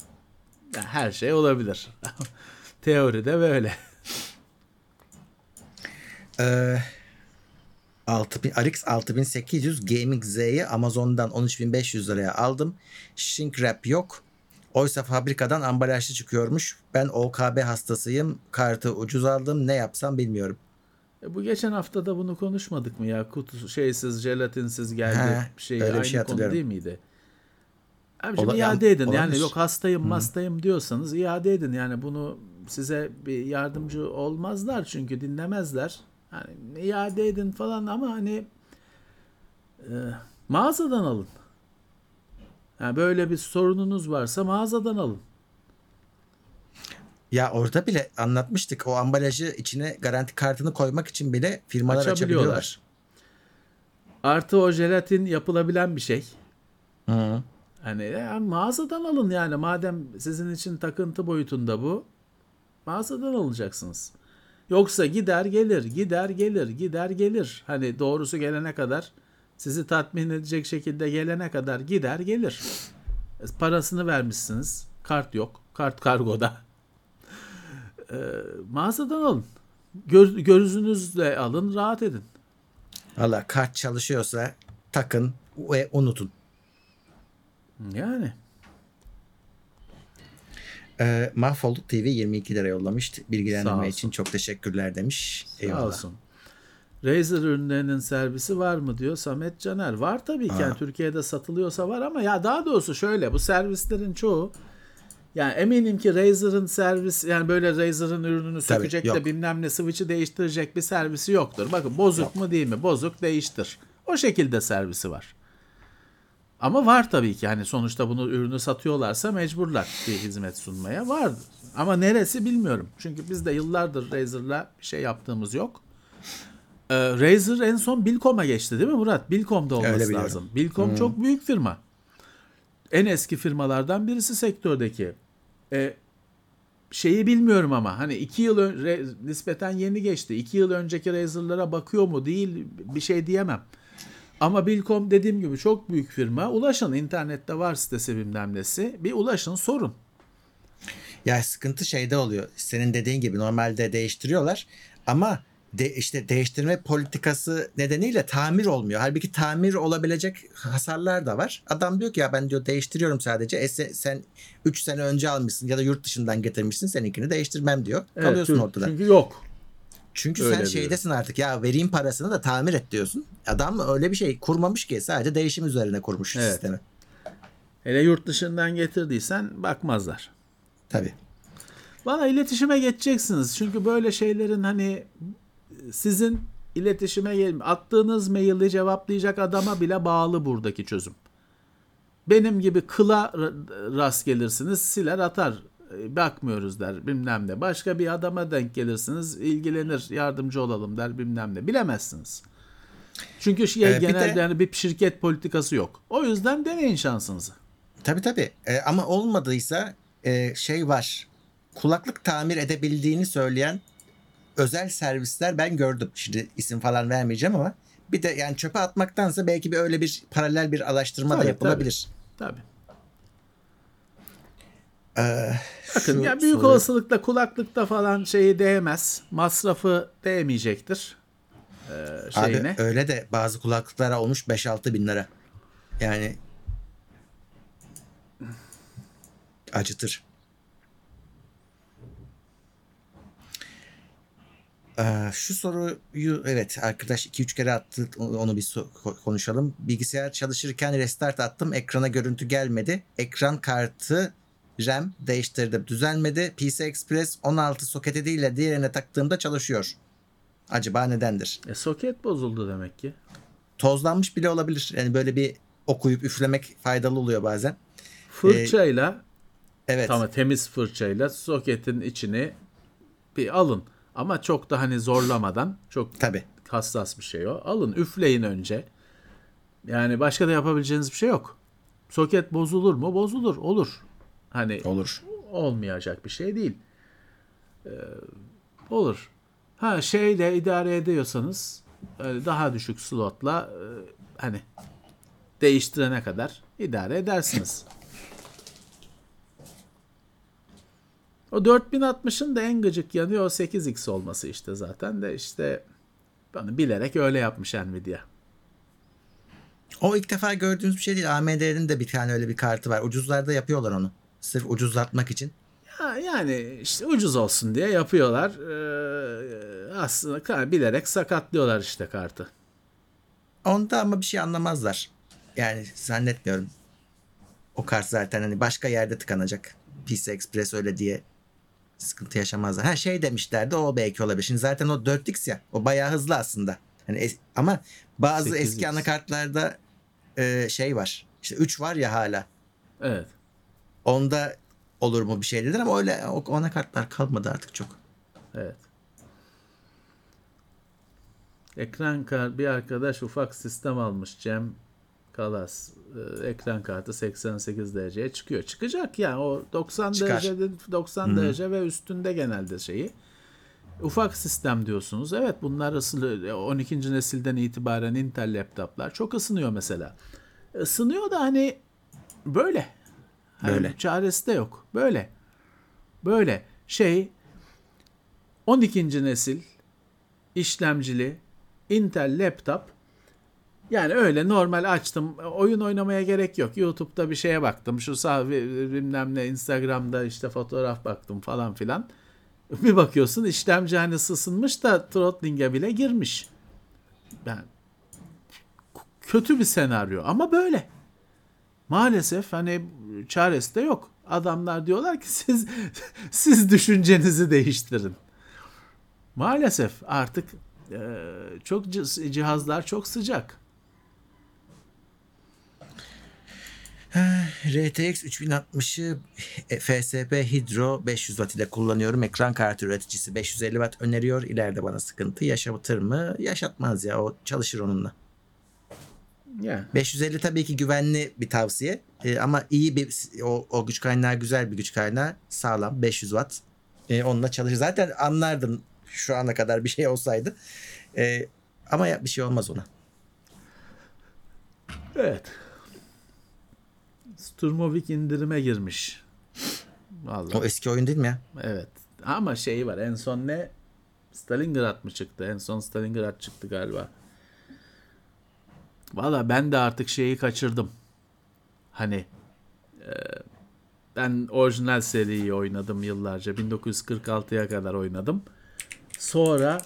Yani her şey olabilir. Teoride böyle. Ee, R X altı bin sekiz yüz Gaming Z'yi Amazon'dan on üç bin beş yüz liraya aldım. Shrink Wrap yok. Oysa fabrikadan ambalajlı çıkıyormuş. Ben O K B hastasıyım. Kartı ucuz aldım. Ne yapsam bilmiyorum. E bu geçen hafta da bunu konuşmadık mı ya? Kutu şeysiz, jelatinsiz geldi. He, şey, öyle bir şey hatırlıyorum. Aynı konu değil miydi? Abiciğim Ola, iade edin. Olabilir. Yani yok hastayım hastayım diyorsanız iade edin. Yani bunu size bir yardımcı olmazlar çünkü dinlemezler. Yani iade edin falan ama hani e, mağazadan alın. Yani böyle bir sorununuz varsa mağazadan alın. Ya orada bile anlatmıştık. O ambalajı içine garanti kartını koymak için bile firmalar açabiliyorlar. açabiliyorlar. Artı o jelatin yapılabilen bir şey. Hı. Hani yani mağazadan alın yani. Madem sizin için takıntı boyutunda bu. Mağazadan alacaksınız. Yoksa gider gelir, gider gelir, gider gelir. Hani doğrusu gelene kadar, sizi tatmin edecek şekilde gelene kadar gider gelir. Parasını vermişsiniz. Kart yok. Kart kargoda. Ee, mağazadan alın. Göz, gözünüzle alın. Rahat edin. Valla kart çalışıyorsa takın ve unutun. Yani. Ee, Mahvolduk T V yirmi iki lira yollamış. Bilgilendirme için çok teşekkürler demiş. Eyvallah. Sağ olsun. Razer ürünlerinin servisi var mı diyor Samet Caner. Var tabii ki. Yani Türkiye'de satılıyorsa var ama ya daha doğrusu şöyle, bu servislerin çoğu yani eminim ki Razer'ın servis yani böyle Razer'ın ürününü tabii, sökecek yok. De bilmem ne switch'i değiştirecek bir servisi yoktur. Bakın bozuk yok. Mu değil mi? Bozuk değiştir. O şekilde servisi var. Ama var tabii ki yani sonuçta bunu ürünü satıyorlarsa mecburlar bir hizmet sunmaya vardır. Ama neresi bilmiyorum. Çünkü biz de yıllardır Razer'la bir şey yaptığımız yok. Ee, Razer en son Bilkom'a geçti değil mi Murat? Bilkom'da olması lazım. Bilkom hmm. çok büyük firma. En eski firmalardan birisi sektördeki. Ee, şeyi bilmiyorum ama hani iki yıl önce nispeten yeni geçti. iki yıl önceki Razer'lara bakıyor mu değil bir şey diyemem. Ama Bilkom dediğim gibi çok büyük firma. Ulaşın, internette var sitesi bilmem nesi. Bir ulaşın, sorun. Ya sıkıntı şeyde oluyor. Senin dediğin gibi normalde değiştiriyorlar ama de, işte değiştirme politikası nedeniyle tamir olmuyor. Halbuki tamir olabilecek hasarlar da var. Adam diyor ki ya ben diyor değiştiriyorum sadece. E sen üç sene önce almışsın ya da yurt dışından getirmişsin, seninkini değiştirmem diyor. Evet, kalıyorsun çünkü, ortada. Çünkü yok. Çünkü öyle sen şeydesin diyorum. Artık ya vereyim parasını da tamir et diyorsun. Adam öyle bir şey kurmamış ki, sadece değişim üzerine kurmuş evet. sistemi. Hele yurt dışından getirdiysen bakmazlar. Tabii. Bana iletişime geçeceksiniz. Çünkü böyle şeylerin hani sizin iletişime attığınız maili cevaplayacak adama bile bağlı buradaki çözüm. Benim gibi kıla rast gelirsiniz, siler atar. Bakmıyoruz der bilmem ne. Başka bir adama denk gelirsiniz, ilgilenir, yardımcı olalım der bilmem ne. Bilemezsiniz. Çünkü şey, ee, genelde bir de, yani bir şirket politikası yok. O yüzden deneyin şansınızı. Tabii tabii ee, ama olmadıysa e, şey var. Kulaklık tamir edebildiğini söyleyen özel servisler ben gördüm. Şimdi isim falan vermeyeceğim ama bir de yani çöpe atmaktansa belki bir öyle bir paralel bir araştırma tabii, da yapılabilir. Tabii. tabii. Ee, Bakın ya büyük soru. Olasılıkla kulaklıkta falan şeyi değmez. Masrafı değmeyecektir. Ee, şeyine. Abi öyle de bazı kulaklıklara olmuş beş altı bin lira. Yani acıtır. Ee, şu soruyu evet arkadaş iki üç kere attı, onu bir so- konuşalım. Bilgisayar çalışırken restart attım. Ekrana görüntü gelmedi. Ekran kartı RAM değiştirdim. Düzelmedi. P C Express on altı soketi değil de diğerine taktığımda çalışıyor. Acaba nedendir? E, soket bozuldu demek ki. Tozlanmış bile olabilir. Yani böyle bir okuyup üflemek faydalı oluyor bazen. Fırçayla ee, evet. Tamam, temiz fırçayla soketin içini bir alın. Ama çok da hani zorlamadan, çok tabii. hassas bir şey o. Alın, üfleyin önce. Yani başka da yapabileceğiniz bir şey yok. Soket bozulur mu? Bozulur. Olur. Hani olur. Olmayacak bir şey değil. Ee, olur. Ha şeyle idare ediyorsanız daha düşük slotla hani değiştirene kadar idare edersiniz. O dört bin altmışın da en gıcık yanı o sekiz x olması işte zaten de işte bana bilerek öyle yapmış Nvidia. O ilk defa gördüğünüz bir şey değil. A M D'nin de bir tane öyle bir kartı var. Ucuzlarda yapıyorlar onu. Sırf ucuzlatmak için. Ya, yani işte ucuz olsun diye yapıyorlar. Ee, aslında bilerek sakatlıyorlar işte kartı. Onda ama bir şey anlamazlar. Yani zannetmiyorum. O kart zaten hani başka yerde tıkanacak. P C Express öyle diye sıkıntı yaşamazlar. Ha şey demişlerdi, o belki olabilir. Şimdi zaten o dört x ya. O bayağı hızlı aslında. Hani es- ama bazı sekiz x. Eski anakartlarda e, şey var. İşte üç var ya hala. Evet. Onda olur mu bir şey dediler ama öyle o anakartlar kalmadı artık çok. Evet. Ekran kartı bir arkadaş ufak sistem almış Cem Kalas. Ee, ekran kartı seksen sekiz dereceye çıkıyor. Çıkacak yani o doksan derecede doksan Hı-hı. derece ve üstünde genelde şeyi. Ufak sistem diyorsunuz. Evet bunlar ısınıyor. on ikinci nesilden itibaren Intel laptoplar çok ısınıyor mesela. Isınıyor da hani böyle. Hani böyle. Çaresi de yok. Böyle. Böyle şey on ikinci nesil işlemcili Intel laptop yani öyle normal açtım oyun oynamaya gerek yok. YouTube'da bir şeye baktım. Şu sağ bilmem ne Instagram'da işte fotoğraf baktım falan filan. Bir bakıyorsun işlemci hani ısınmış da throttling'e bile girmiş. Yani kötü bir senaryo ama böyle. Maalesef hani çaresi de yok. Adamlar diyorlar ki siz siz düşüncenizi değiştirin. Maalesef artık e, çok cihazlar çok sıcak. R T X üç bin altmışı F S P Hydro beş yüz watt ile kullanıyorum. Ekran kartı üreticisi beş yüz elli watt öneriyor. İleride bana sıkıntı yaşatır mı? Yaşatmaz ya. O çalışır onunla. Yeah. beş yüz elli tabii ki güvenli bir tavsiye. Ee, ama iyi bir o, o güç kaynağı güzel bir güç kaynağı. Sağlam beş yüz watt. Ee, onunla çalışır. Zaten anlardım şu ana kadar bir şey olsaydı. Ee, ama bir şey olmaz ona. Evet. Sturmovik indirime girmiş. Vallahi. O eski oyun değil mi ya? Evet. Ama şeyi var. En son ne? Stalingrad mı çıktı? En son Stalingrad çıktı galiba. Valla ben de artık şeyi kaçırdım. Hani e, ben orijinal seriyi oynadım yıllarca. bin dokuz yüz kırk altıya kadar oynadım. Sonra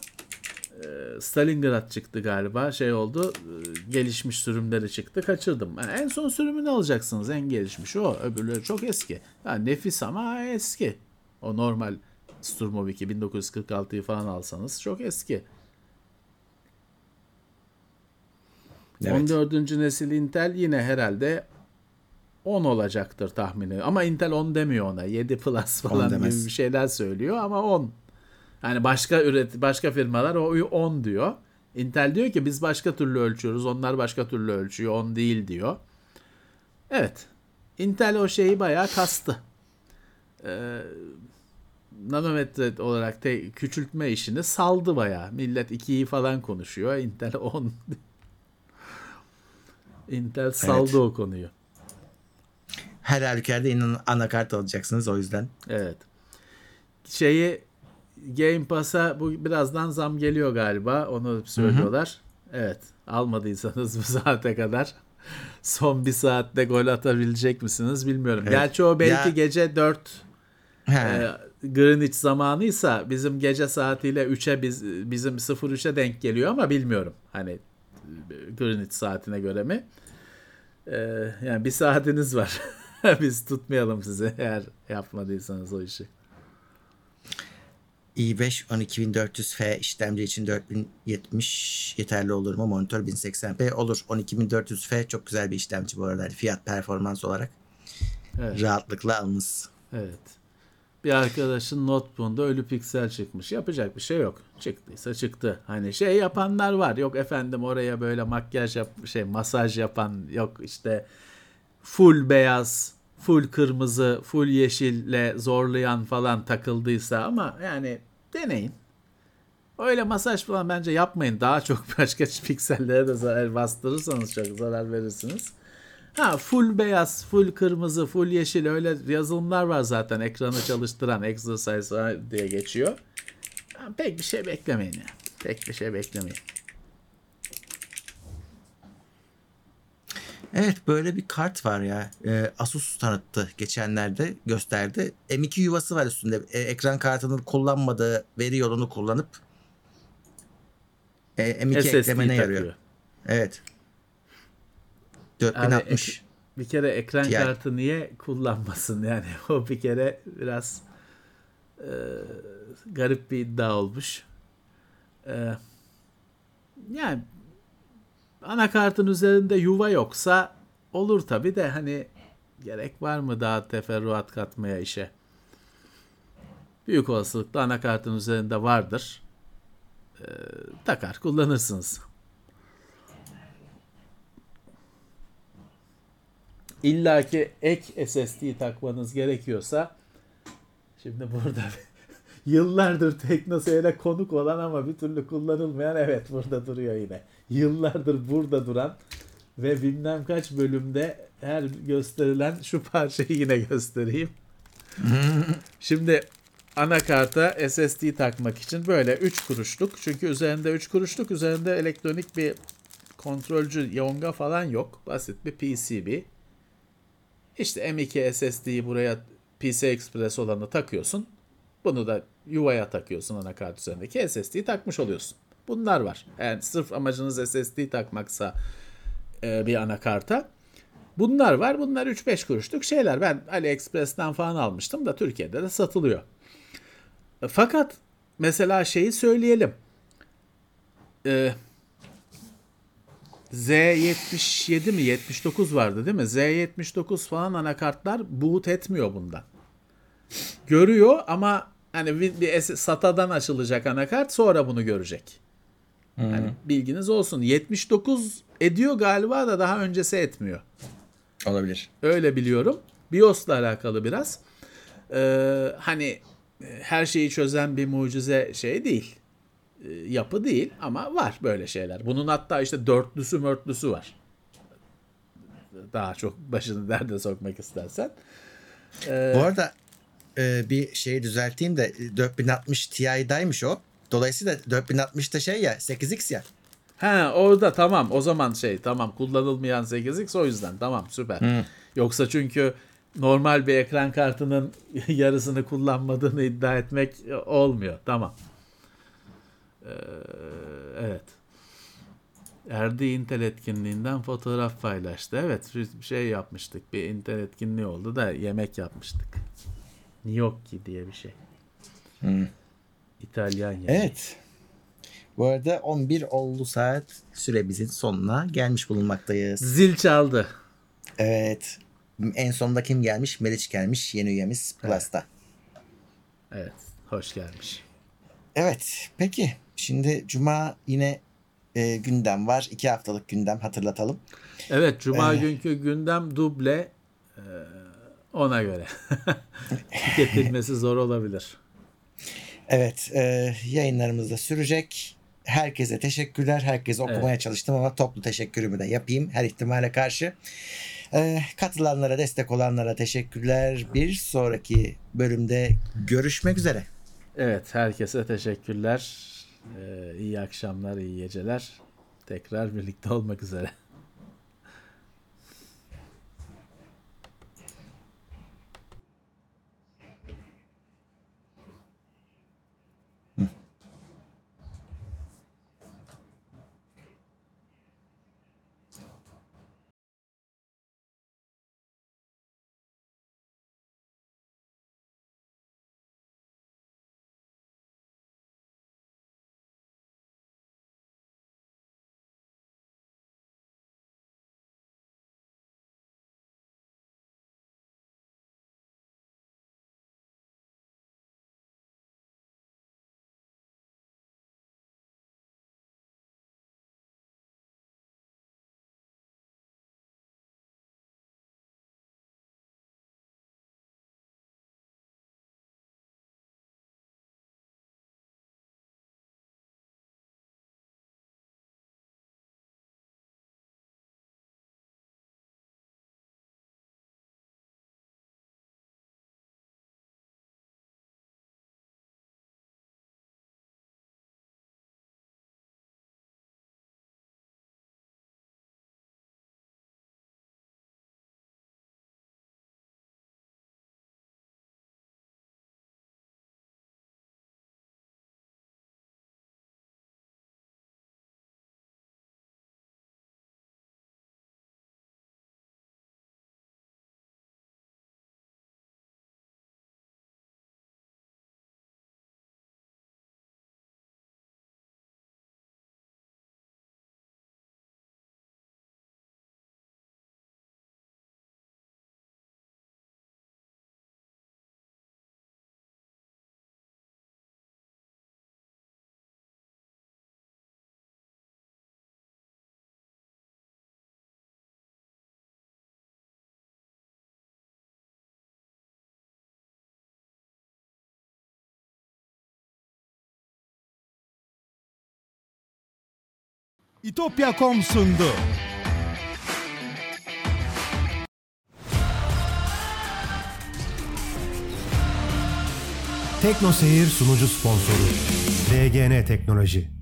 e, Stalingrad çıktı galiba. Şey oldu. E, gelişmiş sürümleri çıktı. Kaçırdım. Yani en son sürümünü alacaksınız. En gelişmiş o. Öbürleri çok eski. Yani nefis ama eski. O normal Sturmovik bin dokuz yüz kırk altıyı falan alsanız çok eski. Evet. on dördüncü nesil Intel yine herhalde on olacaktır tahmini. Ama Intel on demiyor ona. yedi plus falan gibi bir şeyler söylüyor ama on. Yani başka üret başka firmalar o on diyor. Intel diyor ki biz başka türlü ölçüyoruz. Onlar başka türlü ölçüyor. on değil diyor. Evet. Intel o şeyi bayağı kastı. Eee nanometre olarak te- küçültme işini saldı bayağı. Millet ikiyi falan konuşuyor. Intel on. Intel saldı evet. O konuyu. Her halükarda inan anakart alacaksınız o yüzden. Evet. Şeyi Game Pass'a bu birazdan zam geliyor galiba. Onu söylüyorlar. Hı-hı. Evet. Almadıysanız bu saate kadar son bir saatte gol atabilecek misiniz bilmiyorum. Evet. Gerçi o belki ya. Gece dört e, Greenwich zamanıysa bizim gece saatiyle üçe biz, bizim sıfır üçe denk geliyor ama bilmiyorum. Hani Greenwich saatine göre mi? Ee, yani bir saatiniz var. Biz tutmayalım sizi eğer yapmadıysanız o işi. i beş on iki bin dört yüz F işlemci için dört bin yetmiş yeterli olur mu? Monitör bin seksen P olur. on iki bin dört yüz F çok güzel bir işlemci bu arada. Fiyat performans olarak evet. Rahatlıkla alınız. Evet. bir arkadaşın notebook'unda ölü piksel çıkmış. Yapacak bir şey yok. Çıktıysa çıktı. Hani şey yapanlar var. Yok efendim oraya böyle makyaj yap, şey masaj yapan, yok işte full beyaz, full kırmızı, full yeşille zorlayan falan takıldıysa, ama yani deneyin. Öyle masaj falan bence yapmayın. Daha çok başka piksellere de zarar bastırırsanız çok zarar verirsiniz. Ha, full beyaz, full kırmızı, full yeşil öyle yazılımlar var zaten. Ekranı çalıştıran exercise diye geçiyor. Ha, pek bir şey beklemeyin ya. Yani. Pek bir şey beklemeyin. Evet, böyle bir kart var ya. Ee, Asus tanıttı geçenlerde, gösterdi. M iki yuvası var üstünde. Ee, ekran kartının kullanmadığı veri yolunu kullanıp e, M iki S S D eklemene takıyor. Yarıyor. Evet. dört bin altmış. Abi, bir kere ekran T I kartı niye kullanmasın yani? O bir kere biraz e, garip bir iddia olmuş. E, yani anakartın üzerinde yuva yoksa olur tabii de, hani gerek var mı daha teferruat katmaya işe? Büyük olasılıkla anakartın üzerinde vardır. E, takar kullanırsınız. İlla ki ek S S D takmanız gerekiyorsa, şimdi burada yıllardır TeknoSeyir'e konuk olan ama bir türlü kullanılmayan, evet burada duruyor yine. Yıllardır burada duran ve bilmem kaç bölümde her gösterilen şu parçayı yine göstereyim. Şimdi anakarta S S D takmak için böyle üç kuruşluk, çünkü üzerinde üç kuruşluk, üzerinde elektronik bir kontrolcü yonga falan yok. Basit bir P C B. İşte M iki S S D'yi buraya P C I Express olanı takıyorsun. Bunu da yuvaya takıyorsun, anakart üzerindeki S S D'yi takmış oluyorsun. Bunlar var. Yani sırf amacınız S S D takmaksa e, bir anakarta. Bunlar var. Bunlar üç beş kuruşluk şeyler. Ben AliExpress'ten falan almıştım da Türkiye'de de satılıyor. Fakat mesela şeyi söyleyelim. Eee... Z yetmiş yedi mi yetmiş dokuz vardı değil mi? Z yetmiş dokuz falan anakartlar boot etmiyor bundan. Görüyor ama hani bir S A T A'dan açılacak anakart, sonra bunu görecek. Hmm. Yani bilginiz olsun. yetmiş dokuz ediyor galiba da daha öncesi etmiyor. Olabilir. Öyle biliyorum. BIOS'la alakalı biraz. Ee, hani her şeyi çözen bir mucize şey değil. Yapı değil ama var böyle şeyler. Bunun hatta işte dörtlüsü mörtlüsü var. Daha çok başını derde sokmak istersen. Ee, Bu arada e, bir şeyi düzelteyim de dört bin altmış Ti'daymış o. Dolayısıyla dört bin altmışta şey ya, sekiz X ya. He, orada tamam, o zaman şey tamam, kullanılmayan sekiz X, o yüzden tamam, süper. Hmm. Yoksa çünkü normal bir ekran kartının yarısını kullanmadığını iddia etmek olmuyor. Tamam. Evet. Erdi Intel etkinliğinden fotoğraf paylaştı. Evet, bir şey yapmıştık. Bir Intel etkinliği oldu da yemek yapmıştık. Gnocchi diye bir şey. Hmm. İtalyan yemek. Evet. Bu arada on bir oldu saat, süremizin sonuna gelmiş bulunmaktayız. Zil çaldı. Evet. En sonunda kim gelmiş? Meriç gelmiş. Yeni üyemiz Plus'ta. Evet. Evet. Hoş gelmiş. Evet, peki. Şimdi Cuma yine e, gündem var. İki haftalık gündem, hatırlatalım. Evet, Cuma ee, günkü gündem duble. Ee, ona göre. Tüketilmesi zor olabilir. Evet, e, yayınlarımız da sürecek. Herkese teşekkürler. Herkese okumaya evet. çalıştım ama toplu teşekkürümü de yapayım her ihtimale karşı. E, katılanlara, destek olanlara teşekkürler. Bir sonraki bölümde görüşmek üzere. Evet, herkese teşekkürler. Ee, iyi akşamlar, iyi geceler. Tekrar birlikte olmak üzere. Topia nokta com sundu. Tekno Seyir sunucu sponsoru D G N Teknoloji.